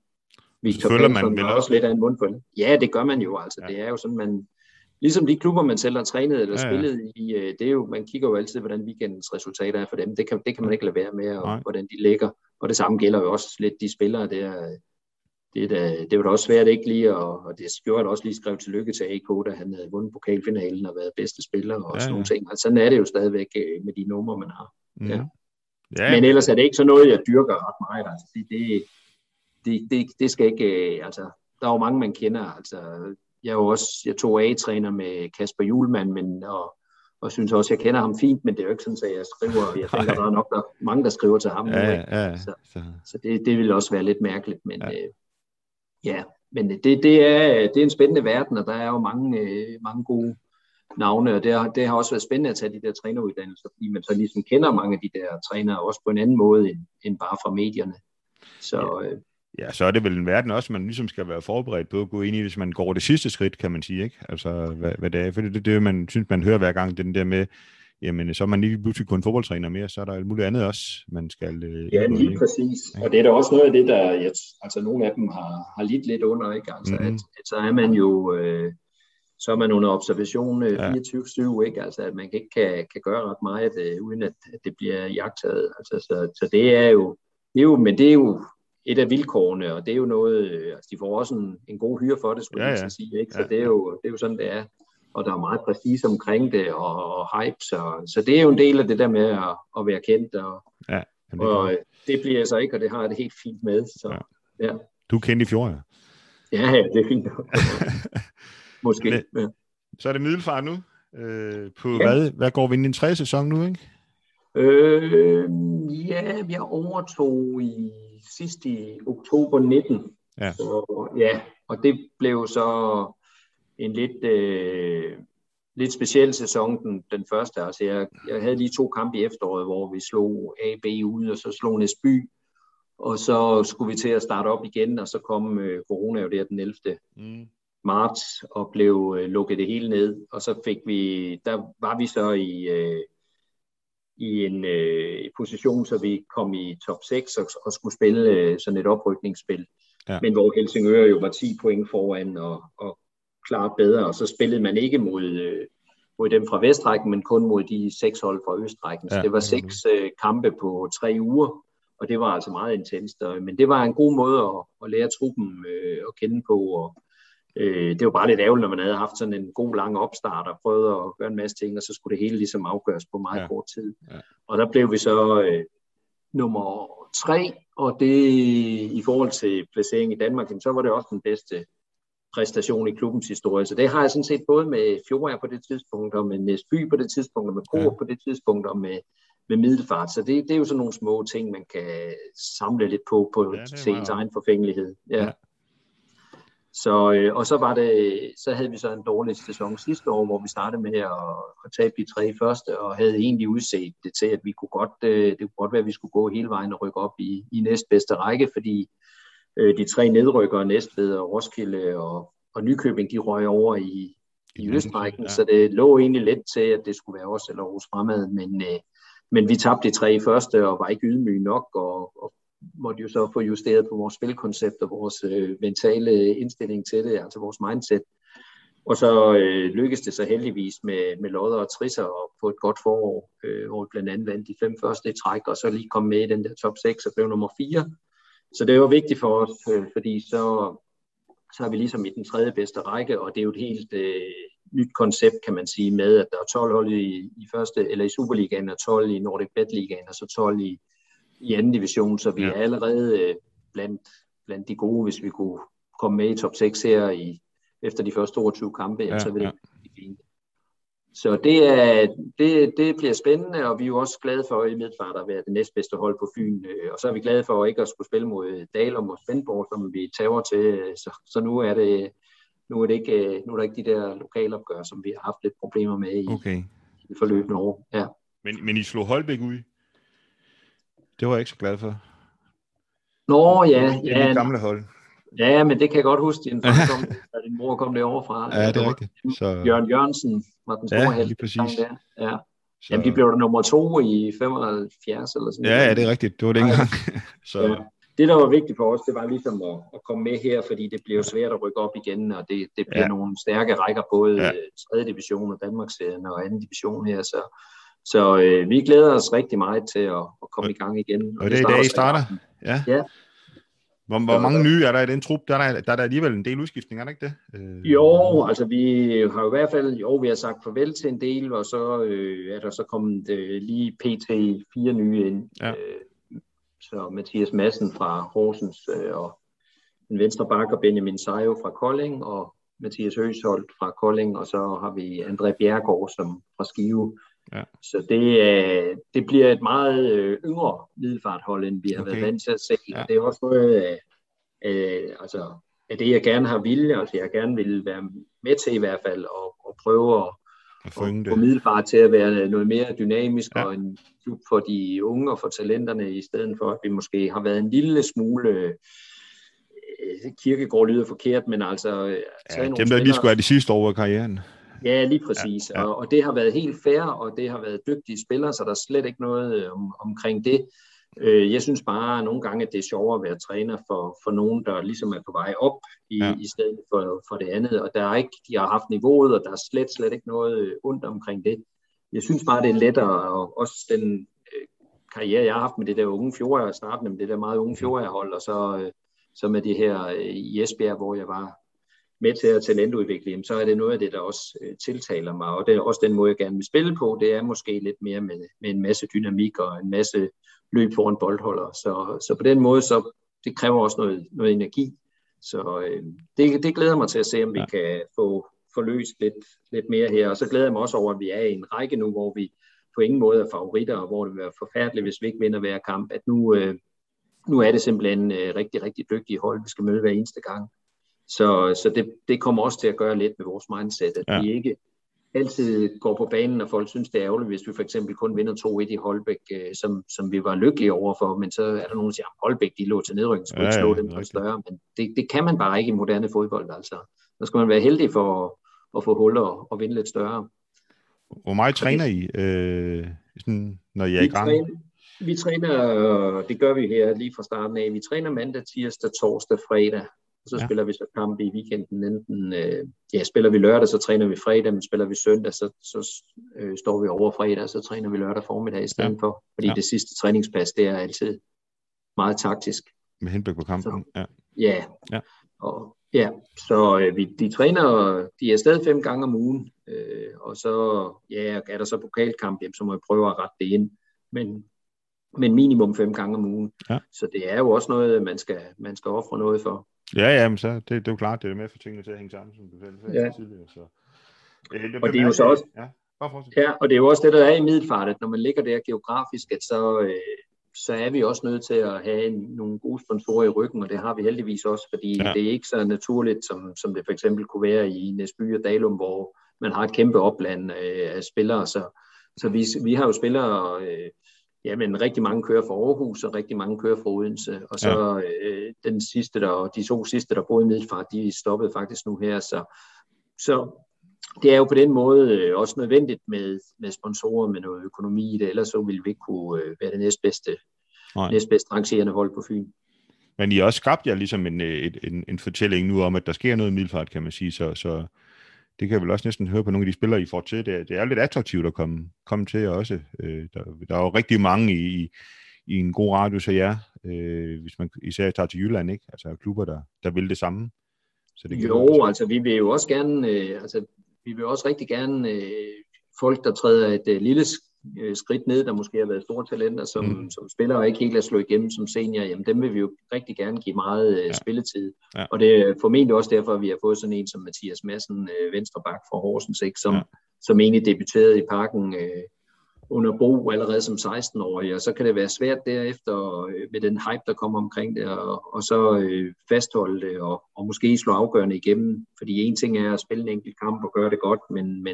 Victor Benson var også lidt af en mundfuld. Ja, det gør man jo altså. Ja. Det er jo sådan, man... Ligesom de klubber, man selv har trænet eller spillet i, det er jo, man kigger jo altid, hvordan weekendens resultater er for dem. Det kan man ikke lade være med, og hvordan de ligger. Og det samme gælder jo også lidt de spillere der. Det var da også svært ikke lige, og det gjorde da også lige skrev tillykke til AK, da han havde vundet pokalfinalen og været bedste spiller og sådan nogle ting. Altså, sådan er det jo stadigvæk med de numre, man har. Ja. Ja. Men ellers er det ikke sådan noget, jeg dyrker ret meget. Altså, det skal ikke... Altså, der er jo mange, man kender, altså... Jeg tog A-træner med Kasper Julemand, og synes også, jeg kender ham fint, men det er jo ikke sådan, at jeg skriver, og jeg tænker, der er nok mange, der skriver til ham. Ja. Så det vil også være lidt mærkeligt, men men det er en spændende verden, og der er jo mange gode navne, og det har også været spændende at tage de der træneruddannelser, fordi man så ligesom kender mange af de der trænere, også på en anden måde, end bare fra medierne. Så... Ja. Ja, så er det vel en verden også, man ligesom skal være forberedt på at gå ind i, hvis man går det sidste skridt, kan man sige, ikke? Altså, hvad det er. For det, man synes, man hører hver gang, den der med, jamen, så er man lige pludselig kun fodboldtræner mere, så er der alt muligt andet også, man skal... Ja, lige ikke? Præcis. Ja. Og det er da også noget af det, der... Altså, nogle af dem har lidt under, ikke? Altså, at så er man jo... så er man under observation 24/7, ikke? Altså, at man ikke kan gøre ret meget, uden at det bliver jagtet. Altså, så det er jo... Men det er jo... et af vilkårene, og det er jo noget, altså de får også en god hyre for det, skulle jeg sige, ikke? Så det er jo sådan, det er, og der er meget præcis omkring det, og hype, så det er jo en del af det der med at være kendt, og det bliver jeg så ikke, og det har jeg det helt fint med, så ja. Du er kendt i Fjord, ja, det er fint. Måske. Ja. Så er det Middelfart nu, hvad går vi ind i en tredje sæson nu, ikke? Jeg overtog sidst i oktober 19. Ja. Så, og det blev så en lidt speciel sæson, den første. Altså jeg havde lige 2 kampe i efteråret, hvor vi slog AB ud, og så slog Næsby, og så skulle vi til at starte op igen, og så kom corona jo der den 11. marts, og blev lukket det hele ned, og så fik vi, der var vi så i en position, så vi kom i top 6 og skulle spille sådan et oprykningsspil. Ja. Men hvor Helsingør jo var 10 point foran og klart bedre, og så spillede man ikke mod dem fra Vestrækken, men kun mod de 6 hold fra Østrækken. Så det var 6 kampe på 3 uger, og det var altså meget intenst. Men det var en god måde at lære truppen at kende på, og Det var bare lidt ærgerligt, når man havde haft sådan en god lang opstart og prøvet at gøre en masse ting, og så skulle det hele ligesom afgøres på meget kort tid. Ja. Og der blev vi så nummer 3, og det i forhold til placeringen i Danmark, så var det også den bedste præstation i klubbens historie. Så det har jeg sådan set både med Fjord på det tidspunkt, og med Næsby på det tidspunkt, og med Coop på det tidspunkt, og med Middelfart. Så det er jo sådan nogle små ting, man kan samle lidt på ens egen forfængelighed. Ja. Ja. Så, og så, var det, så havde vi så en dårlig sæson sidste år, hvor vi startede med at tabe de 3 første, og havde egentlig udset det til, at vi kunne godt, det kunne godt være, at vi skulle gå hele vejen og rykke op i næstbedste række, fordi de 3 nedrykkere, Næstved og Roskilde og Nykøbing, de røg over i østrækken, så det lå egentlig lidt til, at det skulle være os eller Aarhus Fremad, men vi tabte de 3 første og var ikke ydmyge nok, og måtte jo så få justeret på vores spilkoncept og vores mentale indstilling til det, altså vores mindset. Og så lykkedes det så heldigvis med lodder og trisser og på et godt forår, hvor blandt andet vandt de 5 første i træk, og så lige kom med i den der top 6 og blev nummer 4. Så det var vigtigt for os, fordi så er vi ligesom i den 3. bedste række, og det er jo et helt nyt koncept, kan man sige, med at der er 12 hold i første, eller i Superligaen, og 12 i Nordic Bet Ligaen, og så 12 i anden division, så vi er allerede blandt de gode, hvis vi kunne komme med i top 6 her efter de første 22 kampe, så vil det blive fint. Så det bliver spændende, og vi er jo også glade for i Middelfart at være det næstbedste hold på Fyn, og så er vi glade for ikke at skulle spille mod Dalum og Svendborg, som vi tager til, så nu er der ikke de der lokalopgør, som vi har haft lidt problemer med i det forløbende år. Ja. Men I slog Holbæk ud? Det var jeg ikke så glad for. Nå, ja. Det gamle hold. Ja, men det kan jeg godt huske, da din mor kom derovre fra. Ja, det er rigtigt. Så... Jørgen Jørgensen var den store held. Ja, lige præcis. Der. Ja. Så... Jamen, de blev der nummer 2 i 75 eller sådan noget. Ja, det er rigtigt. Det var det engang. Så... Ja. Det, der var vigtigt for os, det var ligesom at komme med her, fordi det blev svært at rykke op igen, og det bliver nogle stærke rækker, både 3. division og Danmarksserien og 2. division her, så vi glæder os rigtig meget til at komme i gang igen. Og det er i dag, I starter? Ja. Hvor mange nye er der i den trup? Der er alligevel en del udskiftninger, er der ikke det? Jo, altså vi har i hvert fald, vi har sagt farvel til en del, og så er der så kommet lige pt. 4 nye ind. Ja. Så Mathias Madsen fra Horsens, og en venstre bakker Benjamin Sejo fra Kolding, og Mathias Høsholdt fra Kolding, og så har vi André Bjergård fra Skive. Ja. Så det bliver et meget yngre Middelfart-hold, end vi har været vant til at se. Ja. Det er også noget af det, jeg gerne har ville, altså jeg gerne ville være med til i hvert fald, og prøve at få Middelfart til at være noget mere dynamisk og en klub for de unge og for talenterne, i stedet for, at vi måske har været en lille smule... Kirkegård lyder forkert, men altså... Dem, der lige skulle være de sidste år af karrieren. Ja, lige præcis. Ja. Og det har været helt fair, og det har været dygtige spillere, så der er slet ikke noget omkring det. Jeg synes bare nogle gange, at det er sjovere at være træner for nogen, der ligesom er på vej op i stedet for det andet. Og der er ikke, de har haft niveauet, og der er slet ikke noget ondt omkring det. Jeg synes bare, det er lettere, og også den karriere, jeg har haft med det der unge fjorder, og snart med det der meget unge fjorderhold, og så med det her i Esbjerg, hvor jeg var med til at talentudvikle, så er det noget af det, der også tiltaler mig. Og det er også den måde, jeg gerne vil spille på. Det er måske lidt mere med en masse dynamik og en masse løb foran boldholder. Så på den måde, så det kræver også noget energi. Så det glæder mig til at se, om vi kan få løst lidt mere her. Og så glæder jeg mig også over, at vi er i en række nu, hvor vi på ingen måde er favoritter, og hvor det vil være forfærdeligt, hvis vi ikke vinder hver kamp. At nu er det simpelthen rigtig, rigtig dygtige hold, vi skal møde hver eneste gang. Så det kommer også til at gøre lidt med vores mindset, at vi ikke altid går på banen, og folk synes, det er ærgerligt, hvis vi for eksempel kun vinder 2-1 i Holbæk, som vi var lykkelige overfor, men så er der nogen, der siger, at Holbæk de lå til nedrykning, skulle ikke slå dem på større, men det kan man bare ikke i moderne fodbold, altså. Der skal man være heldig for at få huller og vinde lidt større. Hvor meget træner I, når I er i gang? Vi træner, det gør vi her lige fra starten af, vi træner mandag, tirsdag, torsdag, fredag. Og så spiller vi så kampe i weekenden, enten spiller vi lørdag, så træner vi fredag, men spiller vi søndag, så står vi over fredag, så træner vi lørdag formiddag i stedet for, fordi det sidste træningspas, det er altid meget taktisk. Med henblik på kampen, ja. Ja, og Ja, så de træner, de er stadig 5 gange om ugen, og så ja, er der så pokalkamp, så må jeg prøve at rette det ind, men minimum 5 gange om ugen. Ja. Så det er jo også noget, man skal ofre noget for. Ja, men så det er jo klart, det er med for tingene til at hænge sammen, som du sagde tidligere. Så. Og det er jo så også, og det er jo også det, der er i Middelfart, at når man ligger der geografisk, at så er vi også nødt til at have nogle gode sponsorer i ryggen, og det har vi heldigvis også, fordi det er ikke så naturligt, som det for eksempel kunne være i Næsby og Dalum, hvor man har et kæmpe opland af spillere. Så vi har jo spillere, rigtig mange kører fra Aarhus, og rigtig mange kører fra Odense, og så de 2 sidste, der boede i Middelfart, de stoppede faktisk nu her, så det er jo på den måde også nødvendigt med sponsorer, med noget økonomi i det, ellers så ville vi ikke kunne være det næstbedste rangerende hold på Fyn. Men I har også skabt jer ligesom en fortælling nu om, at der sker noget i Middelfart, kan man sige, så det kan jeg vel også næsten høre på nogle af de spillere, I får til. Det er lidt attraktivt at komme til også. Der er jo rigtig mange i en god radius af jer, hvis man især tager til Jylland, ikke? Altså klubber, der vil det samme. Så det vi vil jo også gerne... Vi vil også rigtig gerne folk, der træder et lille skridt ned, der måske har været store talenter, som spiller og ikke helt er slået igennem som senior, jamen dem vil vi jo rigtig gerne give meget spilletid. Ja. Og det er formentlig også derfor, at vi har fået sådan en som Mathias Madsen, venstreback fra Horsens, ikke? Som egentlig debuterede i Parken under Bo allerede som 16-årig, og så kan det være svært derefter med den hype, der kommer omkring det, og så fastholde det, og måske slå afgørende igennem, fordi en ting er at spille en enkelt kamp og gøre det godt, men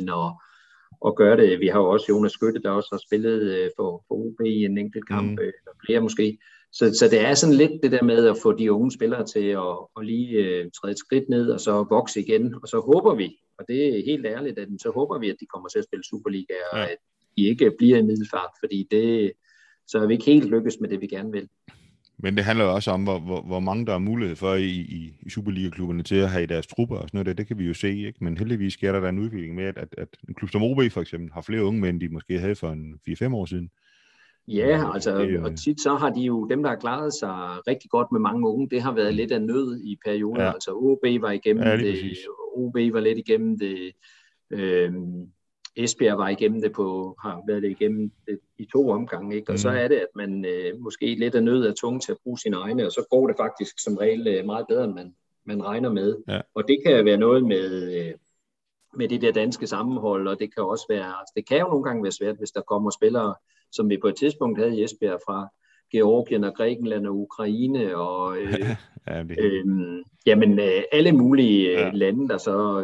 at gøre det, vi har jo også Jonas Skytte, der også har spillet for OB i en enkelt kamp, eller flere måske, så det er sådan lidt det der med at få de unge spillere til at lige træde et skridt ned, og så vokse igen, og så håber vi, og det er helt ærligt, at så håber vi, at de kommer til at spille Superliga, og at I ikke bliver i Middelfart, fordi det, så er vi ikke helt lykkes med det, vi gerne vil. Men det handler jo også om, hvor mange der er mulighed for i Superliga-klubberne til at have i deres trupper og sådan noget. Det kan vi jo se, ikke? Men heldigvis sker der en udvikling med, at en klub som OB for eksempel har flere unge mænd, de måske havde for 4-5 år siden. Ja, og tit så har de jo, dem der har klaret sig rigtig godt med mange unge, det har været lidt af nød i perioder. Ja. Altså OB var igennem det, OB var lidt igennem det, Esbjerg har været det igennem det i 2 omgange, ikke? Og så er det, at man måske lidt er nødt af tunge til at bruge sine egne, og så går det faktisk som regel meget bedre, end man regner med. Ja. Og det kan være noget med det der danske sammenhold, og det kan også være, det kan jo nogle gange være svært, hvis der kommer spillere, som vi på et tidspunkt havde i Esbjerg fra Georgien og Grækenland og Ukraine og alle mulige lande, der så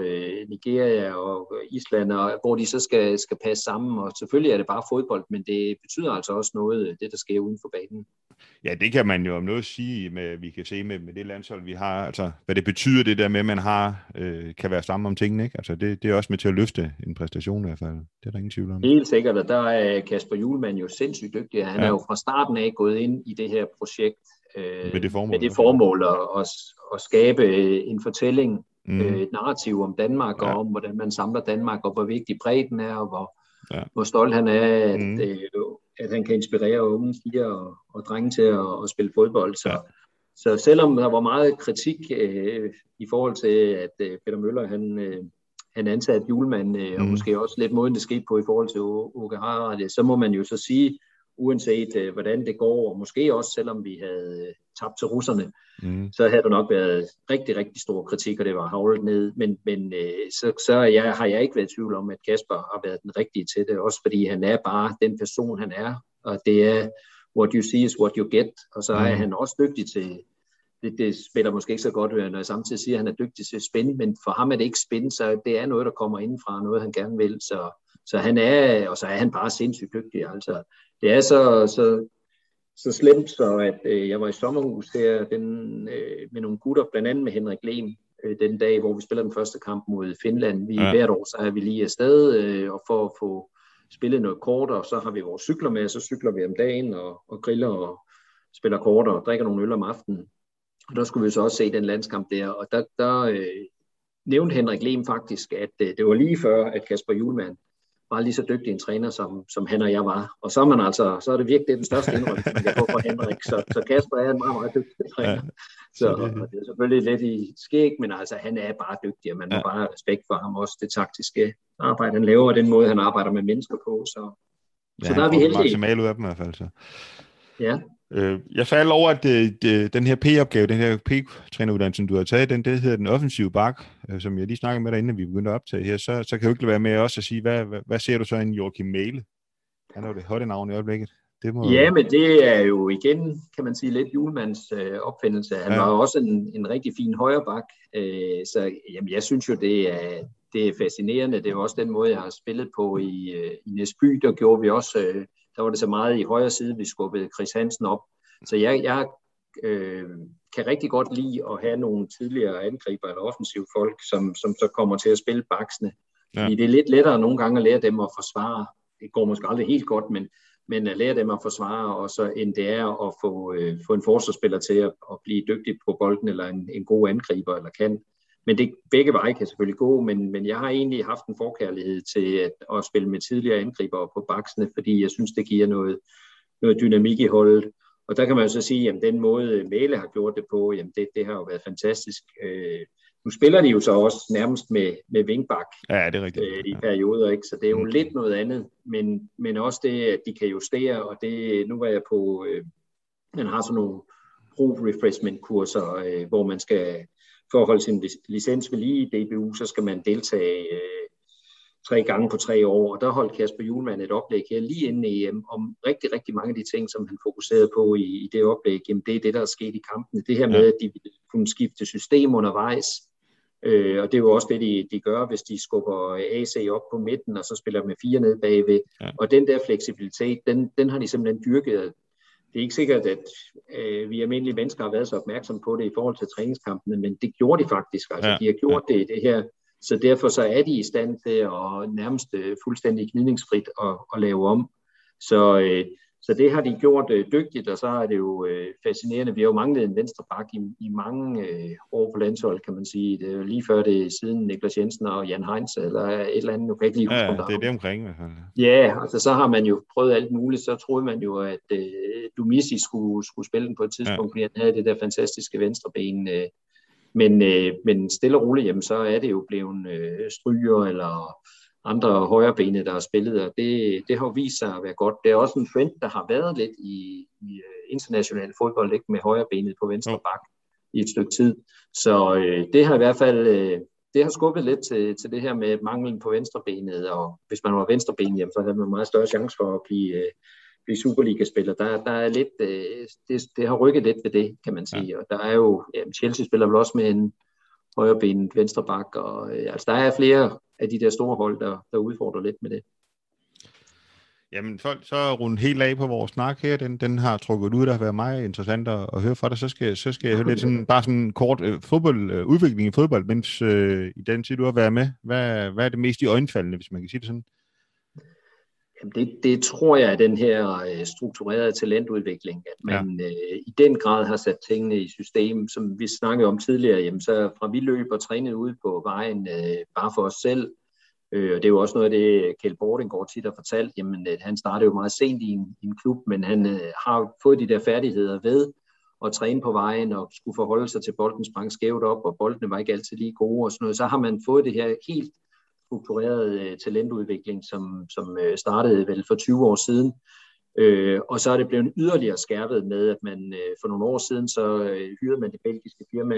Nigeria og Island, og hvor de så skal passe sammen, og selvfølgelig er det bare fodbold, men det betyder altså også noget, det der sker uden for banen. Ja, det kan man jo om noget sige, vi kan se med det landshold, vi har, altså hvad det betyder det der med, at man har, kan være sammen om tingene, ikke? Altså det er også med til at løfte en præstation i hvert fald, det er der ingen tvivl om. Helt sikkert, og der er Kasper Julemand jo sindssygt dygtig, han er jo fra starten af gået ind i det her projekt, med det formål at skabe en fortælling, et narrativ om Danmark, og om hvordan man samler Danmark, og hvor vigtig bredden er, og hvor stolt han er, at han kan inspirere unge piger og drenge til at spille fodbold. Så selvom der var meget kritik i forhold til, at Peter Møller han ansatte Julemand, og måske også lidt måden det skete på i forhold til Åke Harald, så må man jo så sige, uanset hvordan det går, og måske også selvom vi havde tabt til russerne, så havde der nok været rigtig, rigtig stor kritik, og det var havlet ned. Men har jeg ikke været i tvivl om, at Kasper har været den rigtige til det, også fordi han er bare den person, han er, og det er what you see is what you get, og så er han også dygtig til, det spiller måske ikke så godt, når jeg samtidig siger, at han er dygtig til spin, men for ham er det ikke spin, så det er noget, der kommer indenfra, noget han gerne vil, så han er, og så er han bare sindssygt dygtig, altså. Det er så slemt, så at jeg var i sommerhus her med nogle gutter, blandt andet med Henrik Lehm, den dag, hvor vi spillede den første kamp mod Finland. Hvert år så er vi lige afsted, og for at få spillet noget kort, og så har vi vores cykler med, og så cykler vi om dagen og griller og spiller kort og drikker nogle øl om aftenen. Og der skulle vi så også se den landskamp der, og der nævnte Henrik Lehm faktisk, at det var lige før, at Kasper Julemand var lige så dygtig en træner, som han og jeg var. Og så er, man altså, så er det virkelig den største indrømmelse, man kan få fra Henrik. Så Kasper er en meget, meget dygtig træner. Så det er selvfølgelig lidt i skæg, men altså, han er bare dygtig, og man må bare have respekt for ham, også det taktiske arbejde, han laver, og den måde, han arbejder med mennesker på. Så der er vi heldige. Maksimalt ud af dem i hvert fald. Så. Ja. Jeg faldt over, at den her P-opgave, den her P-træneruddannelse, som du har taget, den hedder den offensive bak, som jeg lige snakkede med dig, inden vi begyndte at optage her, så kan jeg jo ikke være med også at sige, hvad ser du så en Joachim Mæhle? Han er jo det hotte navn i øjeblikket. Ja, men det er jo igen, kan man sige, lidt Julemands opfindelse. Han var også en rigtig fin højre bak, så jamen, jeg synes jo, det er fascinerende. Det er også den måde, jeg har spillet på i Næsby, der gjorde vi også... Der var det så meget i højre side, vi skubbede Chris Hansen op. Så jeg kan rigtig godt lide at have nogle tidligere angriber eller offensive folk, som så kommer til at spille baksene. Ja. Fordi det er lidt lettere nogle gange at lære dem at forsvare. Det går måske aldrig helt godt, men at lære dem at forsvare, og så end det er at få en forsvarsspiller til at blive dygtig på bolden, eller en god angriber, eller kan. Men det begge veje kan selvfølgelig gå, men jeg har egentlig haft en forkærlighed til at spille med tidligere angriber på baksene, fordi jeg synes, det giver noget dynamik i holdet. Og der kan man jo så sige, at den måde Mæhle har gjort det på, jamen det har jo været fantastisk. Nu spiller de jo så også nærmest med vingbak i perioder, ikke? Så det er jo lidt noget andet, men også det, at de kan justere, og det, nu var jeg på, man har sådan nogle pro-refreshment-kurser, hvor man skal... For at holde sin licens ved lige i DBU, så skal man deltage 3 gange på 3 år. Og der holdt Kasper Hjulmand et oplæg her lige inden EM om rigtig, rigtig mange af de ting, som han fokuserede på i det oplæg. Jamen det er det, der er sket i kampene. Det her med, at de kunne skifte system undervejs. Og det er jo også det, de gør, hvis de skubber AC op på midten, og så spiller med 4 ned bagved. Ja. Og den der fleksibilitet, den har de simpelthen dyrket. Det er ikke sikkert, at vi almindelige mennesker har været så opmærksomme på det i forhold til træningskampene, men det gjorde de faktisk. Altså, de har gjort det i det her. Så derfor så er de i stand til at nærmest fuldstændig gnidningsfrit at lave om. Så det har de gjort dygtigt, og så er det jo fascinerende. Vi har jo manglet en venstreback i mange år på landshold, kan man sige. Det er jo lige før det siden Niklas Jensen og Jan Heinz, eller et eller andet. Nu kan jeg ikke lige huske, det er det omkring i hvert fald. Ja, altså så har man jo prøvet alt muligt. Så troede man jo, at Dumissi skulle spille den på et tidspunkt, fordi han havde det der fantastiske venstreben. Men stille og roligt, jamen, så er det jo blevet stryger eller... andre højrebenede, der har spillet, og det har jo vist sig at være godt. Det er også en trend, der har været lidt i international fodbold, ikke, med højrebenet på venstre bak i et stykke tid. Så det har i hvert fald det har skubbet lidt til det her med manglen på venstrebenet, og hvis man var venstreben, jamen, så havde man meget større chance for at blive Superliga-spiller. Der er lidt, det har rykket lidt ved det, kan man sige. Og der er jo, jamen, Chelsea spiller vel også med en højrebenet venstre bak, og altså der er flere af de der store hold, der udfordrer lidt med det. Jamen folk, så rundt helt af på vores snak her, den har trukket ud, der har været meget interessant at høre fra dig, så skal jeg høre lidt sådan, bare sådan en kort udvikling i fodbold, mens i den tid, du har været med. Hvad er det mest i øjenfaldende, hvis man kan sige det sådan? Jamen det tror jeg er den her strukturerede talentudvikling, at man i den grad har sat tingene i system, som vi snakkede om tidligere. Jamen så fra vi løb og trænede ude på vejen bare for os selv, og det er jo også noget af det, Kjeld Bordinggaard tit har fortalt, jamen han startede jo meget sent i en klub, men han har fået de der færdigheder ved at træne på vejen og skulle forholde sig til bolden, sprang skævt op, og boldene var ikke altid lige gode og sådan noget. Så har man fået det her helt struktureret talentudvikling, som startede vel for 20 år siden. Og så er det blevet yderligere skærpet med, at man for nogle år siden, så hyrede man det belgiske firma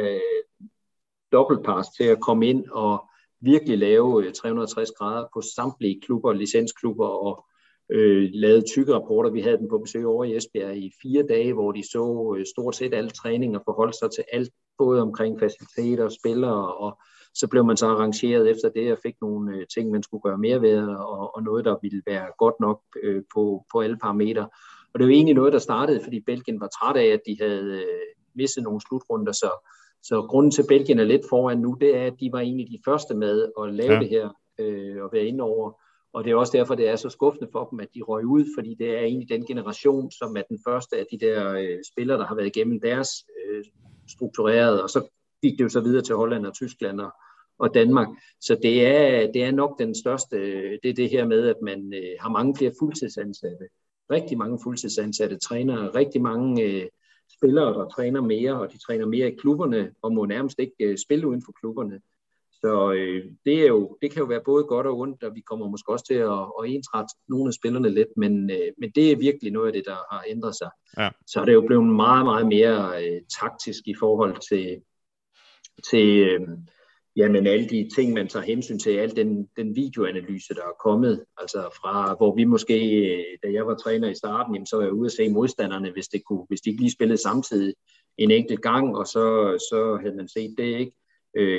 Dobbeltpass til at komme ind og virkelig lave 360 grader på samtlige klubber, licensklubber, og lavede tykke rapporter. Vi havde dem på besøg over i Esbjerg i 4 dage, hvor de så stort set alle træninger, forholdt sig til alt, både omkring faciliteter, spillere, og så blev man så arrangeret efter det, og fik nogle ting, man skulle gøre mere ved, og noget, der ville være godt nok på alle parametre. Og det var egentlig noget, der startede, fordi Belgien var træt af, at de havde mistet nogle slutrunder, så grunden til, Belgien er lidt foran nu, det er, at de var egentlig de første med at lave det her, og være inde over. Og det er også derfor, det er så skuffende for dem, at de røg ud, fordi det er egentlig den generation, som er den første af de der spillere, der har været igennem deres struktureret, og så gik det jo så videre til Holland og Tyskland og og Danmark. Så det er nok den største, det er det her med, at man har mange flere fuldtidsansatte. Rigtig mange fuldtidsansatte trænere, rigtig mange spillere, der træner mere, og de træner mere i klubberne, og må nærmest ikke spille uden for klubberne. Så det kan jo være både godt og ondt, og vi kommer måske også til at ensrette nogle af spillerne lidt, men det er virkelig noget af det, der har ændret sig. Ja. Så er det jo blevet meget, meget mere taktisk i forhold til jamen alle de ting, man tager hensyn til, al den videoanalyse, der er kommet, altså fra, hvor vi måske, da jeg var træner i starten, jamen, så var jeg ude at se modstanderne, hvis de ikke lige spillede samtidig en enkelt gang, og så havde man set det, ikke?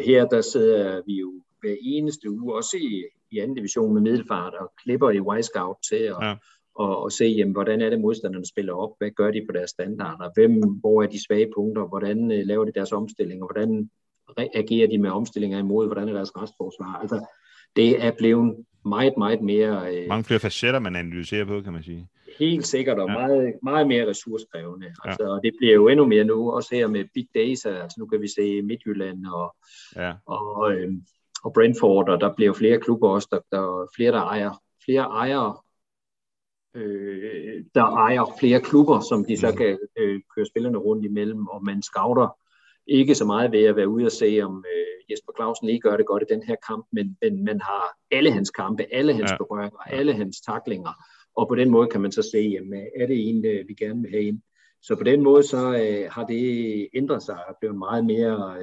Her der sidder vi jo hver eneste uge, også i anden division med Middelfart, og klipper i Wisecout til at og se, jamen, hvordan er det modstanderne spiller op, hvad gør de på deres standarder, hvor er de svage punkter, hvordan laver de deres omstilling, og hvordan agerer de med omstillinger imod, hvordan er deres restforsvar. Altså, det er blevet meget, meget mere... Mange flere facetter, man analyserer på, kan man sige. Helt sikkert, og meget, meget mere ressourcekrævende. Altså, og det bliver jo endnu mere nu, også her med big data. Altså, nu kan vi se Midtjylland og Brentford, og der bliver jo flere klubber også, der er flere ejere, flere klubber, som de så kan køre spillerne rundt imellem, og man scouter ikke så meget ved at være ude og se, om Jesper Clausen lige gør det godt i den her kamp, men man har alle hans kampe, alle hans berøringer, alle hans taklinger, og på den måde kan man så se, jamen, er det en, vi gerne vil have ind. Så på den måde så har det ændret sig og blevet meget mere,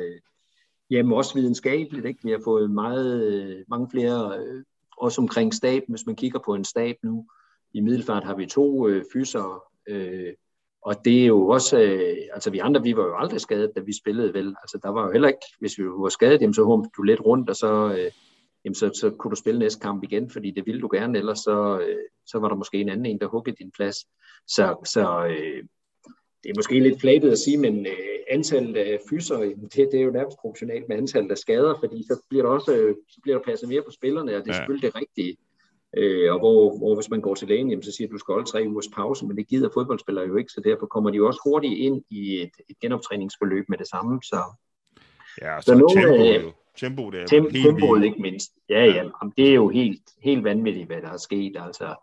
jamen også videnskabeligt, ikke? Vi har fået mange flere, også omkring staben, hvis man kigger på en stab nu. I Middelfart har vi 2 fysere, og det er jo også, altså vi andre, vi var jo aldrig skadet, da vi spillede vel. Altså der var jo heller ikke, hvis vi var skadet, jamen, så humpede du lidt rundt, og så kunne du spille næste kamp igen, fordi det ville du gerne, ellers så var der måske en anden, der huggede din plads. Så det er måske lidt flabet at sige, men antallet af fyser, det er jo nærmest proportionalt med antallet af skader, fordi så bliver der også passet mere på spillerne, og det er selvfølgelig det rigtige. Og hvor hvis man går til lægen, jamen, så siger du, skal holde 3 ugers pause, men det gider fodboldspillere jo ikke, så derfor kommer de jo også hurtigt ind i et genoptræningsforløb med det samme. Tempoet ikke mindst. Ja. Jamen, det er jo helt vanvittigt, hvad der er sket. Altså.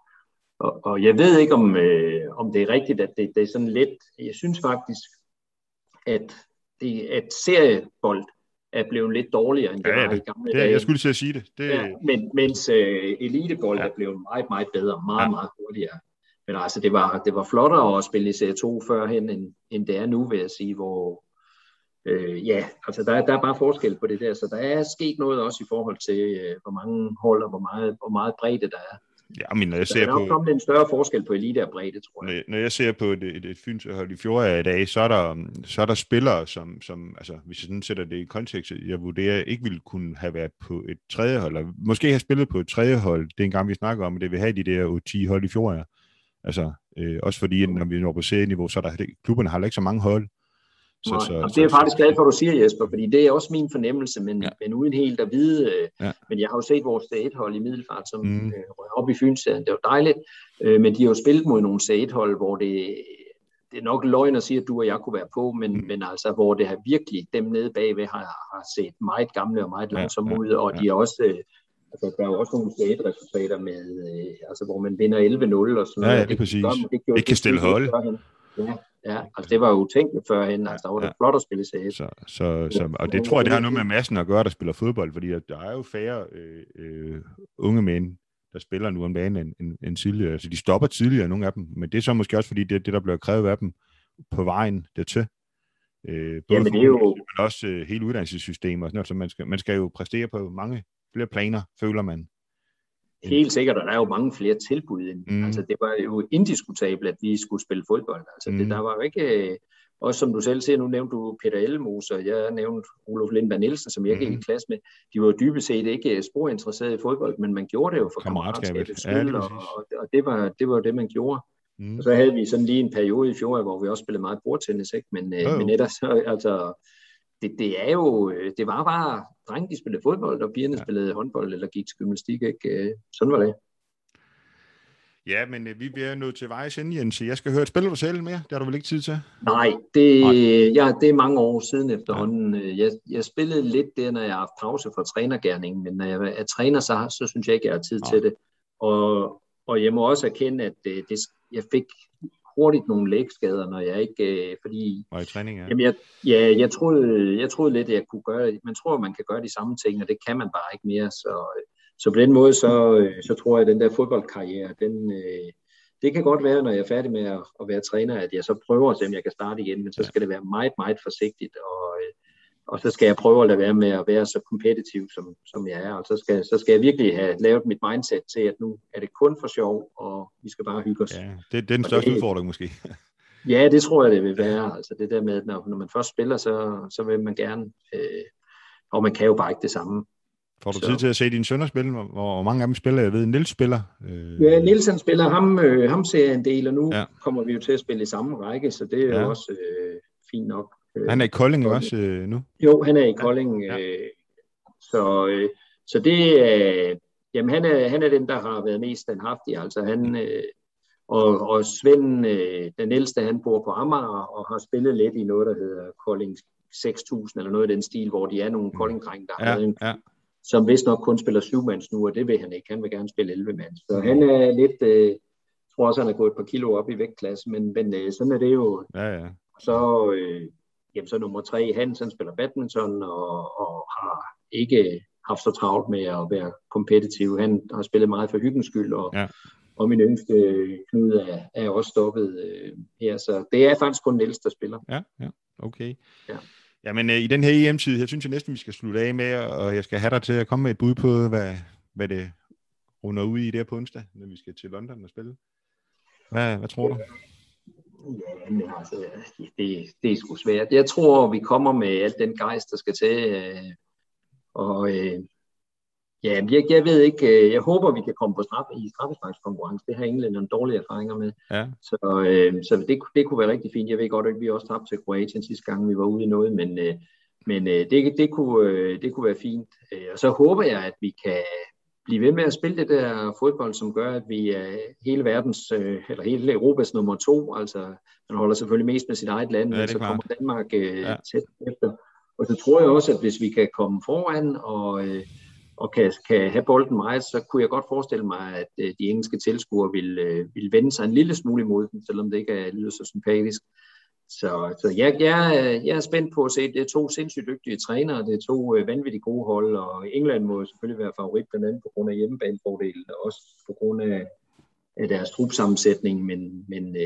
Og jeg ved ikke, om det er rigtigt, at det er sådan lidt... Jeg synes faktisk, at seriebold er blevet lidt dårligere, end det var i gamle dage. Jeg skulle til at sige det. Mens elitebold er blevet meget, meget bedre, meget hurtigere. Men altså, det var flottere at spille i Serie 2 førhen, end det er nu, vil jeg sige, hvor... altså der er bare forskel på det der, så der er sket noget også i forhold til, hvor mange hold og hvor meget bredde der er. Ja, men når jeg ser på... Der er nok en større forskel på elite og bredde, tror jeg. Når jeg ser på et Fynshold i Fjord i dag, så er der spillere, som altså, hvis jeg sådan sætter det i kontekst, jeg vurderer ikke ville kunne have været på et tredje hold, eller måske have spillet på et tredje hold, det er en gang, vi snakker om, det vil have de der 10 hold i Fjord. Ja. Altså, også fordi, når vi når på serieniveau, så er der, klubberne har ikke så mange hold. Det er jeg faktisk glad for, at du siger, Jesper, fordi det er også min fornemmelse, men uden helt at vide. Men jeg har jo set vores C1-hold i Middelfart, som røg op i Fynserien. Det var dejligt, men de har jo spillet mod nogle C1-hold, hvor det er nok løgn at sige, at du og jeg kunne være på, men altså, hvor det har virkelig, dem nede bagved har set meget gamle og meget langsomme ud, og de er også... Altså, der er jo også nogle C1-resultater med, hvor man vinder 11-0 og sådan noget. Ja, det er præcis. Ikke kan stille hold. Ja, altså det var jo utænkeligt førhen, altså der var det flot at spille CS. Og det tror jeg, det har noget med massen at gøre, der spiller fodbold, fordi der er jo færre unge mænd, der spiller nu om dagen end tidligere. Altså de stopper tidligere, nogle af dem, men det er så måske også, fordi det der bliver krævet af dem på vejen dertil. Både men det er jo... Men også hele uddannelsessystemet og sådan noget, så man skal jo præstere på mange flere planer, føler man. Helt sikkert, og der er jo mange flere tilbud end. Altså, det var jo indiskutabelt, at vi skulle spille fodbold. Altså, der var jo ikke... Også som du selv ser, nu nævnte du Peter Elmos, og jeg nævnte Olof Lindberg Nielsen, som jeg gik i klasse med. De var jo dybest set ikke sporinteresserede i fodbold, men man gjorde det jo for kammeratskabets skyld, og det var det, man gjorde. Og så havde vi sådan lige en periode i fjor, hvor vi også spillede meget bordtennis, ikke? Men ellers, altså... Det var bare drenge, de spillede fodbold, og pigerne spillede håndbold eller gik til gymnastik, ikke? Sådan var det. Ja, men vi bliver nødt til vejs ende, Jens. Jeg skal høre et spil for selv mere. Det har du vel ikke tid til? Nej, det er mange år siden efterhånden. Ja. Jeg spillede lidt det, når jeg har haft pause fra trænergerningen, men når jeg er træner, så synes jeg ikke, jeg har tid til det. Og jeg må også erkende, at jeg fik hurtigt nogle lægskader, når jeg ikke... Fordi, og i træning, ja. Jamen, jeg troede lidt, at jeg kunne gøre... Man tror, man kan gøre de samme ting, og det kan man bare ikke mere, så på den måde, så tror jeg, at den der fodboldkarriere, det kan godt være, når jeg er færdig med at være træner, at jeg så prøver at se, om jeg kan starte igen, men så skal det være meget, meget forsigtigt, og så skal jeg prøve at lade være med at være så kompetitiv, som jeg er, og så skal jeg virkelig have lavet mit mindset til, at nu er det kun for sjov, og vi skal bare hygge os. Ja, det er den største udfordring måske. Ja, det tror jeg, det vil være. Altså det der med, at når man først spiller, så vil man gerne, og man kan jo bare ikke det samme. Får du tid til at se dine sønner spille? Hvor mange af dem spiller? Jeg ved, Niels spiller. Ja, Nielsen spiller. Ham ser jeg en del, og nu kommer vi jo til at spille i samme række, så det er jo også fint nok. Han er i Kolding også nu? Jo, han er i Kolding. Ja. Så det er... Jamen, han er den, der har været mest standhaftig. Altså, han... Og Svend, den ældste, han bor på Amager, og har spillet lidt i noget, der hedder Kolding 6000, eller noget i den stil, hvor de er nogle Kolding-drenge, der har en... Ja. Som vist nok kun spiller 7-mands nu, og det vil han ikke. Han vil gerne spille 11-mands. Så han er lidt... Jeg tror også, han er gået et par kilo op i vægtklasse, men sådan er det jo. Ja. Så, så nummer 3, Hansen spiller badminton, og har ikke haft så travlt med at være kompetitiv. Han har spillet meget for hyggens skyld, og min yngste Knud er også stoppet her. Så det er faktisk kun Niels, der spiller. Ja, okay. Ja. Jamen, i den her EM-tid, jeg synes jeg næsten, vi skal slutte af med, og jeg skal have dig til at komme med et bud på, hvad det runder ud i der på onsdag, når vi skal til London og spille. Hvad tror du? Ja, men altså, det er sgu svært. Jeg tror, vi kommer med alt den gejst, der skal til, jeg ved ikke, jeg håber, vi kan komme på straffesparkskonkurrence. Det har englænderne dårlige erfaringer med. Ja. Så det kunne være rigtig fint. Jeg ved godt, at vi også tabte til Kroatien sidste gang, vi var ude i noget, men det kunne være fint. Og så håber jeg, at vi kan blive ved med at spille det der fodbold, som gør, at vi er hele verdens, eller hele Europas nummer 2. Altså, man holder selvfølgelig mest med sit eget land, men så kommer Danmark tæt efter. Og så tror jeg også, at hvis vi kan komme foran og kan have bolden meget, så kunne jeg godt forestille mig, at de engelske tilskuere vil vende sig en lille smule imod dem, selvom det ikke lyder så sympatisk. Så jeg er spændt på at se, det er 2 sindssygt dygtige trænere, det er 2 vanvittigt gode hold, og England må selvfølgelig være favorit, blandt andet på grund af hjemmebanefordelen, og også på grund af deres trupsammensætning, men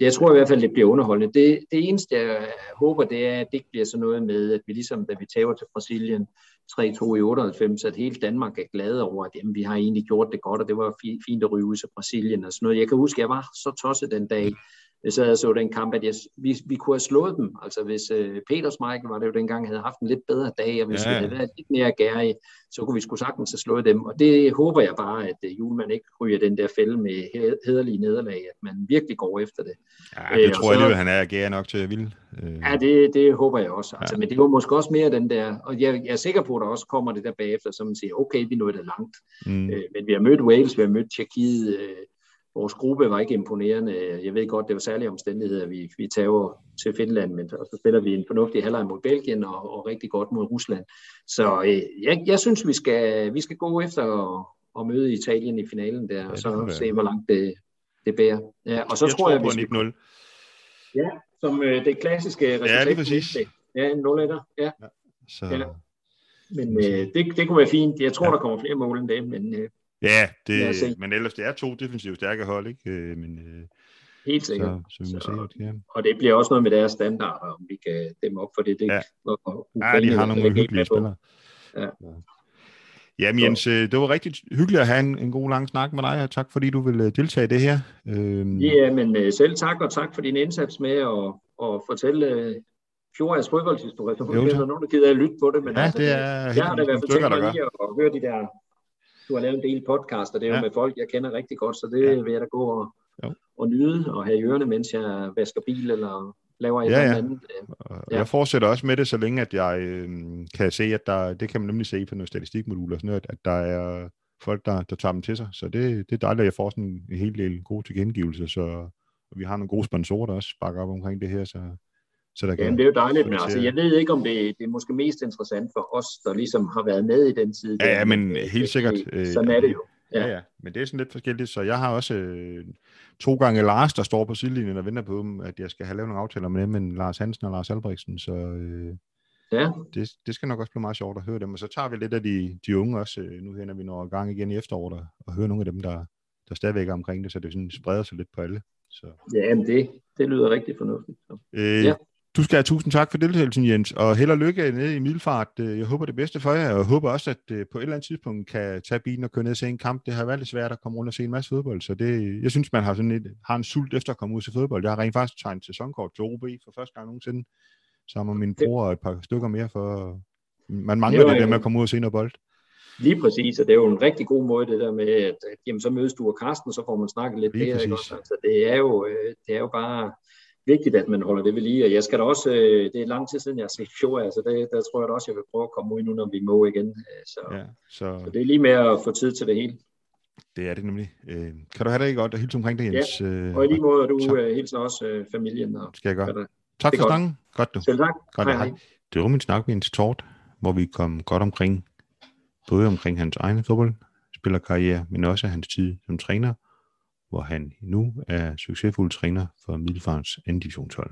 jeg tror i hvert fald, det bliver underholdende. Det eneste, jeg håber, det er, at det ikke bliver sådan noget med, at vi ligesom, da vi taber til Brasilien 3-2 i 98, at hele Danmark er glade over, at vi har egentlig gjort det godt, og det var fint at ryge ud til Brasilien og sådan noget. Jeg kan huske, at jeg var så tosset den dag, hvis jeg så den kamp, at vi kunne have slået dem. Altså hvis Peter Schmeichel, var det jo dengang, havde haft en lidt bedre dag, og hvis vi havde været lidt mere gærige, så kunne vi sgu sagtens have slået dem. Og det håber jeg bare, at Julemand ikke ryger den der fælde med hæderlige nederlag, at man virkelig går efter det. Ja, det tror jeg alligevel, han er gære nok til at ville. Ja, det håber jeg også. Altså, men det var måske også mere den der, og jeg er sikker på, at der også kommer det der bagefter, som man siger, okay, vi nåede det langt. Men vi har mødt Wales, vi har mødt Tjekkiet, vores gruppe var ikke imponerende. Jeg ved godt, det var særlige omstændigheder, vi tager til Finland, men så spiller vi en fornuftig halvleg mod Belgien og rigtig godt mod Rusland. Så jeg synes, vi skal gå efter og møde Italien i finalen der, og så se, hvor langt det bærer. Ja, og så jeg tror jeg, vi skal... 1-0. Ja, som det klassiske resultat. Ja, lige præcis. Ja, en 0-1'er. Ja. Så... ja. Men det kunne være fint. Jeg tror, der kommer flere mål end det, men... Ja, men ellers det er 2 defensivt stærke hold, ikke? Men, helt sikkert. Så, og det bliver også noget med deres standarder, om vi kan dæmme op for det. De har nogle hyggelige spillere. Ja. Jamen Jens, det var rigtig hyggeligt at have en god lang snak med dig, og tak fordi du ville deltage i det her. Ja, men selv tak, og tak for din indsats med at fortælle... Fjords fodboldhistorie, så der er nogen, der gider at lytte på det, men ja, altså, det er jeg har da i hvert fald tænkt mig lige at høre de der, du har lavet en del podcaster, det er jo med folk, jeg kender rigtig godt, så det vil jeg da gå og nyde og have i ørerne, mens jeg vasker bil eller laver et eller andet. Ja. Jeg fortsætter også med det, så længe at jeg kan se, at det kan man nemlig se på nogle statistikmoduler, sådan noget, at der er folk, der tager dem til sig. Så det er dejligt, at jeg får sådan en hel del gode tilkendegivelser, så vi har nogle gode sponsorer, der også bakker op omkring det her, så der kan... Jamen, det er jo dejligt, men altså, jeg ved ikke, om det er måske mest interessant for os, der ligesom har været med i den side. Ja, men helt sikkert. Sådan er det jo. Ja, men det er sådan lidt forskelligt, så jeg har også 2 gange Lars, der står på sidelinjen og venter på dem, at jeg skal have lavet nogle aftaler med dem, men Lars Hansen og Lars Albrechtsen, så ja. Det skal nok også blive meget sjovt at høre dem, og så tager vi lidt af de unge også, nu her, når vi når gang igen i efteråret, og hører nogle af dem, der stadigvæk er omkring det, så det sådan spreder sig lidt på alle. Så. Ja, men det lyder rigtig fornuftigt. Ja. Du skal have 1000 tak for deltagelsen, Jens, og held og lykke nede i Middelfart. Jeg håber det bedste for jer, og håber også, at på et eller andet tidspunkt kan tage bilen og køre ned og se en kamp. Det har været lidt svært at komme rundt og se en masse fodbold, så det, jeg synes, man har sådan har en sult efter at komme ud til fodbold. Jeg har rent faktisk tegnet sæsonkort til OB for første gang nogensinde, sammen med min bror og et par stykker mere, for man mangler det der med at komme ud og se noget bold. Lige præcis, og det er jo en rigtig god måde det der med, at jamen, så mødes du og Karsten, så får man snakket lidt mere. Altså, det er jo bare... vigtigt, at man holder det ved lige, og jeg skal da også, det er lang tid siden, jeg har set Fjord, altså der tror jeg da også, jeg vil prøve at komme ud nu, når vi må igen, så det er lige med at få tid til det hele. Det er det nemlig. Kan du have det godt, og hilse omkring det, Jens? Ja, og i lige måde, du hilser også familien. Og, skal jeg gøre. Tak for snakken. Godt du. Selv tak. Godt, hej. Det var min snak med Jens Tordt, hvor vi kom godt omkring, både omkring hans egen fodboldspillerkarriere, men også hans tid som træner, hvor han nu er succesfuld træner for Middelfarts anden divisionshold.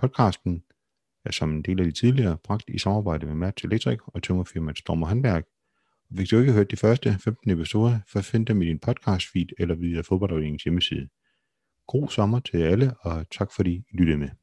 Podcasten er som en del af de tidligere bragt i samarbejde med Match Electric og tømmerfirmaet Storm og Handværk. Hvis du ikke har hørt de første 15 episoder, så find dem i din podcast feed eller via fodboldafdelingens hjemmeside. God sommer til alle, og tak fordi I lyttede med.